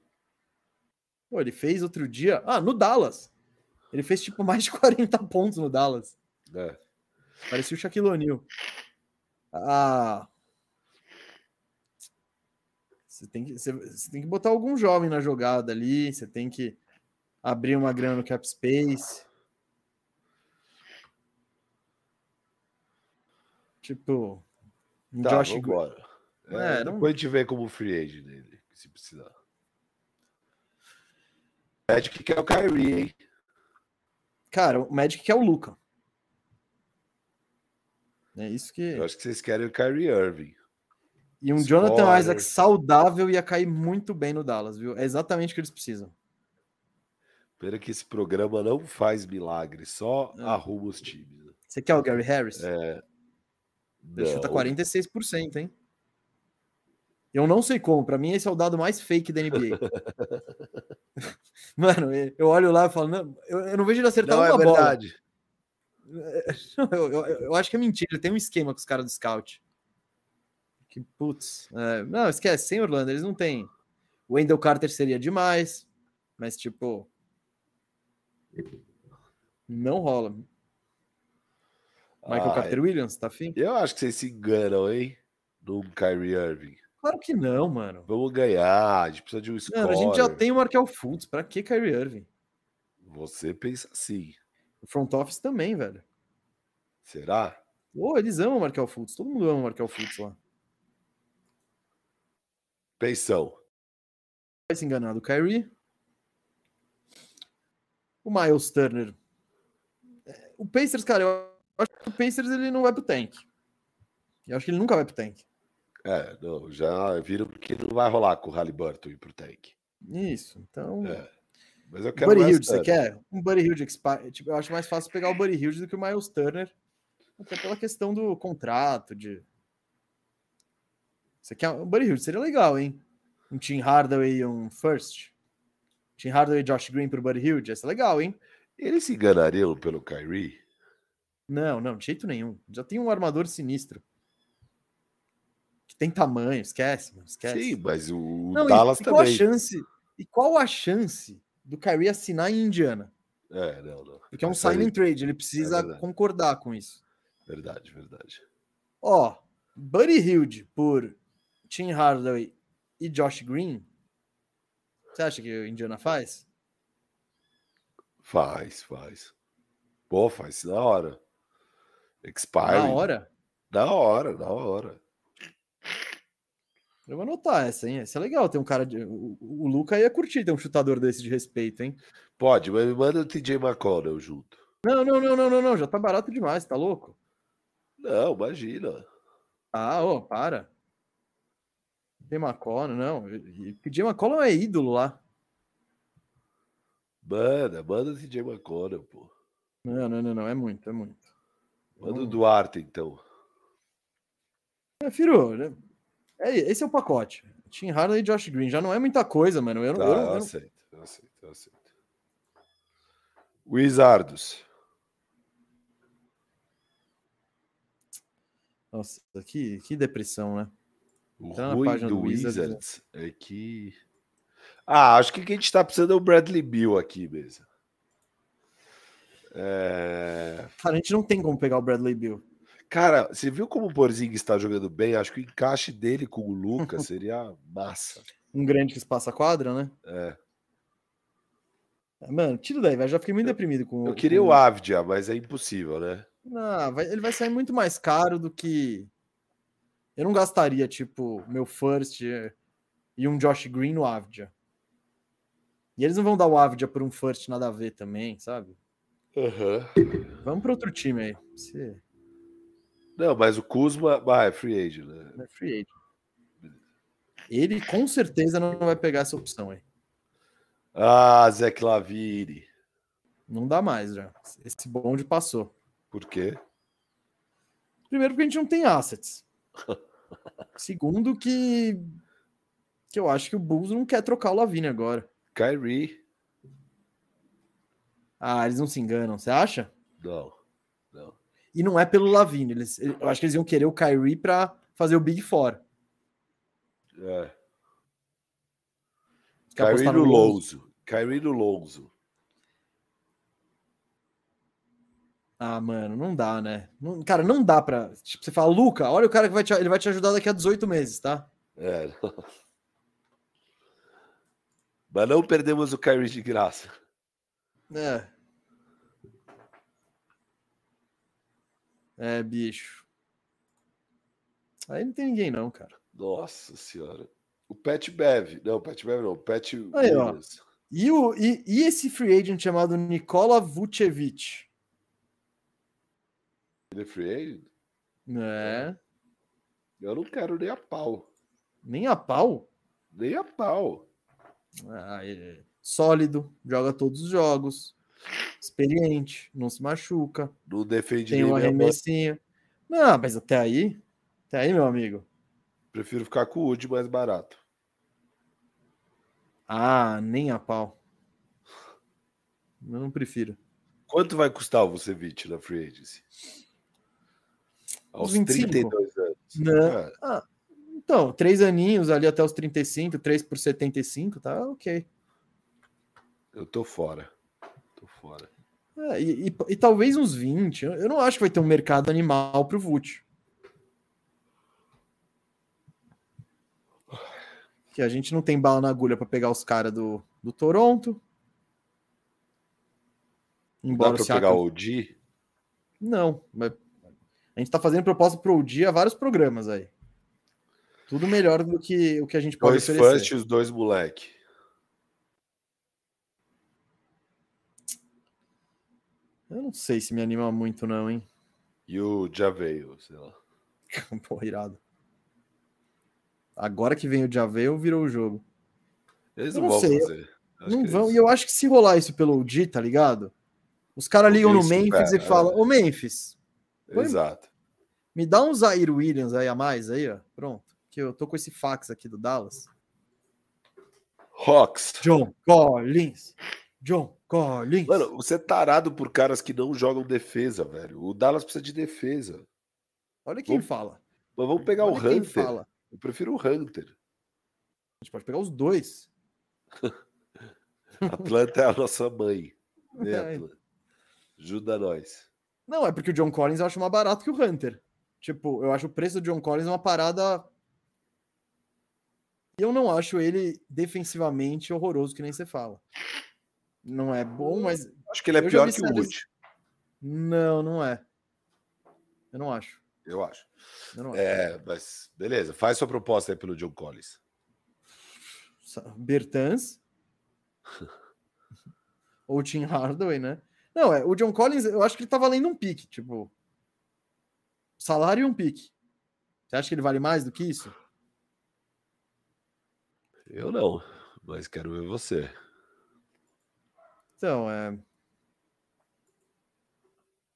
Pô, ele fez outro dia... Ah, no Dallas. Ele fez, tipo, mais de quarenta pontos no Dallas. É. Parecia o Shaquille O'Neal. Ah... Você tem, que, você, você tem que botar algum jovem na jogada ali, você tem que abrir uma grana no cap space. Tipo, um tá, Josh Green. É, é, não... Depois a gente vê como free agent dele, se precisar. O Magic quer o Kyrie, hein? Cara, o Magic quer o Luka. É isso que... Eu acho que vocês querem o Kyrie Irving. E um Spoiler. Jonathan Isaac saudável ia cair muito bem no Dallas, viu? É exatamente o que eles precisam. Pena que esse programa não faz milagre, só não. arruma os times. Né? Você quer o Gary Harris? É. Ele não. chuta quarenta e seis por cento, hein? Eu não sei como, pra mim esse é o dado mais fake da N B A. Mano, eu olho lá e falo, não, eu não vejo ele acertar não, uma é verdade. bola. Eu, eu, eu acho que é mentira, tem um esquema com os caras do scout. Que putz, é, não, esquece, sem Orlando eles não tem. O Wendell Carter seria demais, mas tipo não rola. Michael ah, Carter Williams, tá afim? Eu acho que vocês se enganam, hein? Do Kyrie Irving. Claro que não, mano. Vamos ganhar, a gente precisa de um score. Mano, a gente já tem o Markel Fultz, pra que Kyrie Irving? Você pensa assim. O front office também, velho. Será? Pô, eles amam o Markel Fultz, todo mundo ama o Markel Fultz lá. Pensão. Vai se enganar do Kyrie. O Miles Turner. O Pacers, cara, eu acho que o Pacers ele não vai pro tank. Eu acho que ele nunca vai pro tank. É, não, já viram que não vai rolar com o Haliburton ir pro tank. Isso, então... É. Mas eu quero o Buddy Hield, você quer? Um Buddy Hield expi... tipo, eu acho mais fácil pegar o Buddy Hield do que o Miles Turner. Até pela questão do contrato, de... Você quer... O Buddy Hield seria legal, hein? Um Tim Hardaway e um First. Tim Hardaway e Josh Green pro Buddy Hield. Essa é legal, hein? Eles se enganariam pelo Kyrie? Não, não. De jeito nenhum. Já tem um armador sinistro. Que tem tamanho. Esquece, mano. Esquece. Sim, mas o não, Dallas e, e qual também. A chance, e qual a chance do Kyrie assinar em Indiana? É, não, não. Porque é um sign and trade. Ele precisa é concordar com isso. Verdade, verdade. Ó, Buddy Hield por... Tim Hardaway e Josh Green, você acha que o Indiana faz? Faz, faz. Pô, faz na hora. Expire. Na hora? Na hora, na hora. Eu vou anotar essa, hein? Essa é legal, tem um cara de... O, o Luka ia curtir ter um chutador desse de respeito, hein? Pode, mas me manda o T J McConnell junto. Não, não, não, não, não, não, já tá barato demais, tá louco? Não, imagina. Ah, ô, para. T J McConnell, não. T J McConnell é ídolo lá. Manda, manda o T J McConnell, pô. Não, não, não, não, é muito, é muito. Manda o Duarte, então. É, Firu, né? É, esse é o pacote. Tim Hardaway e Josh Green. Já não é muita coisa, mano. Eu não, tá, eu, não, eu, eu não... aceito, eu aceito, eu aceito. Wizardos. Nossa, que, que depressão, né? O tá ruim do, do Wizards, Wizards é que... Ah, acho que o que a gente tá precisando é o Bradley Beal aqui mesmo. É... Cara, a gente não tem como pegar o Bradley Beal. Cara, você viu como o Porzingis está jogando bem? Acho que o encaixe dele com o Luka seria massa. Um grande que espaça a quadra, né? É. Mano, tira daí, velho. Já fiquei muito eu, deprimido com Eu queria com... o Avdija, mas é impossível, né? Não, vai, ele vai sair muito mais caro do que... Eu não gastaria, tipo, meu first e um Josh Green no Avdija. E eles não vão dar o Avdija por um first nada a ver também, sabe? Uhum. Vamos para outro time aí. Você... Não, mas o Kuzma, ah, é free agent, né? É free agent. Ele com certeza não vai pegar essa opção aí. Ah, Zach LaVine. Não dá mais já. Esse bonde passou. Por quê? Primeiro, porque a gente não tem assets. Segundo, que... que eu acho que o Bulls não quer trocar o LaVine agora. Kyrie. Ah, eles não se enganam, você acha? Não, não. E não é pelo LaVine. Eles, eu acho que eles iam querer o Kyrie para fazer o Big Four. É. Kyrie no, no Lonzo. Lonzo. Kyrie no Lonzo. Ah, mano, não dá, né? Não, cara, não dá pra... Tipo, você fala, Luka, olha o cara que vai te, ele vai te ajudar daqui a dezoito meses, tá? É. Mas não perdemos o Kyrie de graça. É. É, bicho. Aí não tem ninguém, não, cara. Nossa senhora. O Pat Bev. Não, o Pat Bev não. O Pat Aí, ó. E, o, e, e esse free agent chamado Nikola Vucevic? Ele é free agent? É. Eu não quero nem a pau. Nem a pau? Nem a pau. Ah, ele é sólido. Joga todos os jogos. Experiente, não se machuca. Não defende nem. Tem um arremessinho. Não, mas até aí, até aí, meu amigo. Prefiro ficar com o Wood mais barato. Ah, nem a pau. Eu não prefiro. Quanto vai custar o Vucevic na free agency? Aos vinte e cinco trinta e dois anos. Não. Ah, então, três aninhos ali até os trinta e cinco, três por setenta e cinco, tá ok. Eu tô fora. Tô fora. É, e, e, e talvez uns vinte. Eu não acho que vai ter um mercado animal pro Vult. Que a gente não tem bala na agulha para pegar os caras do, do Toronto. Embora dá pra pegar o O G? Não. Mas a gente tá fazendo proposta pro O G a vários programas aí. Tudo melhor do que o que a gente pode oferecer. Dois fãs e os dois moleque. Eu não sei se me anima muito, não, hein? E o Javel, sei lá. Pô, irado. Agora que vem o Javel, virou o jogo. Eles eu não vão sei. fazer. Acho não vão. Eles... E eu acho que se rolar isso pelo O G, tá ligado? Os caras ligam isso, no Memphis é, e falam, ô, é. Memphis. Exato. Me dá um Zaire Williams aí a mais, aí, ó. Pronto. Que eu tô com esse fax aqui do Dallas. Hawks. John Collins. John Collins. Mano, você é tarado por caras que não jogam defesa, velho. O Dallas precisa de defesa. Olha quem vamos... fala. Mas vamos pegar Olha o Hunter. Fala. Eu prefiro o Hunter. A gente pode pegar os dois. Atlanta é a nossa mãe. Né, Atlanta? Ajuda nós. Não, é porque o John Collins eu acho mais barato que o Hunter. Tipo, eu acho o preço do John Collins uma parada Eu não acho ele defensivamente horroroso, que nem você fala. Não é bom, mas... Acho que ele é pior que o Wood. Não, não é. Eu não acho. Eu acho. Eu não acho. É, mas beleza. Faz sua proposta aí pelo John Collins. Bertans. Ou Tim Hardaway, né? Não, é. O John Collins, eu acho que ele tá valendo um pique. Tipo, salário e um pique. Você acha que ele vale mais do que isso? Eu não, mas quero ver você. Então, é...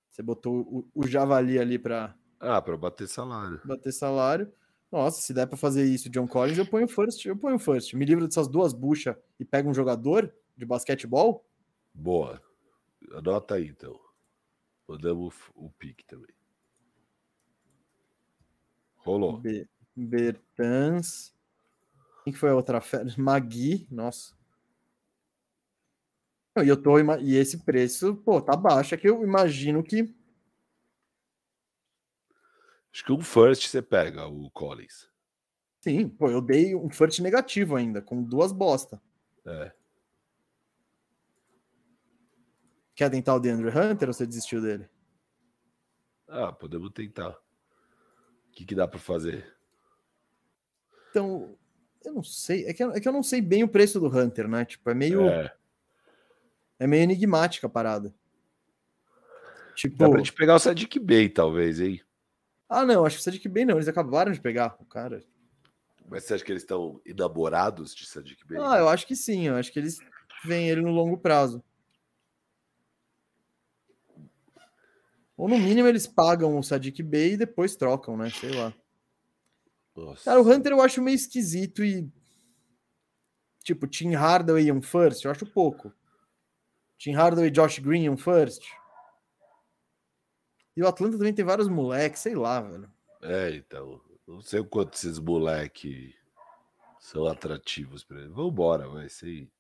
Você botou o, o javali ali pra... Ah, pra bater salário. Bater salário. Nossa, se der pra fazer isso, John Collins, eu ponho first, eu ponho first. Me livro dessas duas buchas e pego um jogador de basquetebol? Boa. Anota aí, então. Mandamos o, o pique também. Rolou. Be- Bertans... Quem que foi a outra fera? Magui, nossa. E eu tô ima- e esse preço, pô, tá baixo. É que eu imagino que... Acho que um first você pega, o Collins. Sim, pô, eu dei um first negativo ainda, com duas bosta. É. Quer tentar o DeAndre Hunter ou você desistiu dele? Ah, podemos tentar. O que que dá pra fazer? Então... Eu não sei, é que eu, é que eu não sei bem o preço do Hunter, né? Tipo, é meio... É, é meio enigmática a parada. Tipo... Dá pra te pegar o Sadiq Bey, talvez, hein? Ah, não, acho que o Sadiq Bey não, eles acabaram de pegar o cara. Mas você acha que eles estão enamorados de Sadiq Bey? Ah, eu acho que sim, eu acho que eles veem ele no longo prazo. Ou no mínimo eles pagam o Sadiq Bey e depois trocam, né? Sei lá. Nossa. Cara, o Hunter eu acho meio esquisito e... Tipo, Tim Hardaway e um first, eu acho pouco. Tim Hardaway e Josh Green e um first. E o Atlanta também tem vários moleques, sei lá, velho. É, então. Não sei o quanto esses moleques são atrativos pra ele. Vambora, vai ser...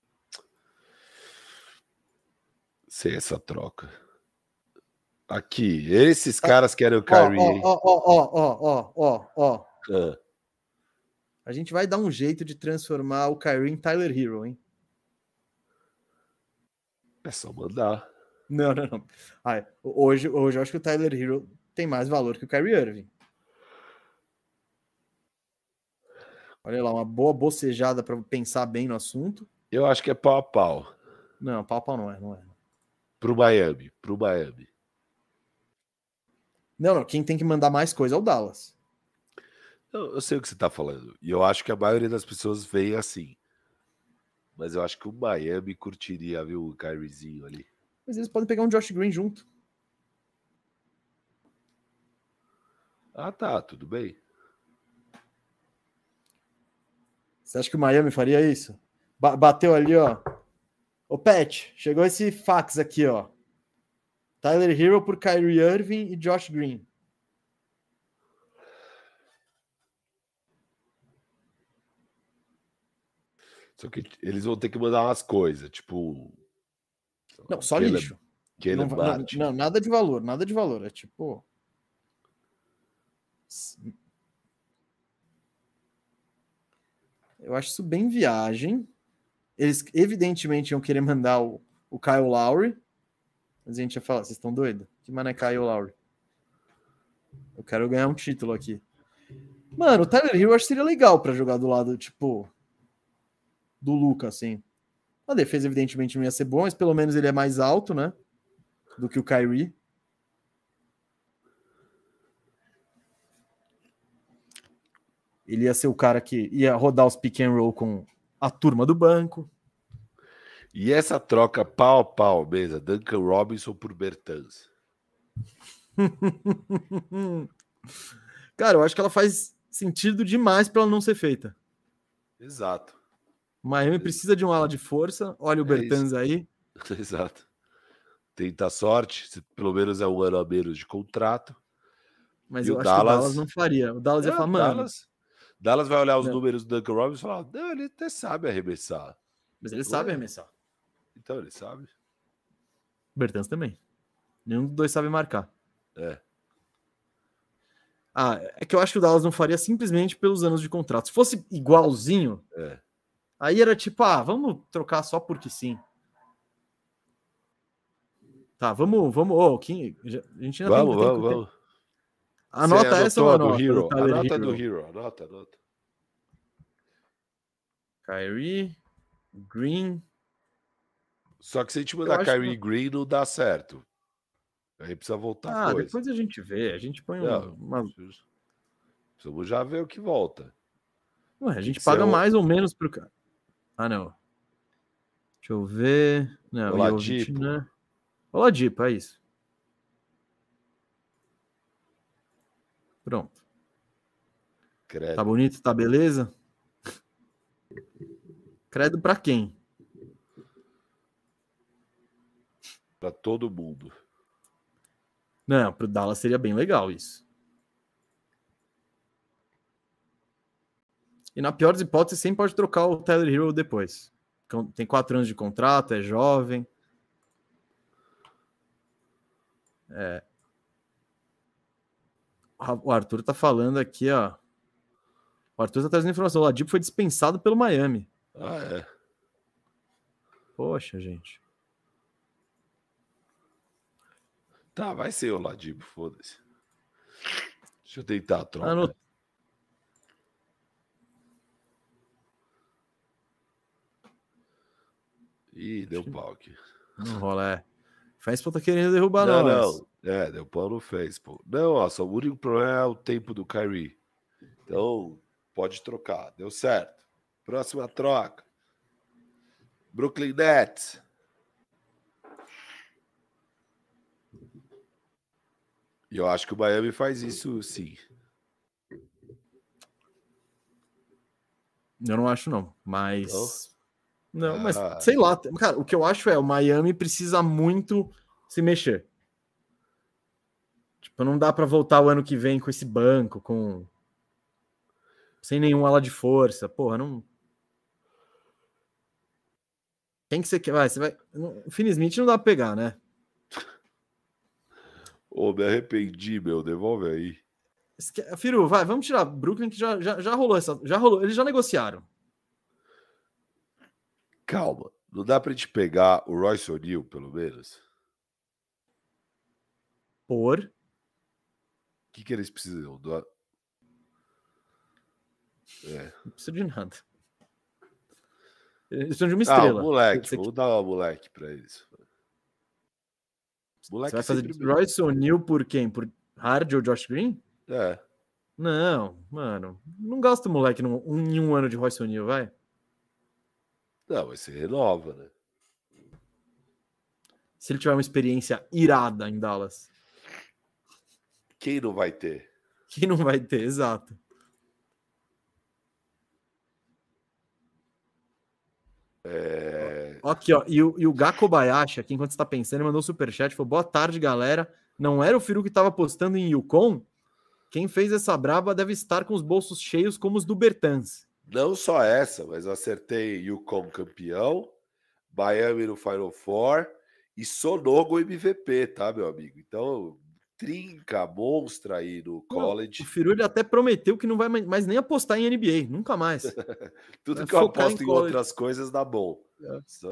Sem essa troca. Aqui, esses caras querem o Kyrie. Ó, ó, ó, ó, ó, ó, ó. Ah. A gente vai dar um jeito de transformar o Kyrie em Tyler Hero, hein? É só mandar. Não, não, não. Ai, hoje, hoje eu acho que o Tyler Hero tem mais valor que o Kyrie Irving. Olha lá, uma boa bocejada pra pensar bem no assunto. Eu acho que é pau a pau. Não, pau a pau não é, não é. Pro Miami, pro Miami. Não, não, quem tem que mandar mais coisa é o Dallas. Eu sei o que você está falando. E eu acho que a maioria das pessoas vem assim. Mas eu acho que o Miami curtiria, viu, o Kyriezinho ali. Mas eles podem pegar um Josh Green junto. Ah, tá. Tudo bem. Você acha que o Miami faria isso? Ba- bateu ali, ó. Ô, Pat, chegou esse fax aqui, ó. Tyler Hero por Kyrie Irving e Josh Green. Só que eles vão ter que mandar umas coisas, tipo... Não, só Kellen, lixo. Kellen não, não, não, nada de valor, nada de valor. É tipo... Eu acho isso bem viagem. Eles evidentemente iam querer mandar o, o Kyle Lowry. Mas a gente ia falar, vocês estão doidos? Que mano é Kyle Lowry? Eu quero ganhar um título aqui. Mano, o Tyler Hill eu acho que seria legal pra jogar do lado, tipo... do Luka, assim. A defesa, evidentemente, não ia ser boa, mas pelo menos ele é mais alto, né? Do que o Kyrie. Ele ia ser o cara que ia rodar os pick and roll com a turma do banco. E essa troca pau a pau, mesa, Duncan Robinson por Bertans. Cara, eu acho que ela faz sentido demais pra ela não ser feita. Exato. Miami precisa de um ala de força. Olha o é Bertans isso. Aí. Exato. Tenta a sorte. Pelo menos é um ano a menos de contrato. Mas e eu o acho Dallas... que o Dallas não faria. O Dallas é, ia falar, mano... Dallas... Dallas vai olhar os não. números do Duncan Robinson e falar, não, ele até sabe arremessar. Mas ele não sabe é. arremessar. Então ele sabe. Bertans também. Nenhum dos dois sabe marcar. É. Ah, é que eu acho que o Dallas não faria simplesmente pelos anos de contrato. Se fosse igualzinho, é. aí era tipo, ah, vamos trocar só porque sim. Tá, vamos, vamos, oh, quem, a gente ainda vamos, tem vamos, tempo. vamos. Anota anotou, essa ou anota? Hero. Do anota Hero. do Hero, anota, anota. Kyrie, Green. Só que se a gente mandar Kyrie que... Green não dá certo. Aí precisa voltar Ah, coisa. Depois a gente vê. A gente põe não, uma... Precisamos já ver o que volta. Ué, a gente Tem paga mais outro. ou menos pro cara. Ah, não. Deixa eu ver. Não, Olá, Dipo. Né? Olá, Dipo, é isso. Pronto. Credo. Tá bonito? Tá beleza? Credo pra quem? Pra todo mundo. Não, pro Dallas seria bem legal isso. E na pior das hipóteses, sempre pode trocar o Tyler Hero depois. Tem quatro anos de contrato, é jovem. É. O Arthur tá falando aqui, ó. O Arthur tá trazendo informação. O Ladipo foi dispensado pelo Miami. Ah, é. Poxa, gente. Tá, vai ser o Ladipo, foda-se. Deixa eu tentar a troca. Anot... Ih, deu Acho pau aqui. Não rola, é. Faz pra tá querendo derrubar não, nós. Não, é, deu pau no fez, pô. Não, ó, só o único problema é o tempo do Kyrie. Então, pode trocar. Deu certo. Próxima troca. Brooklyn Nets. E eu acho que o Miami faz isso, sim. Eu não acho, não. Mas... Não, não ah. mas sei lá. Cara, o que eu acho é o Miami precisa muito se mexer. Tipo, não dá pra voltar o ano que vem com esse banco, com... Sem nenhum ala de força. Porra, não... Quem que você quer? Vai, você vai... O Finney-Smith não dá pra pegar, né? Ô, oh, me arrependi, meu. Devolve aí. Esque... Firu, vai, vamos tirar Brooklyn, que já, já, já rolou essa... Já rolou. Eles já negociaram. Calma. Não dá pra gente pegar o Royce O'Neal, pelo menos? Por? O que que eles precisam? Do... É. Não precisa de nada. Eles precisam de uma estrela. Ah, moleque. Você... Vou dar uma moleque pra eles. Moleque, você vai fazer de Royce O'Neal por quem? Por Hardy ou Josh Green? É. Não, mano. Não gasta o moleque num, um, em um ano de Royce O'Neal, vai? Não, mas você renova, né? Se ele tiver uma experiência irada em Dallas. Quem não vai ter? Quem não vai ter, exato. É... Aqui, ó, e o, e o Gakobayashi, aqui enquanto você tá pensando, ele mandou um superchat, falou, boa tarde, galera. Não era o Firu que tava postando em Yukon? Quem fez essa braba deve estar com os bolsos cheios como os do Bertans. Não só essa, mas eu acertei Yukon campeão, Miami no Final Four e Sonogo M V P, tá, meu amigo? Então, trinca, monstra aí no college. Não, o Firu, ele até prometeu que não vai mais nem apostar em N B A, nunca mais. Tudo vai que eu aposto em, em outras coisas dá bom. É. Só...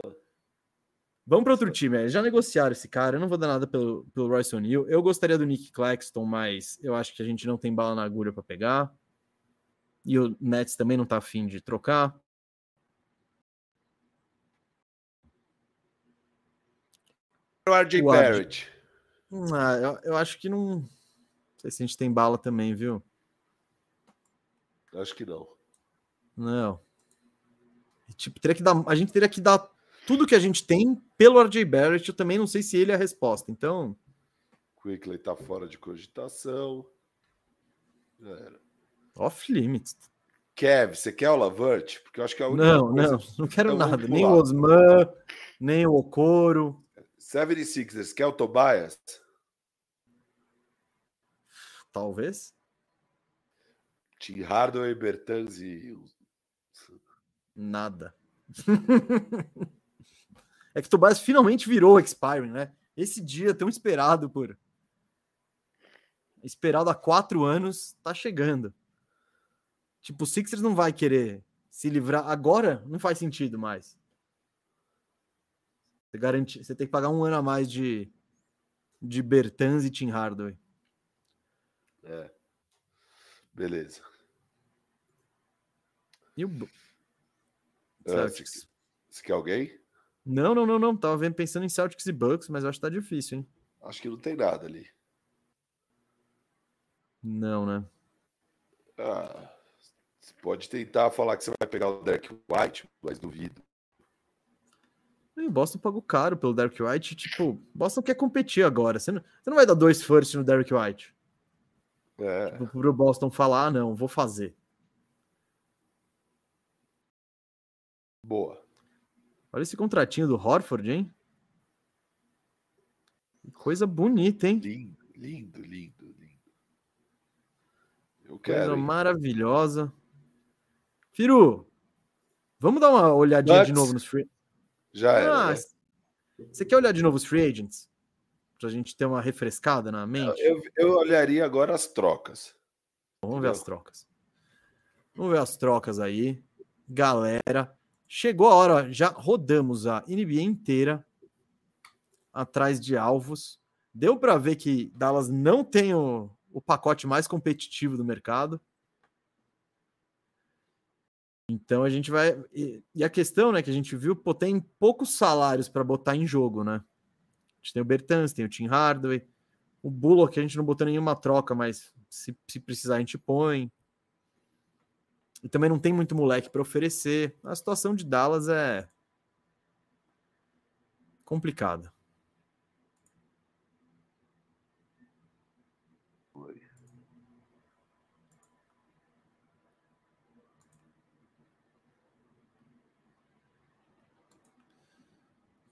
Vamos para outro time, eles já negociaram esse cara, eu não vou dar nada pelo, pelo Royce O'Neal. Eu gostaria do Nick Claxton, mas eu acho que a gente não tem bala na agulha para pegar. E o Nets também não tá afim de trocar. O R J Barrett. Ah, eu, eu acho que não... não sei se a gente tem bala também, viu? Acho que não. Não. E, tipo, teria que dar, a gente teria que dar tudo que a gente tem pelo R J Barrett. Eu também não sei se ele é a resposta, então... Quickley tá fora de cogitação. Já era. Off limits. Kev, você quer o Lavert? Porque eu acho que é a única Não, coisa não, não quero nada. Popular. Nem o Osman, nem o Okoro. setenta e seis ers, quer o Tobias? Talvez. Tim Hardaway, Bertans e... Nada. É que o Tobias finalmente virou expiring, né? Esse dia tão esperado por... esperado há quatro anos, tá chegando. Tipo, o Sixers não vai querer se livrar agora, não faz sentido mais. Você, garante, você tem que pagar um ano a mais de, de Bertans e Tim Hardaway. É. Beleza. E o... Celtics. Você quer alguém? Não, não, não, não. Tava vendo, pensando em Celtics e Bucks, mas acho que tá difícil, hein? Acho que não tem nada ali. Não, né? Ah, você pode tentar falar que você vai pegar o Derek White, mas duvido. E o Boston pagou caro pelo Derek White. Tipo, Boston quer competir agora. Você não, você não vai dar dois first no Derek White. É. Tipo, pro Boston falar, ah, não, vou fazer. Boa. Olha esse contratinho do Horford, hein? Coisa bonita, hein? Lindo, lindo, lindo, lindo. Eu quero. Coisa hein? Maravilhosa. Firu, vamos dar uma olhadinha Bucks. De novo nos free... Já ah, era. Né? Você quer olhar de novo os free agents? Pra gente ter uma refrescada na mente? Eu, eu olharia agora as trocas. Vamos ver eu... as trocas. Vamos ver as trocas aí. Galera... Chegou a hora, já rodamos a N B A inteira atrás de alvos. Deu para ver que Dallas não tem o, o pacote mais competitivo do mercado. Então a gente vai... E, e a questão, né, que a gente viu, pô, tem poucos salários para botar em jogo, né? A gente tem o Bertans, tem o Tim Hardaway, o Bullock, a gente não botou nenhuma troca, mas se, se precisar a gente põe. E também não tem muito moleque para oferecer. A situação de Dallas é complicada. Oi. O que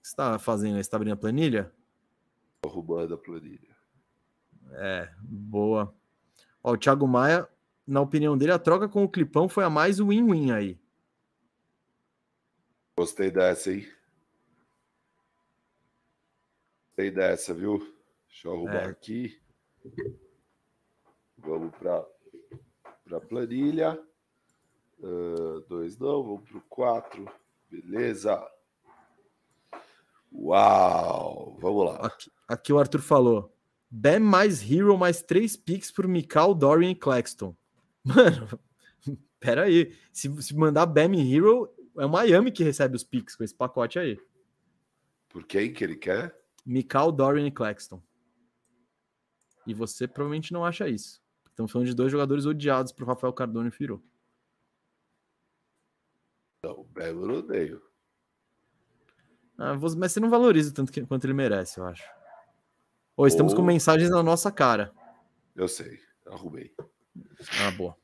você está fazendo? Você está abrindo a planilha? Estou roubando a planilha. É, boa. Ó, o Thiago Maia... Na opinião dele, a troca com o Clipão foi a mais win-win aí. Gostei dessa, hein? Gostei dessa, viu? Deixa eu arrumar é. aqui. Vamos para a planilha. Uh, dois não, vamos para o quatro. Beleza. Uau! Vamos lá. Aqui, aqui o Arthur falou. Bam mais Hero mais três picks por Mikal, Dorian e Claxton. Mano, peraí. Se, se mandar Bam e Hero, é o Miami que recebe os picks com esse pacote aí. Por quem que ele quer? Mikal, Dorian e Claxton. E você provavelmente não acha isso. Estamos falando de dois jogadores odiados por Rafael Cardone e Firo. Não, Bam eu não odeio. Ah, mas você não valoriza tanto que, quanto ele merece, eu acho. Ou estamos oh. com mensagens na nossa cara. Eu sei, arrumei. Ah, boa.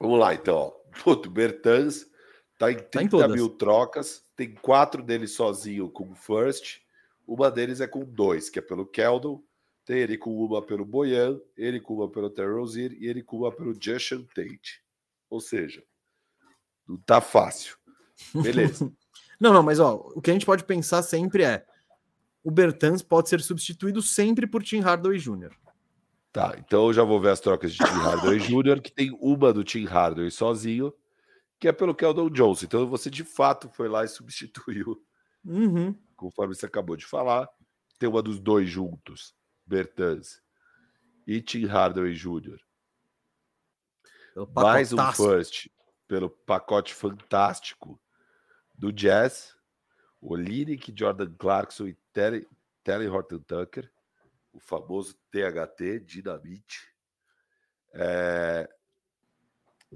Vamos lá, então. O Bertans tá em trinta mil trocas. Tem quatro deles sozinho com first. Uma deles é com dois, que é pelo Keldon. Tem ele com uma pelo Bojan, ele com uma pelo Terry Rozier e ele com uma pelo Justin Tate. Ou seja, não tá fácil. Beleza. não, não, mas ó, o que a gente pode pensar sempre é o Bertans pode ser substituído sempre por Tim Hardaway Júnior Tá, então eu já vou ver as trocas de Tim Hardaway Júnior, que tem uma do Tim Hardaway sozinho, que é pelo Keldon Johnson. Então você, de fato, foi lá e substituiu. Uhum. Conforme você acabou de falar, tem uma dos dois juntos, Bertans e Tim Hardaway Júnior Mais um first pelo pacote fantástico do Jazz, Olynyk, Jordan Clarkson e Terry, Terry Horton Tucker. O famoso T H T, Dinamite. É...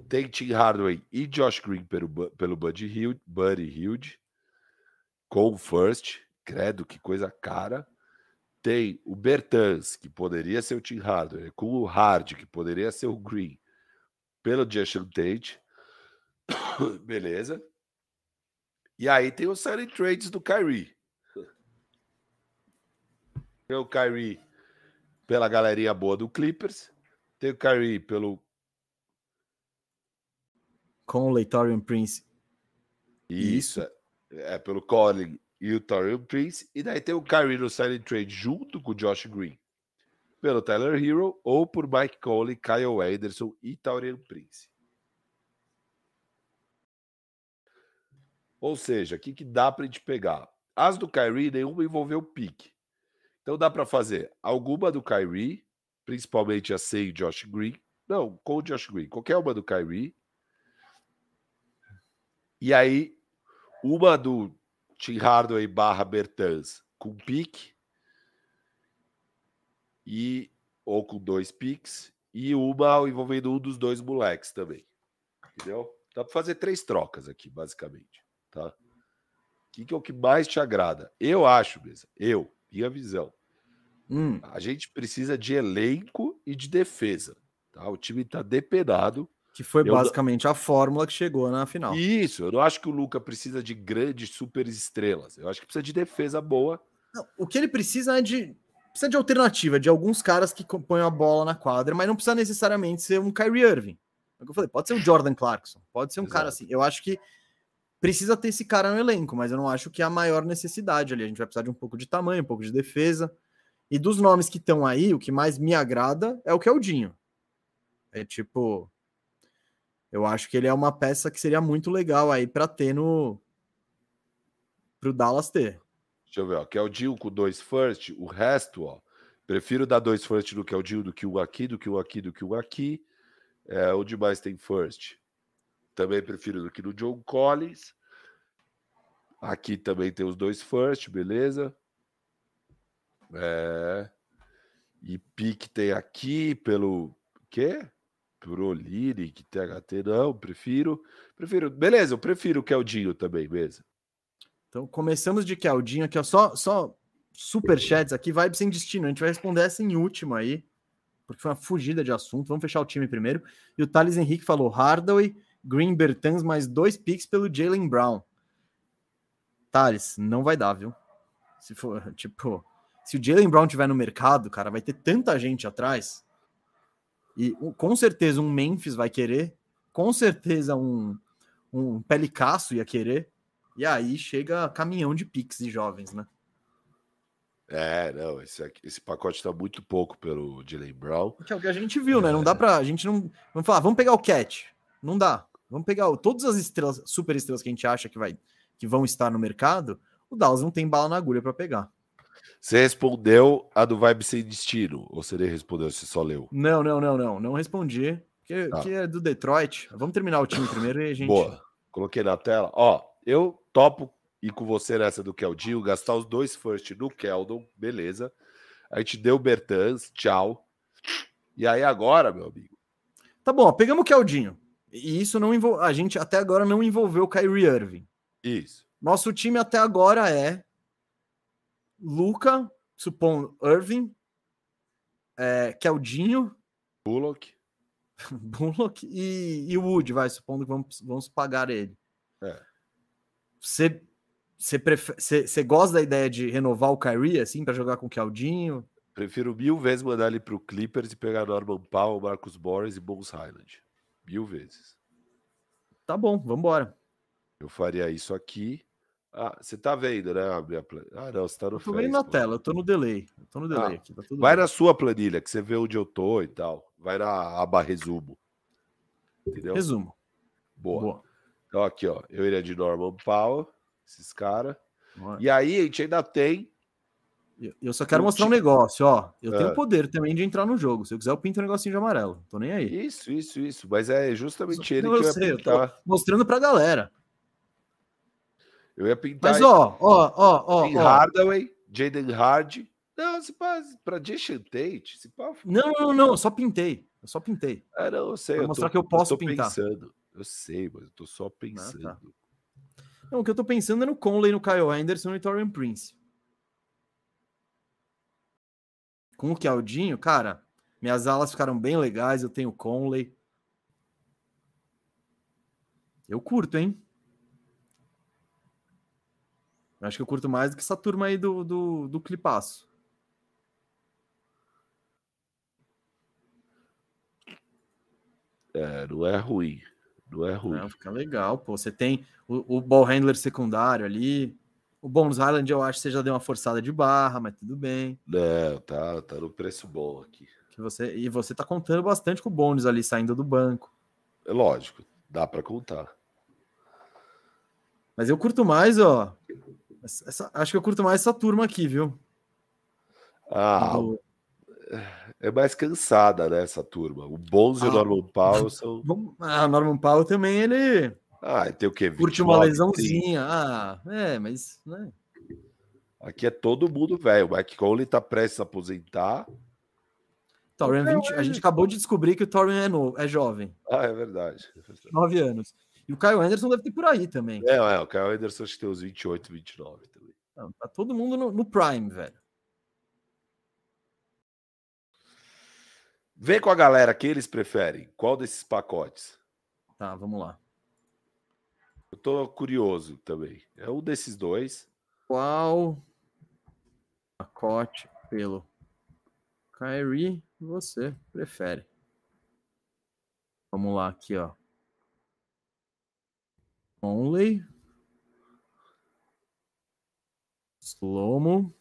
Tem Tim Hardaway e Josh Green pelo, pelo Buddy Hield, Buddy Hield, com o first, credo, que coisa cara. Tem o Bertans, que poderia ser o Tim Hardaway, com o Hard, que poderia ser o Green, pelo Jason Tate. Beleza. E aí tem os silent trades do Kyrie. Tem o Kyrie pela galerinha boa do Clippers. Tem o Kyrie pelo... Conley, Taurean Prince. Isso. Isso. É, é pelo Conley e o Taurean Prince. E daí tem o Kyrie no silent trade junto com o Josh Green. pelo Tyler Herro ou por Mike Conley, Kyle Anderson e Taurean Prince. Ou seja, o que, que dá para a gente pegar? As do Kyrie, nenhuma envolveu pique. Então dá para fazer alguma do Kyrie, principalmente a sem Josh Green. Não, com o Josh Green. Qualquer uma do Kyrie. E aí, uma do Tim Hardaway barra Bertans com pique. E, ou com dois piques. E uma envolvendo um dos dois moleques também. Entendeu? Dá para fazer três trocas aqui, basicamente. Tá? O que é o que mais te agrada? Eu acho, Mesa. Eu, minha visão. Hum. A gente precisa de elenco e de defesa. Tá? O time tá depenado. Que foi eu basicamente não... a fórmula que chegou na final. Isso, eu não acho que o Luka precisa de grandes super estrelas. Eu acho que precisa de defesa boa. Não, o que ele precisa é de... Precisa de alternativa, de alguns caras que põem a bola na quadra, mas não precisa necessariamente ser um Kyrie Irving. É o que eu falei, pode ser um Jordan Clarkson, pode ser um Exato. cara assim. Eu acho que precisa ter esse cara no elenco, mas eu não acho que é a maior necessidade ali. A gente vai precisar de um pouco de tamanho, um pouco de defesa. E dos nomes que estão aí, o que mais me agrada é o Keldinho. É tipo... Eu acho que ele é uma peça que seria muito legal aí pra ter no... pro Dallas ter. Deixa eu ver, ó. Keldinho com dois first, o resto, ó. Prefiro dar dois first no Keldinho do que um aqui, do que um aqui, do que um aqui. É, onde mais tem first? Também prefiro do que no John Collins. Aqui também tem os dois first, beleza? É... E pique tem aqui pelo... Quê? Pro Lyric, T H T, não, prefiro. Prefiro. Beleza, eu prefiro o Keldinho também, beleza? Então, começamos de Keldinho aqui, ó. Só, só superchats aqui, vibe sem destino. A gente vai responder essa em último aí, porque foi uma fugida de assunto. Vamos fechar o time primeiro. E o Thales Henrique falou: Hardaway, Green, Bertans, mais dois picks pelo Jaylen Brown. Thales, não vai dar, viu? Se for, tipo, se o Jaylen Brown tiver no mercado, cara, vai ter tanta gente atrás. E com certeza um Memphis vai querer, com certeza um, um Pelicasso ia querer, e aí chega caminhão de piques de jovens, né? É, não, esse, esse pacote tá muito pouco pelo Jaylen Brown. Que é o que a gente viu, é. né? Não dá pra, a gente não... Vamos falar, vamos pegar o Cat. Não dá. Vamos pegar o, todas as estrelas, super estrelas que a gente acha que, vai, que vão estar no mercado, o Dallas não tem bala na agulha pra pegar. Você respondeu a do Vibe Sem Destino? Ou você nem respondeu, você só leu? Não, não, não, não. Não respondi. Que, ah. que é do Detroit. Vamos terminar o time primeiro e a gente... Boa. Coloquei na tela. Ó, eu topo ir com você nessa do Keldinho, gastar os dois first no Keldon, beleza. A gente deu o Bertans, tchau. E aí agora, meu amigo? Tá bom, ó, pegamos o Keldinho. E isso não envolve... A gente até agora não envolveu o Kyrie Irving. Isso. Nosso time até agora é... Luka, supondo Irving, é, Keldinho, Bullock, Bullock e, e Wood, vai, supondo que vamos, vamos pagar ele. Você é. pref... gosta da ideia de renovar o Kyrie, assim, para jogar com o Keldinho? Prefiro mil vezes mandar ele pro Clippers e pegar Norman Powell, Marcus Morris e Bones Highland. Mil vezes. Tá bom, vambora. Eu faria isso aqui. Ah, você tá vendo, né? A minha plan... Ah, não, você tá no eu tô vendo na pô. tela, eu tô no delay. Eu tô no delay ah, aqui, tá tudo Vai bem. Na sua planilha, que você vê onde eu tô e tal. Vai na aba resumo. Entendeu? Resumo. Boa. Boa. Então aqui, ó. Eu iria de Norman Powell, esses caras. E aí, a gente ainda tem... Eu, eu só quero um mostrar tipo... um negócio, ó. Eu ah. tenho o poder também de entrar no jogo. Se eu quiser, eu pinto um negocinho de amarelo. Tô nem aí. Isso, isso, isso. Mas é justamente eu ele que eu sei, ia pintar. Eu tô mostrando pra galera. Eu ia pintar... Mas, ó, ó, ó, ó... Tim Hardaway, Jaden Hardy... Não, se pá, pra Jason Tate... Se pá, não, não, não, eu só pintei. Eu só pintei. Ah, não, eu sei. Pra eu mostrar tô, que eu posso eu tô pintar. Pensando. Eu sei, mas eu tô só pensando. Ah, tá. Não, o que eu tô pensando é no Conley, no Kyle Anderson e no Taurean Prince. Com o Keldinho, cara, minhas alas ficaram bem legais, eu tenho Conley. Eu curto, hein? Acho que eu curto mais do que essa turma aí do, do, do Clipaço. É, não é ruim. Não é ruim. Não, fica legal, pô. Você tem o, o ball handler secundário ali. O Bones Highland, eu acho que você já deu uma forçada de barra, mas tudo bem. É, tá, tá no preço bom aqui. Que você, e você tá contando bastante com o Bones ali saindo do banco. É lógico, dá pra contar. Mas eu curto mais, ó. Essa, acho que eu curto mais essa turma aqui, viu? Ah, do... é mais cansada, né, essa turma. O Bones ah, e o Norman Powell são... Ah, o Norman Powell também, ele... Ah, tem o quê? Curte uma lesãozinha. Ah, é, mas... Né? Aqui é todo mundo velho. O Mike Conley tá prestes a aposentar. Taurean vinte... A gente acabou de descobrir que o Taurean é novo, é jovem. Ah, é verdade. nove anos. E o Kyle Anderson deve ter por aí também. É, é o Kyle Anderson acho que tem uns vinte e oito, vinte e nove também. Não, tá todo mundo no, no prime, velho. Vê com a galera que eles preferem. Qual desses pacotes? Tá, vamos lá. Eu tô curioso também. É um desses dois. Qual pacote pelo Kyrie você prefere? Vamos lá, aqui, ó. Conley, Slomo,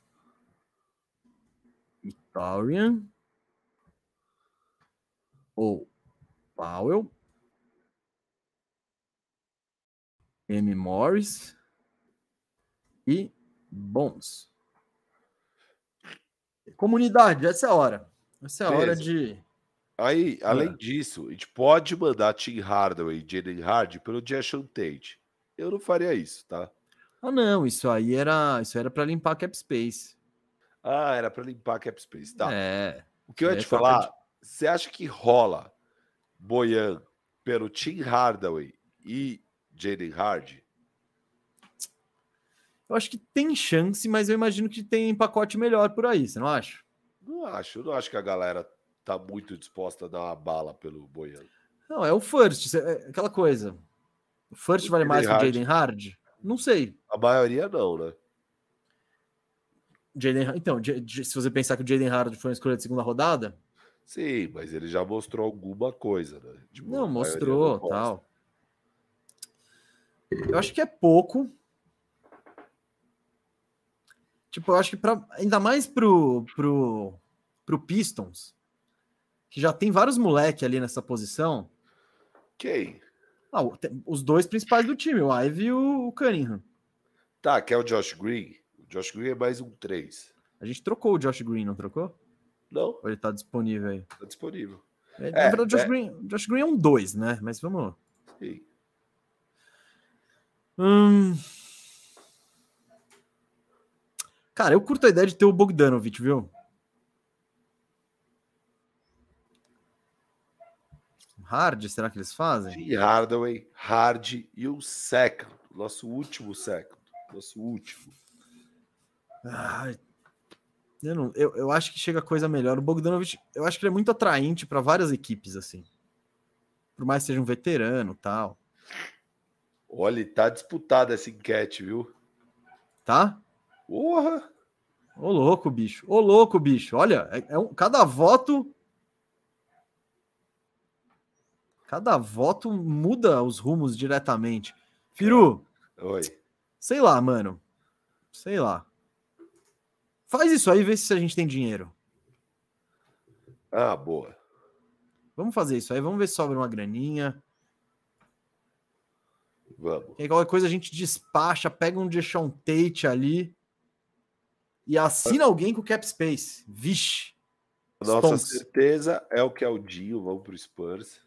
Taurean, ou Powell, M. Morris e Bones. Comunidade, essa é a hora. Essa é a Beleza. hora de... Aí, além é. disso, a gente pode mandar Tim Hardaway e Jalen Hardy pelo Jason Tate. Eu não faria isso, tá? Ah, não. Isso aí era isso era para limpar cap space. Ah, era para limpar cap space, tá. É. O que eu ia te falar, de... você acha que rola Boyan pelo Tim Hardaway e Jalen Hardy? Eu acho que tem chance, mas eu imagino que tem pacote melhor por aí, você não acha? Não acho. Eu não acho que a galera... tá muito disposta a dar uma bala pelo Boyan. Não, é o first, é aquela coisa. O first o vale Jayden mais Hard. que o Jayden Hardy? Não sei. A maioria não, né? Jayden, então, se você pensar que o Jayden Hardy foi uma escolha de segunda rodada... Sim, mas ele já mostrou alguma coisa, né? De não, mostrou, não tal. Eu acho que é pouco. Tipo, eu acho que pra, ainda mais pro, pro, pro Pistons... que já tem vários moleques ali nessa posição. Quem? Ah, os dois principais do time, o Ivy e o Cunningham. Tá, que é o Josh Green. O Josh Green é mais um três. A gente trocou o Josh Green, não trocou? Não. Ou ele tá disponível aí? Tá disponível. É, é, na verdade, o Josh, é. Green, Josh Green é um dois, né? Mas vamos... Sim. Hum... Cara, eu curto a ideia de ter o Bogdanović, viu? Hard, será que eles fazem? Tim Hardaway, Hard e o second. Nosso último second. Nosso último. Ah, eu, não, eu, eu acho que chega coisa melhor. O Bogdanović, eu acho que ele é muito atraente para várias equipes, assim. Por mais que seja um veterano e tal. Olha, tá disputada essa enquete, viu? Tá? Porra! Ô louco, bicho. Ô louco, bicho. Olha, é, é um, cada voto... Cada voto muda os rumos diretamente. Firu. Oi. Sei lá, mano. Sei lá. Faz isso aí e vê se a gente tem dinheiro. Ah, boa. Vamos fazer isso aí. Vamos ver se sobra uma graninha. Vamos. E aí, qualquer coisa a gente despacha, pega um Jason Tate ali e assina ah. alguém com o cap space. Vixe. Nossa Stomps. certeza é o que é o Dinho. Vamos pro Spurs.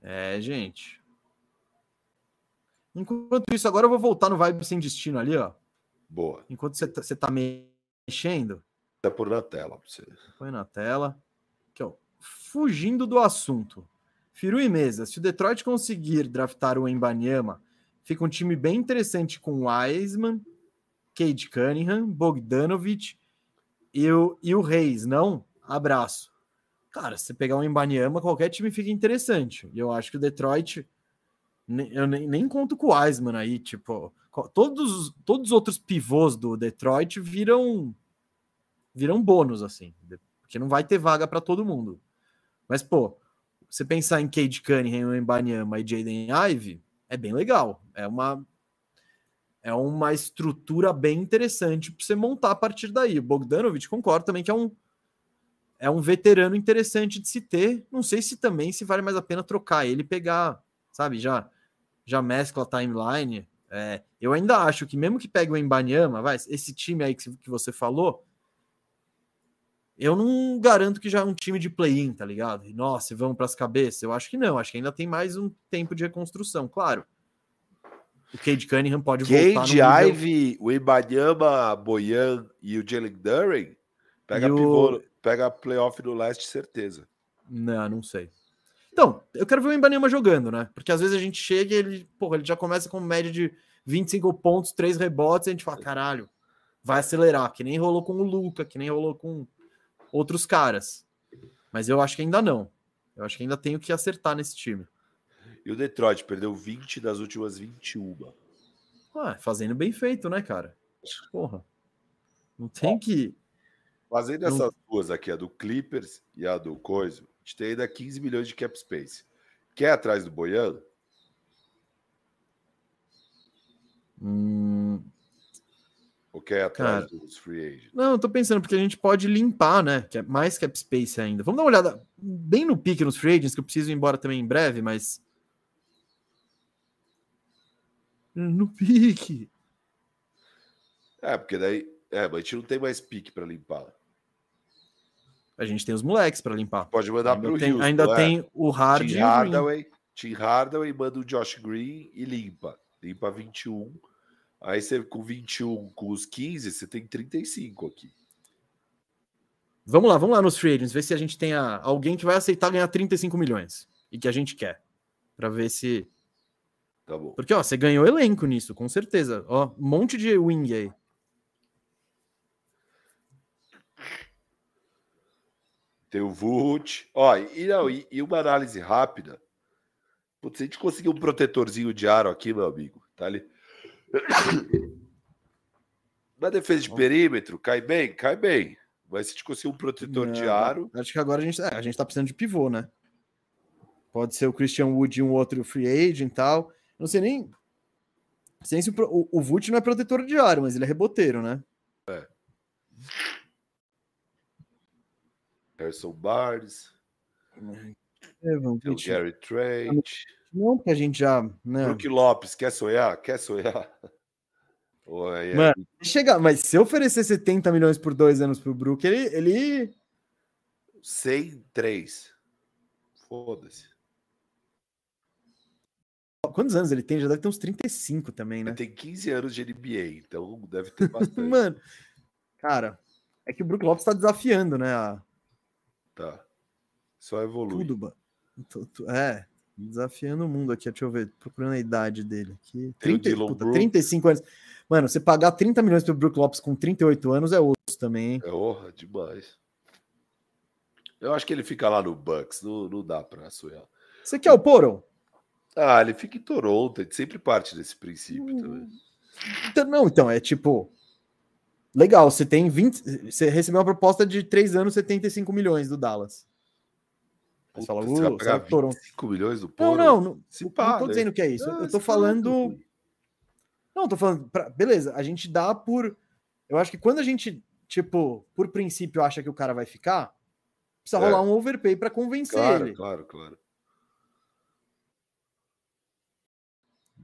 É, gente. Enquanto isso, agora eu vou voltar no Vibe Sem Destino ali, ó. Boa. Enquanto você tá, tá mexendo... Tá por na tela pra você. Põe na tela. Aqui, ó. Fugindo do assunto. Firu e Mesa, se o Detroit conseguir draftar o Embanyama, fica um time bem interessante com Wiseman, Cade Cunningham, Bogdanović e o, e o Reis, não? Abraço. Cara, se você pegar um Embanyama, qualquer time fica interessante. E eu acho que o Detroit... Eu nem, nem conto com o Wiseman aí, tipo... Todos, todos os outros pivôs do Detroit viram... Viram bônus, assim. Porque não vai ter vaga para todo mundo. Mas, pô, você pensar em Cade Cunningham, Embanyama e Jaden Ivey, é bem legal. É uma, é uma estrutura bem interessante para você montar a partir daí. O Bogdanović, concordo também que é um, é um veterano interessante de se ter. Não sei se também se vale mais a pena trocar ele e pegar, sabe, já, já mescla a timeline. É, eu ainda acho que mesmo que pegue o Embanyama, vai, esse time aí que, que você falou, eu não garanto que já é um time de play-in, tá ligado? E, nossa, vamos para as cabeças? Eu acho que não. Acho que ainda tem mais um tempo de reconstrução, claro. O Cade Cunningham pode Cade voltar. Cade Ivey, o Embanyama, Boyan e o Jalen Duren pega, o... pega playoff do leste, certeza. Não, não sei. Então, eu quero ver o Embanyama jogando, né? Porque às vezes a gente chega e ele, porra, ele já começa com média de vinte e cinco pontos, três rebotes, e a gente fala, caralho, vai acelerar, que nem rolou com o Luka, que nem rolou com outros caras. Mas eu acho que ainda não. Eu acho que ainda tenho que acertar nesse time. E o Detroit perdeu vinte das últimas vinte e uma. Ah, fazendo bem feito, né, cara? Porra. Não tem Ó, que... Fazendo não... essas duas aqui, a do Clippers e a do Coiso, a gente tem ainda quinze milhões de cap space. Quer atrás do Boiano? Hum... Ou quer atrás, cara, dos free agents? Não, eu tô pensando, porque a gente pode limpar, né? Que é mais cap space ainda. Vamos dar uma olhada bem no pique nos free agents, que eu preciso ir embora também em breve, mas... No pique. É, porque daí... É, mas a gente não tem mais pique pra limpar. A gente tem os moleques para limpar. Pode mandar ainda pro tem, Houston, ainda é? Tem o Hard Tim Hardaway, Tim Hardaway, manda o Josh Green e limpa. Limpa vinte e um. Aí você com vinte e um, com os quinze, você tem trinta e cinco aqui. Vamos lá, vamos lá nos free agents, ver se a gente tem a, alguém que vai aceitar ganhar trinta e cinco milhões e que a gente quer. Para ver se... Tá bom. Porque, ó, você ganhou elenco nisso, com certeza. Ó, um monte de wing aí. Tem o Vult. Ó, e, não, e, e uma análise rápida. Putz, se a gente conseguir um protetorzinho de aro aqui, meu amigo, tá ali. Na defesa de perímetro, cai bem? Cai bem. Mas se a gente conseguir um protetor não, de aro... Acho que agora a gente, é, a gente tá precisando de pivô, né? Pode ser o Christian Wood e um outro free agent e tal. Não sei nem... Sem se o, o, o Vult não é protetor de aro, mas ele é reboteiro, né? É. Harrison Barnes, Evan, tem o Gary Trent. Não, porque a gente já... Brook Lopes, quer sonhar? Quer sonhar? Oh, yeah. Mano, chega, mas se eu oferecer setenta milhões por dois anos pro Brook, ele... ele... cento e três. Foda-se. Quantos anos ele tem? Já deve ter uns trinta e cinco também, né? Ele tem quinze anos de N B A, então deve ter bastante. Mano, cara, é que o Brook Lopes tá desafiando, né, a... Tá. Só evolui. Tudo, é, desafiando o mundo aqui. Deixa eu ver, procurando a idade dele aqui. trinta, puta, trinta e cinco anos. Mano, você pagar trinta milhões pro Brook Lopes com trinta e oito anos é osso também, hein? É honra demais. Eu acho que ele fica lá no Bucks. Não, não dá pra sonhar. Você quer o Poro? Ah, ele fica em Toronto. Ele sempre parte desse princípio hum. também. Então, não, então, é tipo... Legal, você tem vinte. Você recebeu uma proposta de três anos, setenta e cinco milhões do Dallas. Puta, fala, você vai pagar vinte e cinco milhões do Poro? Não, não. Se não estou né? dizendo que é isso. Ah, eu tô falando. Tá não, eu tô falando. Pra... Beleza, a gente dá por. Eu acho que quando a gente, tipo, por princípio, acha que o cara vai ficar, precisa é. rolar um overpay para convencer claro, ele. Claro, claro, claro.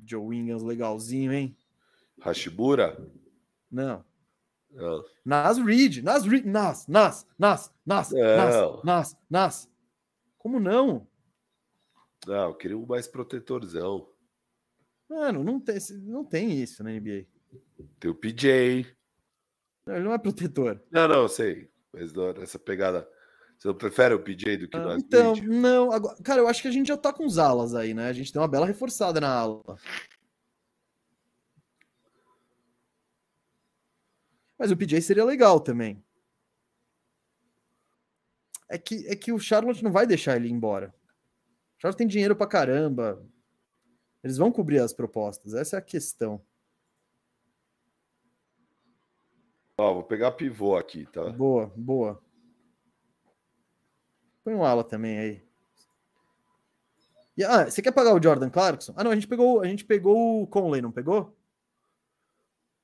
Joe Williams, legalzinho, hein? Hashimura? Não. Não. Nas Reed, Nas Reed, Nas, Nas, Nas, Nas, não. Nas, Nas, Nas. Como não? Não, eu queria um mais protetorzão. Mano, não tem, não tem isso na N B A. Tem o P J. Não, ele não é protetor. Não, não, eu sei. Mas essa pegada... Você não prefere o P J do que ah, Nas então, Reed? Então, não. Agora, cara, eu acho que a gente já tá com os alas aí, né? A gente tem uma bela reforçada na ala. Mas o P J seria legal também. É que, é que o Charlotte não vai deixar ele ir embora. O Charlotte tem dinheiro pra caramba. Eles vão cobrir as propostas. Essa é a questão. Ó, vou pegar pivô aqui, tá? Boa, boa. Põe um ala também aí. E, ah, você quer pagar o Jordan Clarkson? Ah, não, a gente pegou, a gente pegou o Conley, não pegou?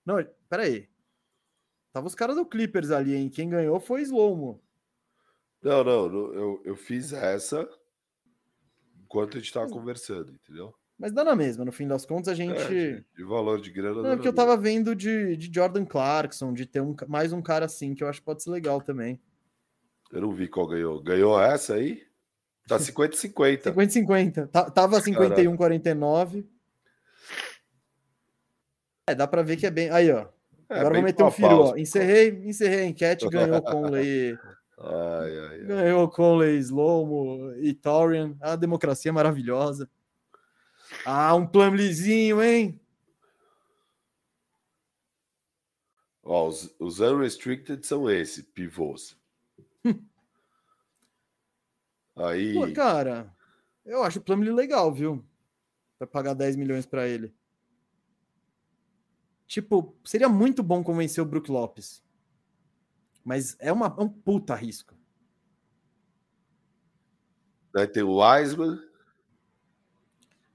Não, peraí. Tava os caras do Clippers ali, hein? Quem ganhou foi Slomo. Não, não, não eu, eu fiz essa enquanto a gente tava conversando, entendeu? Mas dá na mesma, no fim das contas a gente... É, de, de valor de grana... Não, porque eu tava vendo de, de Jordan Clarkson, de ter um, mais um cara assim, que eu acho que pode ser legal também. Eu não vi qual ganhou. Ganhou essa aí? Tá cinquenta a cinquenta. cinquenta a cinquenta. Tá, tava cinquenta e um a quarenta e nove. É, dá pra ver que é bem... Aí, ó. É, agora vou meter um firo, ó. Encerrei, encerrei a enquete, ganhou Conley... Ai, ai, ai. Ganhou Conley, Slomo e Taurean. A democracia maravilhosa. Ah, um Plumleezinho, hein? Ó, os, os unrestricted são esses, pivôs. Aí... Pô, cara, eu acho o Plumlee legal, viu? Vai pagar dez milhões pra ele. Tipo, seria muito bom convencer o Brook Lopes. Mas é, uma, é um puta risco. Vai ter o Wiseman...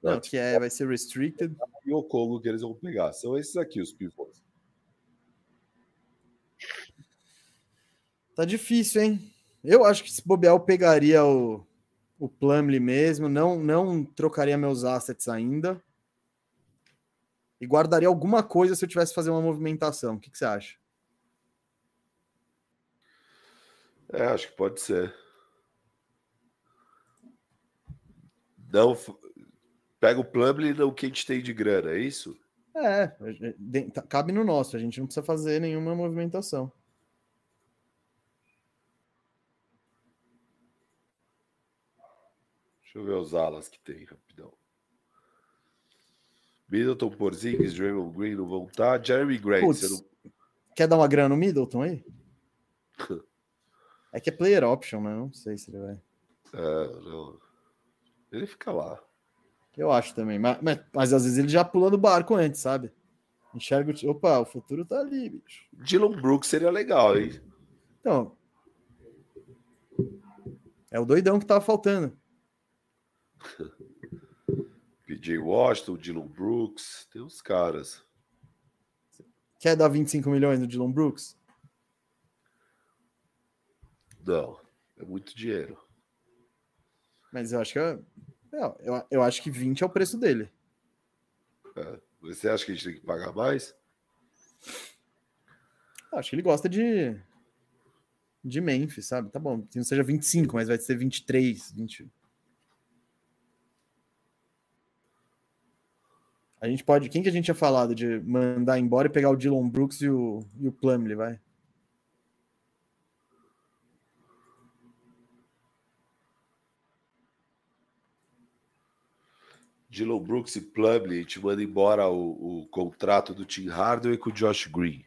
Não, que é, vai ser restricted. E o Congo que eles vão pegar. São esses aqui, os pivôs. Tá difícil, hein? Eu acho que se bobear, eu pegaria o, o Plumlee mesmo. Não, não trocaria meus assets ainda. E guardaria alguma coisa se eu tivesse que fazer uma movimentação. O que, que você acha? É, acho que pode ser. Não... Pega o Plumlee e dá o que a gente tem de grana, é isso? É, cabe no nosso, a gente não precisa fazer nenhuma movimentação. Deixa eu ver os alas que tem, rapidão. Middleton, Porzingis, Draymond Green não vão estar. Jeremy Grant. Puts, você não... Quer dar uma grana no Middleton aí? É que é player option, mas não sei se ele vai. É, não. Ele fica lá. Eu acho também, mas, mas, mas às vezes ele já pula do barco antes, sabe? Enxerga o... Opa, o futuro tá ali, bicho. Dillon Brooks seria legal, hein? Então, é o doidão que tava faltando. P J Washington, Dillon Brooks, tem uns caras. Quer dar vinte e cinco milhões no Dillon Brooks? Não, é muito dinheiro. Mas eu acho que... Eu... Eu, eu, eu acho que vinte é o preço dele. É, você acha que a gente tem que pagar mais? Eu acho que ele gosta de de Memphis, sabe? Tá bom, não seja vinte e cinco, mas vai ser vinte e três, vinte. A gente pode... Quem que a gente tinha falado de mandar embora e pegar o Dillon Brooks e o, e o Plumlee, vai? Dillon Brooks e Plumlee, a gente manda embora o, o contrato do Tim Hardaway com o Josh Green.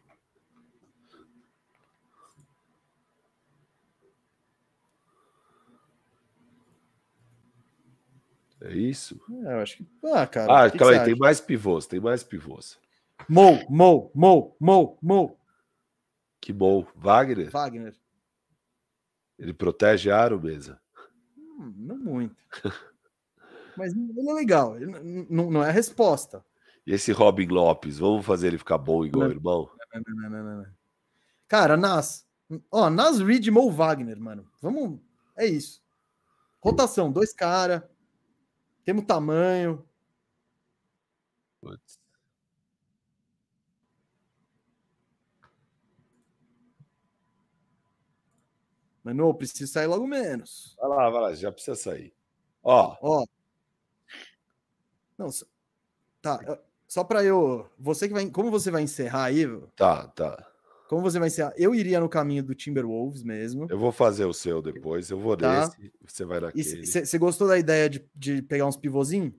É isso? É, eu acho que... Ah, cara. Ah, calma aí, tem mais pivôs, tem mais pivôs. Mo, Mo, Mo, Mo, Mo. Que bom. Wagner? Wagner. Ele protege aro, Mesa? Hum, não muito. Mas ele é legal, ele não, não é a resposta. E esse Robin Lopes, vamos fazer ele ficar bom igual não, irmão? Não, não, não, não, não. Cara, Nas, ó, Nas Reed e Mo Wagner, mano. Vamos, é isso. Rotação, dois caras, temos tamanho. Putz. Manu, preciso sair logo menos. Vai lá, vai lá, já precisa sair. Ó, ó. Não, tá, só para eu... Você que vai... Como você vai encerrar aí? Tá, tá. Como você vai encerrar? Eu iria no caminho do Timberwolves mesmo. Eu vou fazer o seu depois, eu vou tá. nesse, você vai naquele. Você gostou da ideia de, de pegar uns pivôzinhos?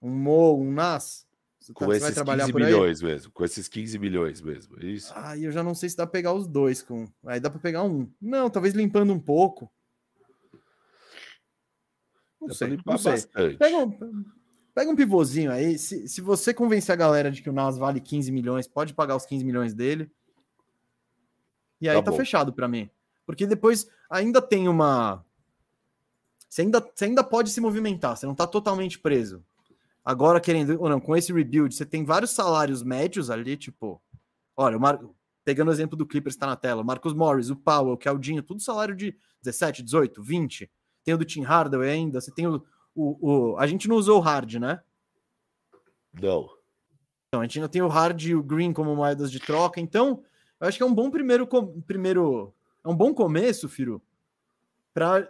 Um Mo, um Nas? Cê com tá, esses quinze milhões mesmo, com esses quinze milhões mesmo, isso? Ah, eu já não sei se dá pra pegar os dois, com... aí dá para pegar um. Não, talvez limpando um pouco. Não dá sei, não sei. Pega um... Pega um pivôzinho aí, se, se você convencer a galera de que o Nas vale quinze milhões, pode pagar os quinze milhões dele. E aí tá, tá fechado pra mim. Porque depois ainda tem uma... Você ainda, você ainda pode se movimentar, você não está totalmente preso. Agora, querendo ou não, com esse rebuild, você tem vários salários médios ali, tipo... Olha, o Mar... pegando o exemplo do Clippers, está na tela, o Marcus Morris, o Powell, o Keldinho, tudo salário de dezessete, dezoito, vinte. Tem o do Tim Hardaway ainda, você tem o... o, o... A gente não usou o Hard, né? Não. Então, a gente ainda tem o Hard e o Green como moedas de troca, então... Eu acho que é um bom primeiro... primeiro é um bom começo, Firu, para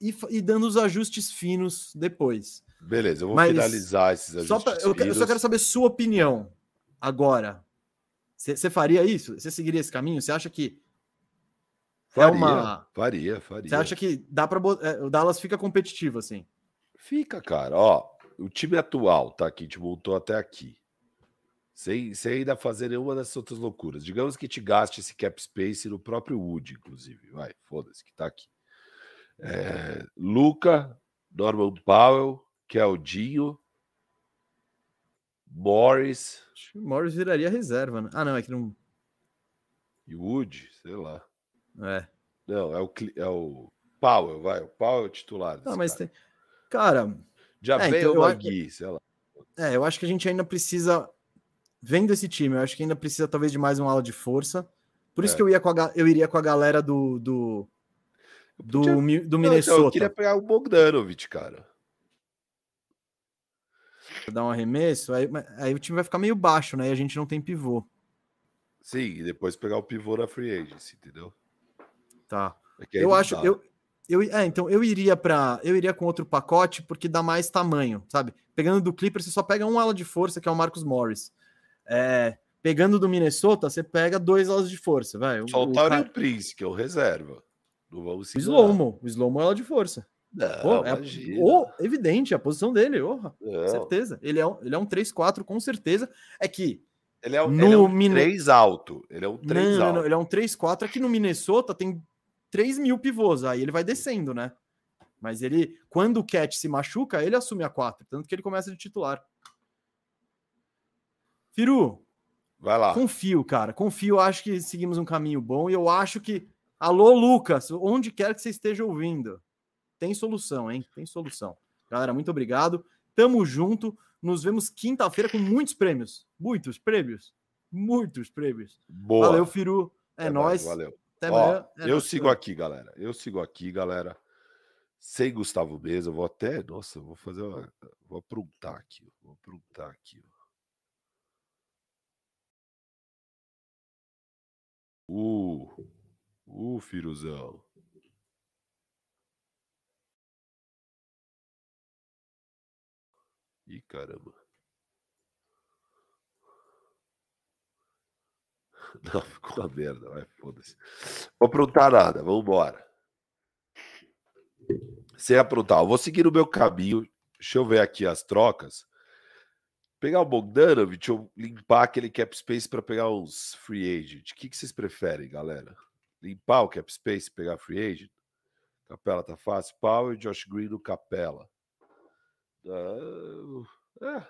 ir, ir dando os ajustes finos depois. Beleza, eu vou Mas finalizar esses ajustes só pra, eu, finos. Eu só quero saber sua opinião agora. Você faria isso? Você seguiria esse caminho? Você acha que faria, é uma... Faria, faria. Você acha que dá para o Dallas fica competitivo, assim? Fica, cara. Ó, o time atual, tá? Que te montou até aqui. Sem, sem ainda fazer nenhuma dessas outras loucuras. Digamos que te gaste esse cap space no próprio Wood, inclusive. Vai, foda-se, que tá aqui. É, Luka, Norman Powell, Keldinho, Morris. Acho que o Morris viraria reserva, né? Ah, não, é que não... E Wood, sei lá. É. Não, é o, é o Powell, vai. O Powell é o titular. Não, mas cara. Tem... Cara... Já é, veio então, o Nagui, eu... sei lá. É, eu acho que a gente ainda precisa... Vendo esse time, eu acho que ainda precisa talvez de mais um ala de força. Por isso é. que eu, ia com a, eu iria com a galera do do, do, podia... do Minnesota. Não, eu queria pegar o Bogdanović, cara. Dar um arremesso, aí, aí o time vai ficar meio baixo, né? E a gente não tem pivô. Sim, e depois pegar o pivô na free agency, entendeu? Tá. É que eu acho... Eu, eu, é, então eu iria pra, eu iria com outro pacote porque dá mais tamanho, sabe? Pegando do Clippers, você só pega um ala de força, que é o Marcus Morris. É, pegando do Minnesota, você pega dois alas de força, vai. Só o Taurean Prince, que é o reserva. O Slomo. O Slomo é ala de força. Não, Pô, é a, oh, evidente, é a posição dele. Oh, com certeza. Ele é um, ele é um três quatro, com certeza. É que... Ele é um, no ele é um Min... três alto. Ele é um três não, alto. Não, ele é um três quatro. Aqui no Minnesota tem três mil pivôs. Aí ele vai descendo, né? Mas ele, quando o Cat se machuca, ele assume a quatro. Tanto que ele começa de titular. Firu, vai lá. Confio, cara. Confio, acho que seguimos um caminho bom e eu acho que... Alô, Lucas, onde quer que você esteja ouvindo. Tem solução, hein? Tem solução. Galera, muito obrigado. Tamo junto. Nos vemos quinta-feira com muitos prêmios. Muitos prêmios. Muitos prêmios. Boa. Valeu, Firu. É, é nóis. Valeu. Até amanhã. É eu nóis, sigo cara. aqui, galera. Eu sigo aqui, galera. Sem Gustavo Mesa, vou até... Nossa, vou fazer uma... Vou aprontar aqui. Vou aprontar aqui, ó. Uh, uh, Firuzão. Ih, caramba. Não, ficou uma merda. Vai, foda-se. Vou aprontar nada, vamos embora. Sem aprontar, eu vou seguir o meu caminho. Deixa eu ver aqui as trocas. Pegar o Bogdanović ou limpar aquele cap space para pegar os free agent? O que, que vocês preferem, galera? Limpar o cap space e pegar free agent? Capela tá fácil. Powell e Josh Green no Capela. Uh, é.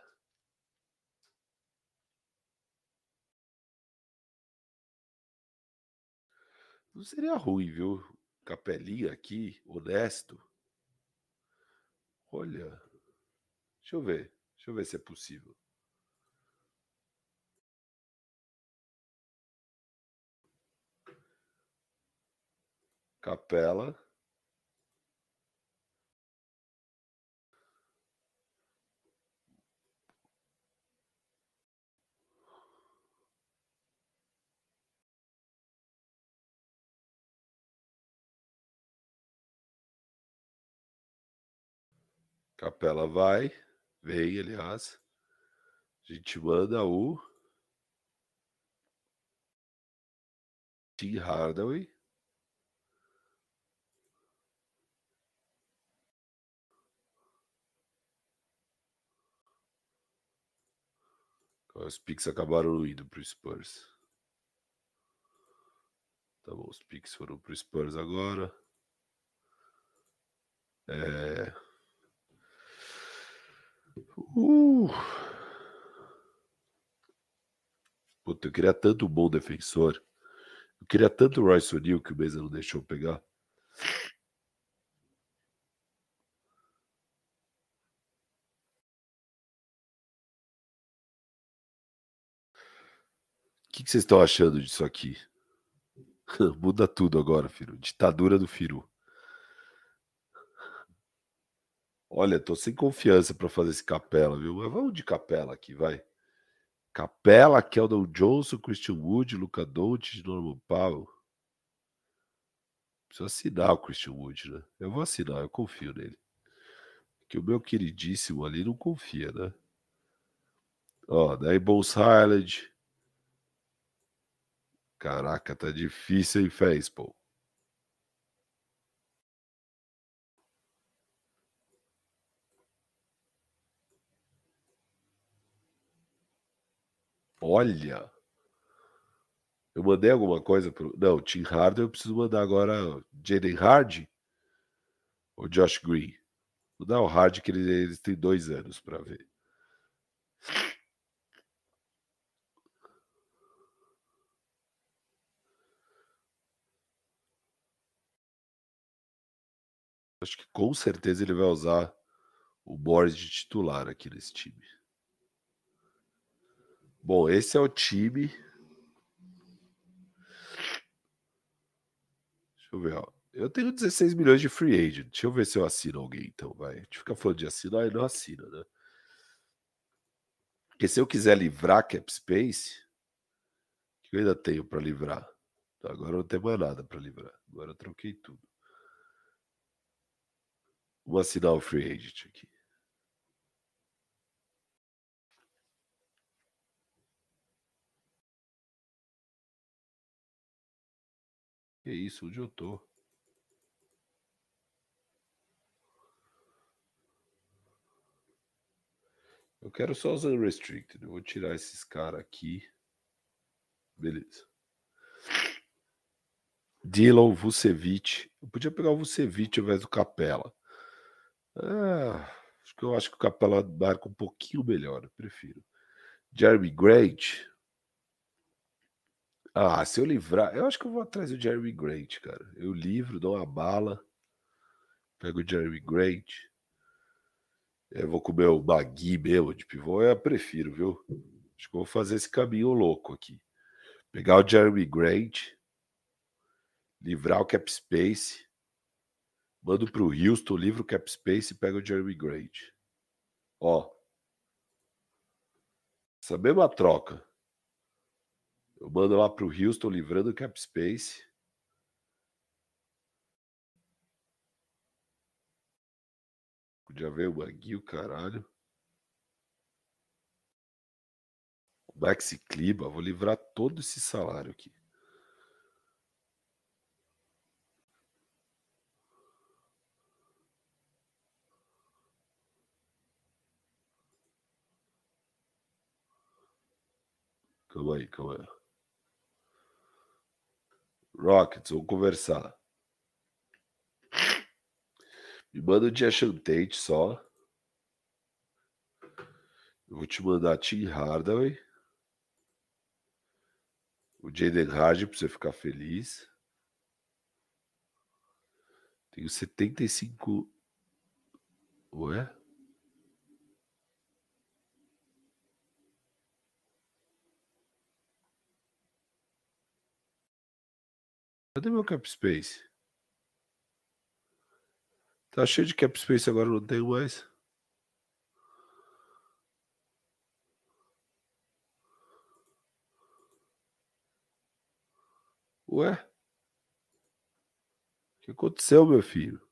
Não seria ruim, viu? Capelinha aqui, honesto. Olha. Deixa eu ver. Deixa eu ver se é possível. Capela. Capela vai. Vem, aliás. A gente manda o Tim Hardaway. Os Picks acabaram indo para o Spurs. Tá bom, os Picks foram para o Spurs agora. É... Uh. Puta, eu queria tanto um bom defensor. Eu queria tanto o Royce O'Neal que o Mesa não deixou pegar. que, que vocês estão achando disso aqui? Muda tudo agora, Firu. Ditadura do Firu. Olha, tô sem confiança para fazer esse Capela, viu? Mas vamos de Capela aqui, vai. Capela, Keldon Johnson, Christian Wood, Luka Doncic, Norman Powell. Preciso assinar o Christian Wood, né? Eu vou assinar, eu confio nele. Que o meu queridíssimo ali não confia, né? Ó, daí Bones Highland. Caraca, tá difícil, hein, Fez, pô. Olha, eu mandei alguma coisa pro... Não, Tim Hardaway, eu preciso mandar agora Jaden Hardy ou Josh Green. Vou dar o Hardy, que eles, eles têm dois anos para ver. Acho que com certeza ele vai usar o Morris de titular aqui nesse time. Bom, esse é o time. Deixa eu ver, ó. Eu tenho dezesseis milhões de free agent. Deixa eu ver se eu assino alguém, então, vai. A gente fica falando de assinar e não assina, né? Porque se eu quiser livrar cap space, o que eu ainda tenho para livrar? Agora eu não tenho mais nada para livrar. Agora eu troquei tudo. Vou assinar o free agent aqui. Que isso, onde eu tô? Eu quero só os unrestricted. Eu vou tirar esses caras aqui. Beleza. Dillon, Vucevic. Eu podia pegar o Vucevic ao invés do Capela. Ah, acho que eu acho que o Capela marca um pouquinho melhor. Eu prefiro. Jeremy Grant. Ah, se eu livrar... Eu acho que eu vou atrás do Jeremy Grant, cara. Eu livro, dou uma bala. Pego o Jeremy Grant. Eu vou comer o Magui mesmo de pivô. Eu prefiro, viu? Acho que eu vou fazer esse caminho louco aqui. Pegar o Jeremy Grant. Livrar o cap space. Mando pro Houston, livro o cap space e pego o Jeremy Grant. Ó. Essa mesma troca. Eu mando lá para o Houston, livrando o cap space. Podia ver o Maguinho, caralho. O Maxi Kleber, vou livrar todo esse salário aqui. Calma aí, calma aí. Rockets, vamos conversar. Me manda o Jefferson Tate só. Eu vou te mandar Tim Hardaway. O Jaden Hardy pra você ficar feliz. Tenho setenta e cinco... Ué? Cadê meu cap space? Tá cheio de cap space agora, não tenho mais. Ué? O que aconteceu, meu filho?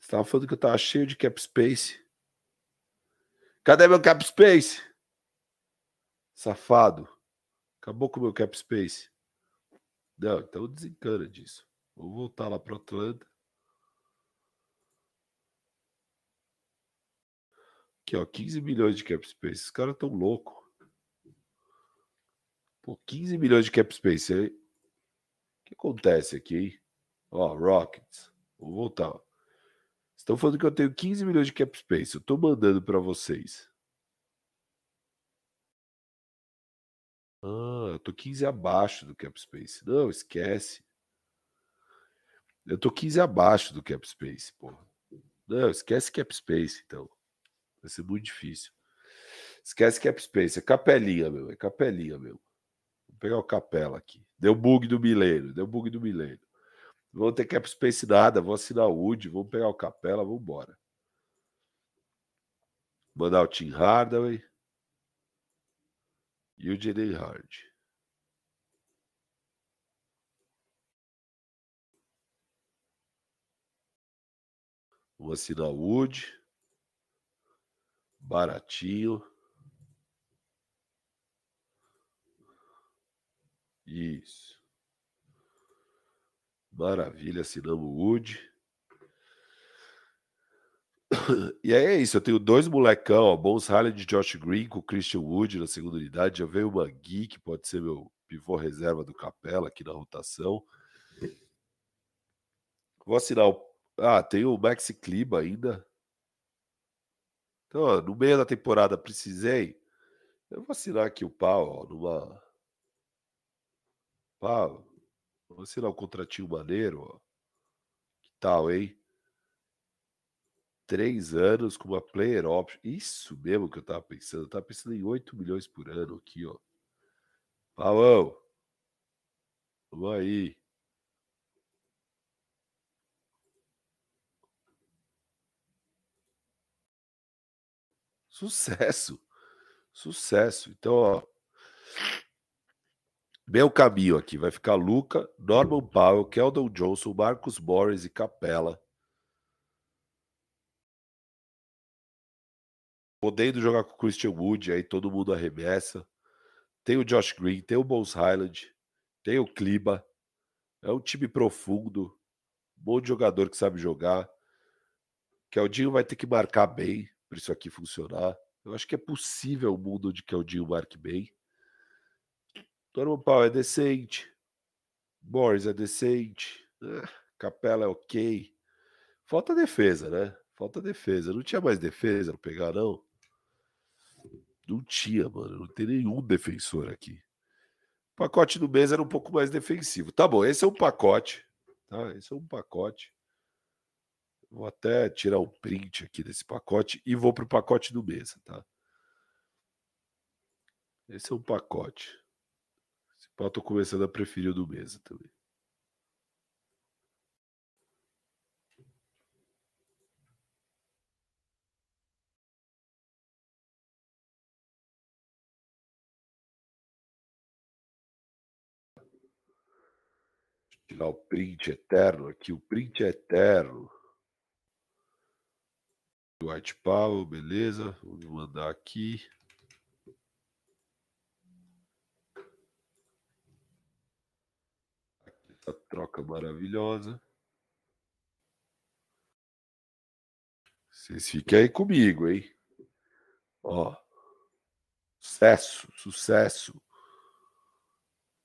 Você tava falando que eu tava cheio de cap space. Cadê meu cap space? Safado. Acabou com o meu cap space. Não, então desencana disso. Vou voltar lá para Atlanta. Aqui, ó, quinze milhões de cap space. Esses caras tão loucos. Pô, quinze milhões de cap space aí. O que acontece aqui, hein? Ó, Rockets. Vou voltar. Ó. Estão falando que eu tenho quinze milhões de cap space. Eu tô mandando para vocês. Ah, eu tô quinze abaixo do cap space. Não, esquece. Eu tô quinze abaixo do cap space, porra. Não, esquece cap space, então. Vai ser muito difícil. Esquece cap space. É capelinha, meu. É capelinha, meu. Vou pegar o Capela aqui. Deu bug do Mileiro, deu bug do Mileiro. Vou ter cap space nada, vou assinar o Wood, vou pegar o Capela, vamos embora. Mandar o Tim Hardaway e o Jalen Hard. Vou assinar o Wood. Baratinho. Isso. Maravilha, assinamos o Wood. E aí é isso, eu tenho dois molecão, ó, bons highlights de Josh Green com o Christian Wood na segunda unidade. Já veio o Mangui, que pode ser meu pivô reserva do Capela aqui na rotação. Vou assinar o... Ah, tem o Maxi Kleber ainda. Então, ó, no meio da temporada precisei. Eu vou assinar aqui o Powell, ó, numa... Powell. Vou assinar um contratinho maneiro, ó. Que tal, hein? Três anos com uma player option. Isso mesmo que eu tava pensando. Eu tava pensando em oito milhões por ano aqui, ó. Pauão. Vamos aí. Sucesso. Sucesso. Então, ó. Meu caminho aqui vai ficar Luka, Norman Powell, Keldon Johnson, Marcus Morris e Capela. Podendo jogar com o Christian Wood, aí todo mundo arremessa. Tem o Josh Green, tem o Bones Highland, tem o Kliba. É um time profundo, um bom jogador que sabe jogar. Keldinho vai ter que marcar bem para isso aqui funcionar. Eu acho que é possível um mundo onde Keldinho marque bem. Norman Powell é decente. Boris é decente. Ah, Capela é ok. Falta defesa, né? Falta defesa. Não tinha mais defesa pra pegar, não? Não tinha, mano. Não tem nenhum defensor aqui. O pacote do Mesa era um pouco mais defensivo. Tá bom, esse é um pacote. Tá? Esse é um pacote. Vou até tirar um print aqui desse pacote e vou pro pacote do Mesa, tá? Esse é um pacote. Eu tô começando a preferir o do Mesa também. Vou tirar o print eterno aqui. O print é eterno. Dwight Powell, beleza. Vamos mandar aqui. Essa troca maravilhosa. Vocês fiquem aí comigo, hein? Ó. Sucesso, sucesso.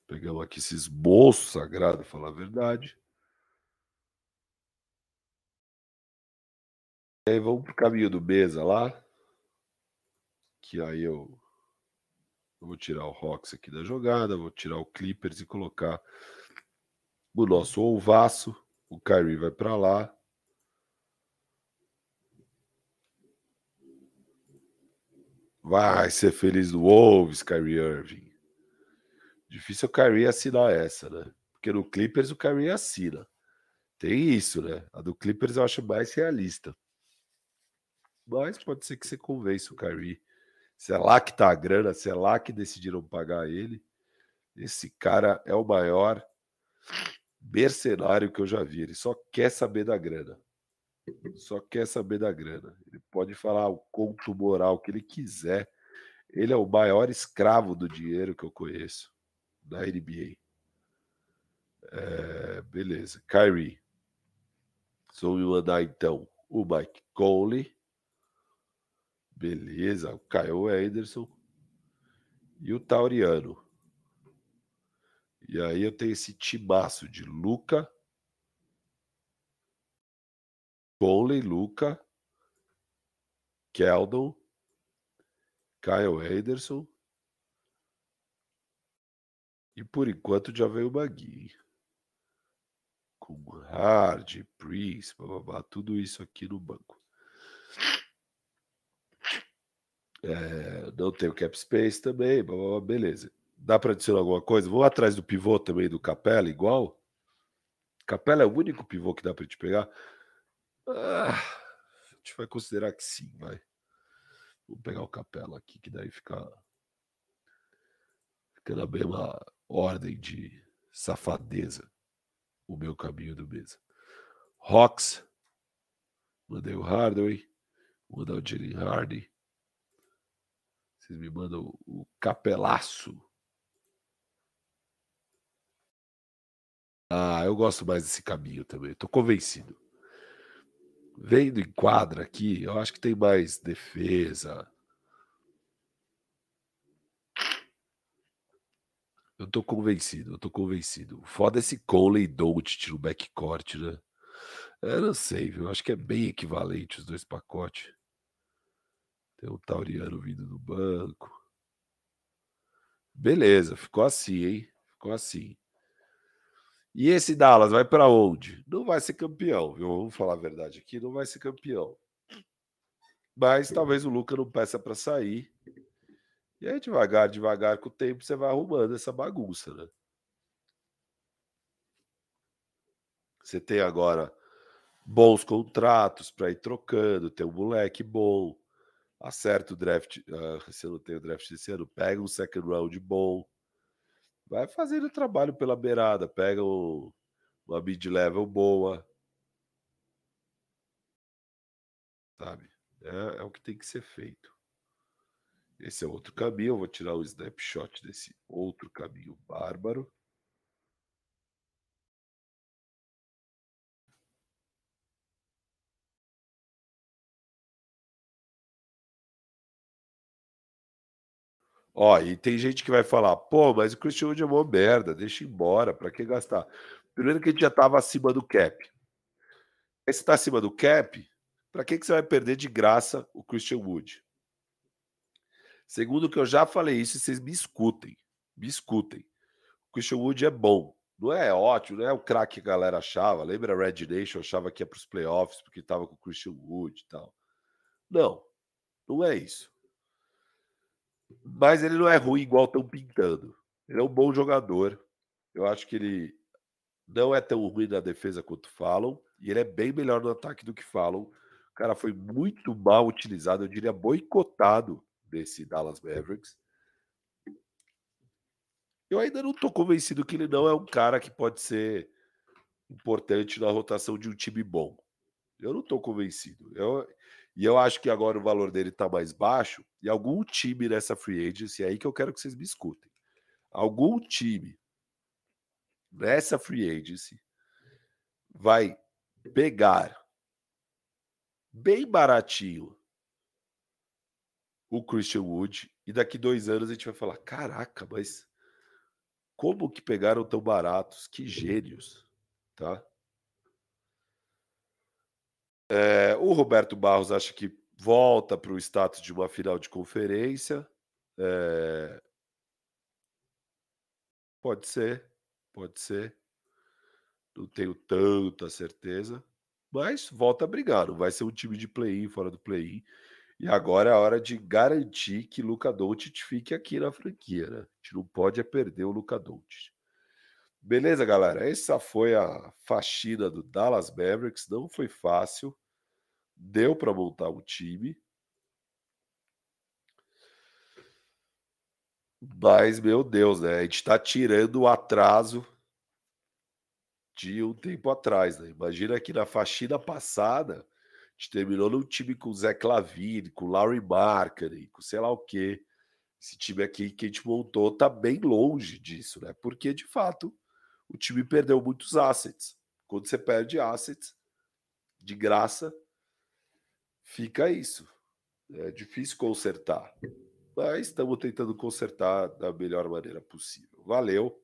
Pegamos aqui esse esboço sagrado, falar a verdade. E aí vamos pro caminho do Mesa lá. Que aí eu... eu vou tirar o Hawks aqui da jogada, vou tirar o Clippers e colocar... o nosso ovaço, o Kyrie vai para lá. Vai ser feliz no Wolves, Kyrie Irving. Difícil o Kyrie assinar essa, né? Porque no Clippers o Kyrie assina. Tem isso, né? A do Clippers eu acho mais realista. Mas pode ser que você convença o Kyrie. Se é lá que tá a grana, se é lá que decidiram pagar ele. Esse cara é o maior mercenário que eu já vi. Ele só quer saber da grana. Só quer saber da grana. Ele pode falar o conto moral que ele quiser. Ele é o maior escravo do dinheiro que eu conheço da N B A. É, beleza. Kyrie. Vou me mandar então o Mike Conley. Beleza. O Kyle Anderson. E o Tauriano. E aí eu tenho esse timaço de Luka, Conley, Luka, Keldon, Kyle Anderson. E por enquanto já veio o Magui. Com Hard, Prince, bababá, tudo isso aqui no banco. É, não tenho cap space também, bababá, beleza. Dá para adicionar alguma coisa? Vou atrás do pivô também, do Capela, igual. Capela é o único pivô que dá para te pegar? Ah, a gente vai considerar que sim, vai. Vou pegar o Capela aqui, que daí fica, fica na mesma ordem de safadeza. O meu caminho do Mesa. Hawks. Mandei o Hardaway. Vou mandar o Jalen Hardy. Vocês me mandam o Capelaço. Ah, eu gosto mais desse caminho também. Estou convencido. Vendo em quadra aqui, eu acho que tem mais defesa. Eu tô convencido, eu tô convencido. Foda esse Conley e Doncic no backcourt, né? Eu não sei, viu? Eu acho que é bem equivalente os dois pacotes. Tem o Tauriano vindo do banco. Beleza, ficou assim, hein? Ficou assim. E esse Dallas vai pra onde? Não vai ser campeão, viu? Vamos falar a verdade aqui, não vai ser campeão. Mas talvez o Luka não peça pra sair. E aí, devagar, devagar, com o tempo, você vai arrumando essa bagunça, né? Você tem agora bons contratos para ir trocando, tem um moleque bom, acerta o draft, uh, se eu não tenho draft desse ano, pega um second round bom, vai fazendo trabalho pela beirada, pega um, uma mid-level boa. Sabe? É, é o que tem que ser feito. Esse é outro caminho, eu vou tirar o snapshot desse outro caminho bárbaro. Ó, e tem gente que vai falar, pô, mas o Christian Wood é uma merda, deixa embora, pra que gastar? Primeiro que a gente já estava acima do cap. Aí se está acima do cap, pra que, que você vai perder de graça o Christian Wood? Segundo que eu já falei isso, e vocês me escutem, me escutem. O Christian Wood é bom, não é ótimo, não é o craque que a galera achava. Lembra a Red Nation, achava que ia para os playoffs porque estava com o Christian Wood e tal. Não, não é isso. Mas ele não é ruim igual estão pintando. Ele é um bom jogador. Eu acho que ele não é tão ruim na defesa quanto falam, e ele é bem melhor no ataque do que falam. O cara foi muito mal utilizado, eu diria boicotado, desse Dallas Mavericks. Eu ainda não estou convencido que ele não é um cara que pode ser importante na rotação de um time bom. Eu não estou convencido. Eu, e eu acho que agora o valor dele está mais baixo e algum time nessa free agency, é aí que eu quero que vocês me escutem. Algum time nessa free agency vai pegar bem baratinho o Christian Wood, e daqui dois anos a gente vai falar, caraca, mas como que pegaram tão baratos? Que gênios, tá? É, o Roberto Barros acha que volta para o status de uma final de conferência. É... Pode ser, pode ser. Não tenho tanta certeza, mas volta a brigar. Não vai ser um time de play-in, fora do play-in. E agora é a hora de garantir que Luka Doncic fique aqui na franquia, né? A gente não pode é perder o Luka Doncic. Beleza, galera? Essa foi a faxina do Dallas Mavericks. Não foi fácil. Deu para montar um time. Mas, meu Deus, né? A gente está tirando o atraso de um tempo atrás, né? Imagina que na faxina passada... A gente terminou num time com o Zach LaVine, com o Larry Markkanen, com sei lá o quê. Esse time aqui que a gente montou tá bem longe disso, né? Porque, de fato, o time perdeu muitos assets. Quando você perde assets, de graça, fica isso. É difícil consertar. Mas estamos tentando consertar da melhor maneira possível. Valeu.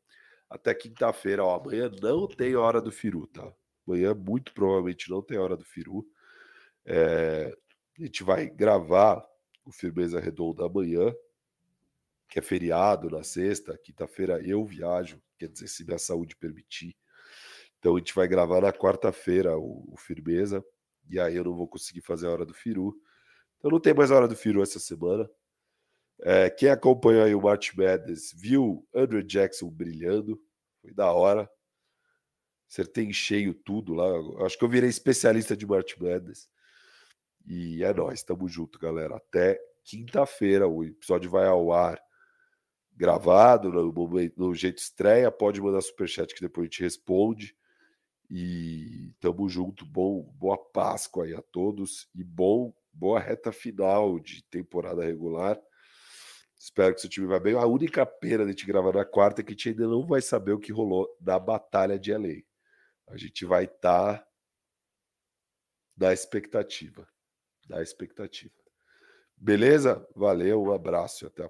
Até quinta-feira. Ó, amanhã não tem hora do Firu, tá? Amanhã, muito provavelmente, não tem hora do Firu. É, a gente vai gravar o Firmeza Redonda amanhã, que é feriado na sexta, quinta-feira eu viajo, quer dizer, se minha saúde permitir. Então a gente vai gravar na quarta-feira o, o Firmeza, e aí eu não vou conseguir fazer a hora do Firu. Então não tem mais hora do Firu essa semana. É, quem acompanhou aí o March Madness viu Andrew Jackson brilhando, foi da hora. Acertei em cheio tudo lá. Acho que eu virei especialista de March Madness. E é nóis, tamo junto, galera. Até quinta-feira. O episódio vai ao ar gravado, no, momento, no jeito estreia. Pode mandar superchat que depois a gente responde. E tamo junto. Bom, boa Páscoa aí a todos. E bom, boa reta final de temporada regular. Espero que seu time vá bem. A única pena de te gravar na quarta é que a gente ainda não vai saber o que rolou da Batalha de L A. A gente vai estar tá da expectativa. Da expectativa. Beleza? Valeu, um abraço e até a próxima.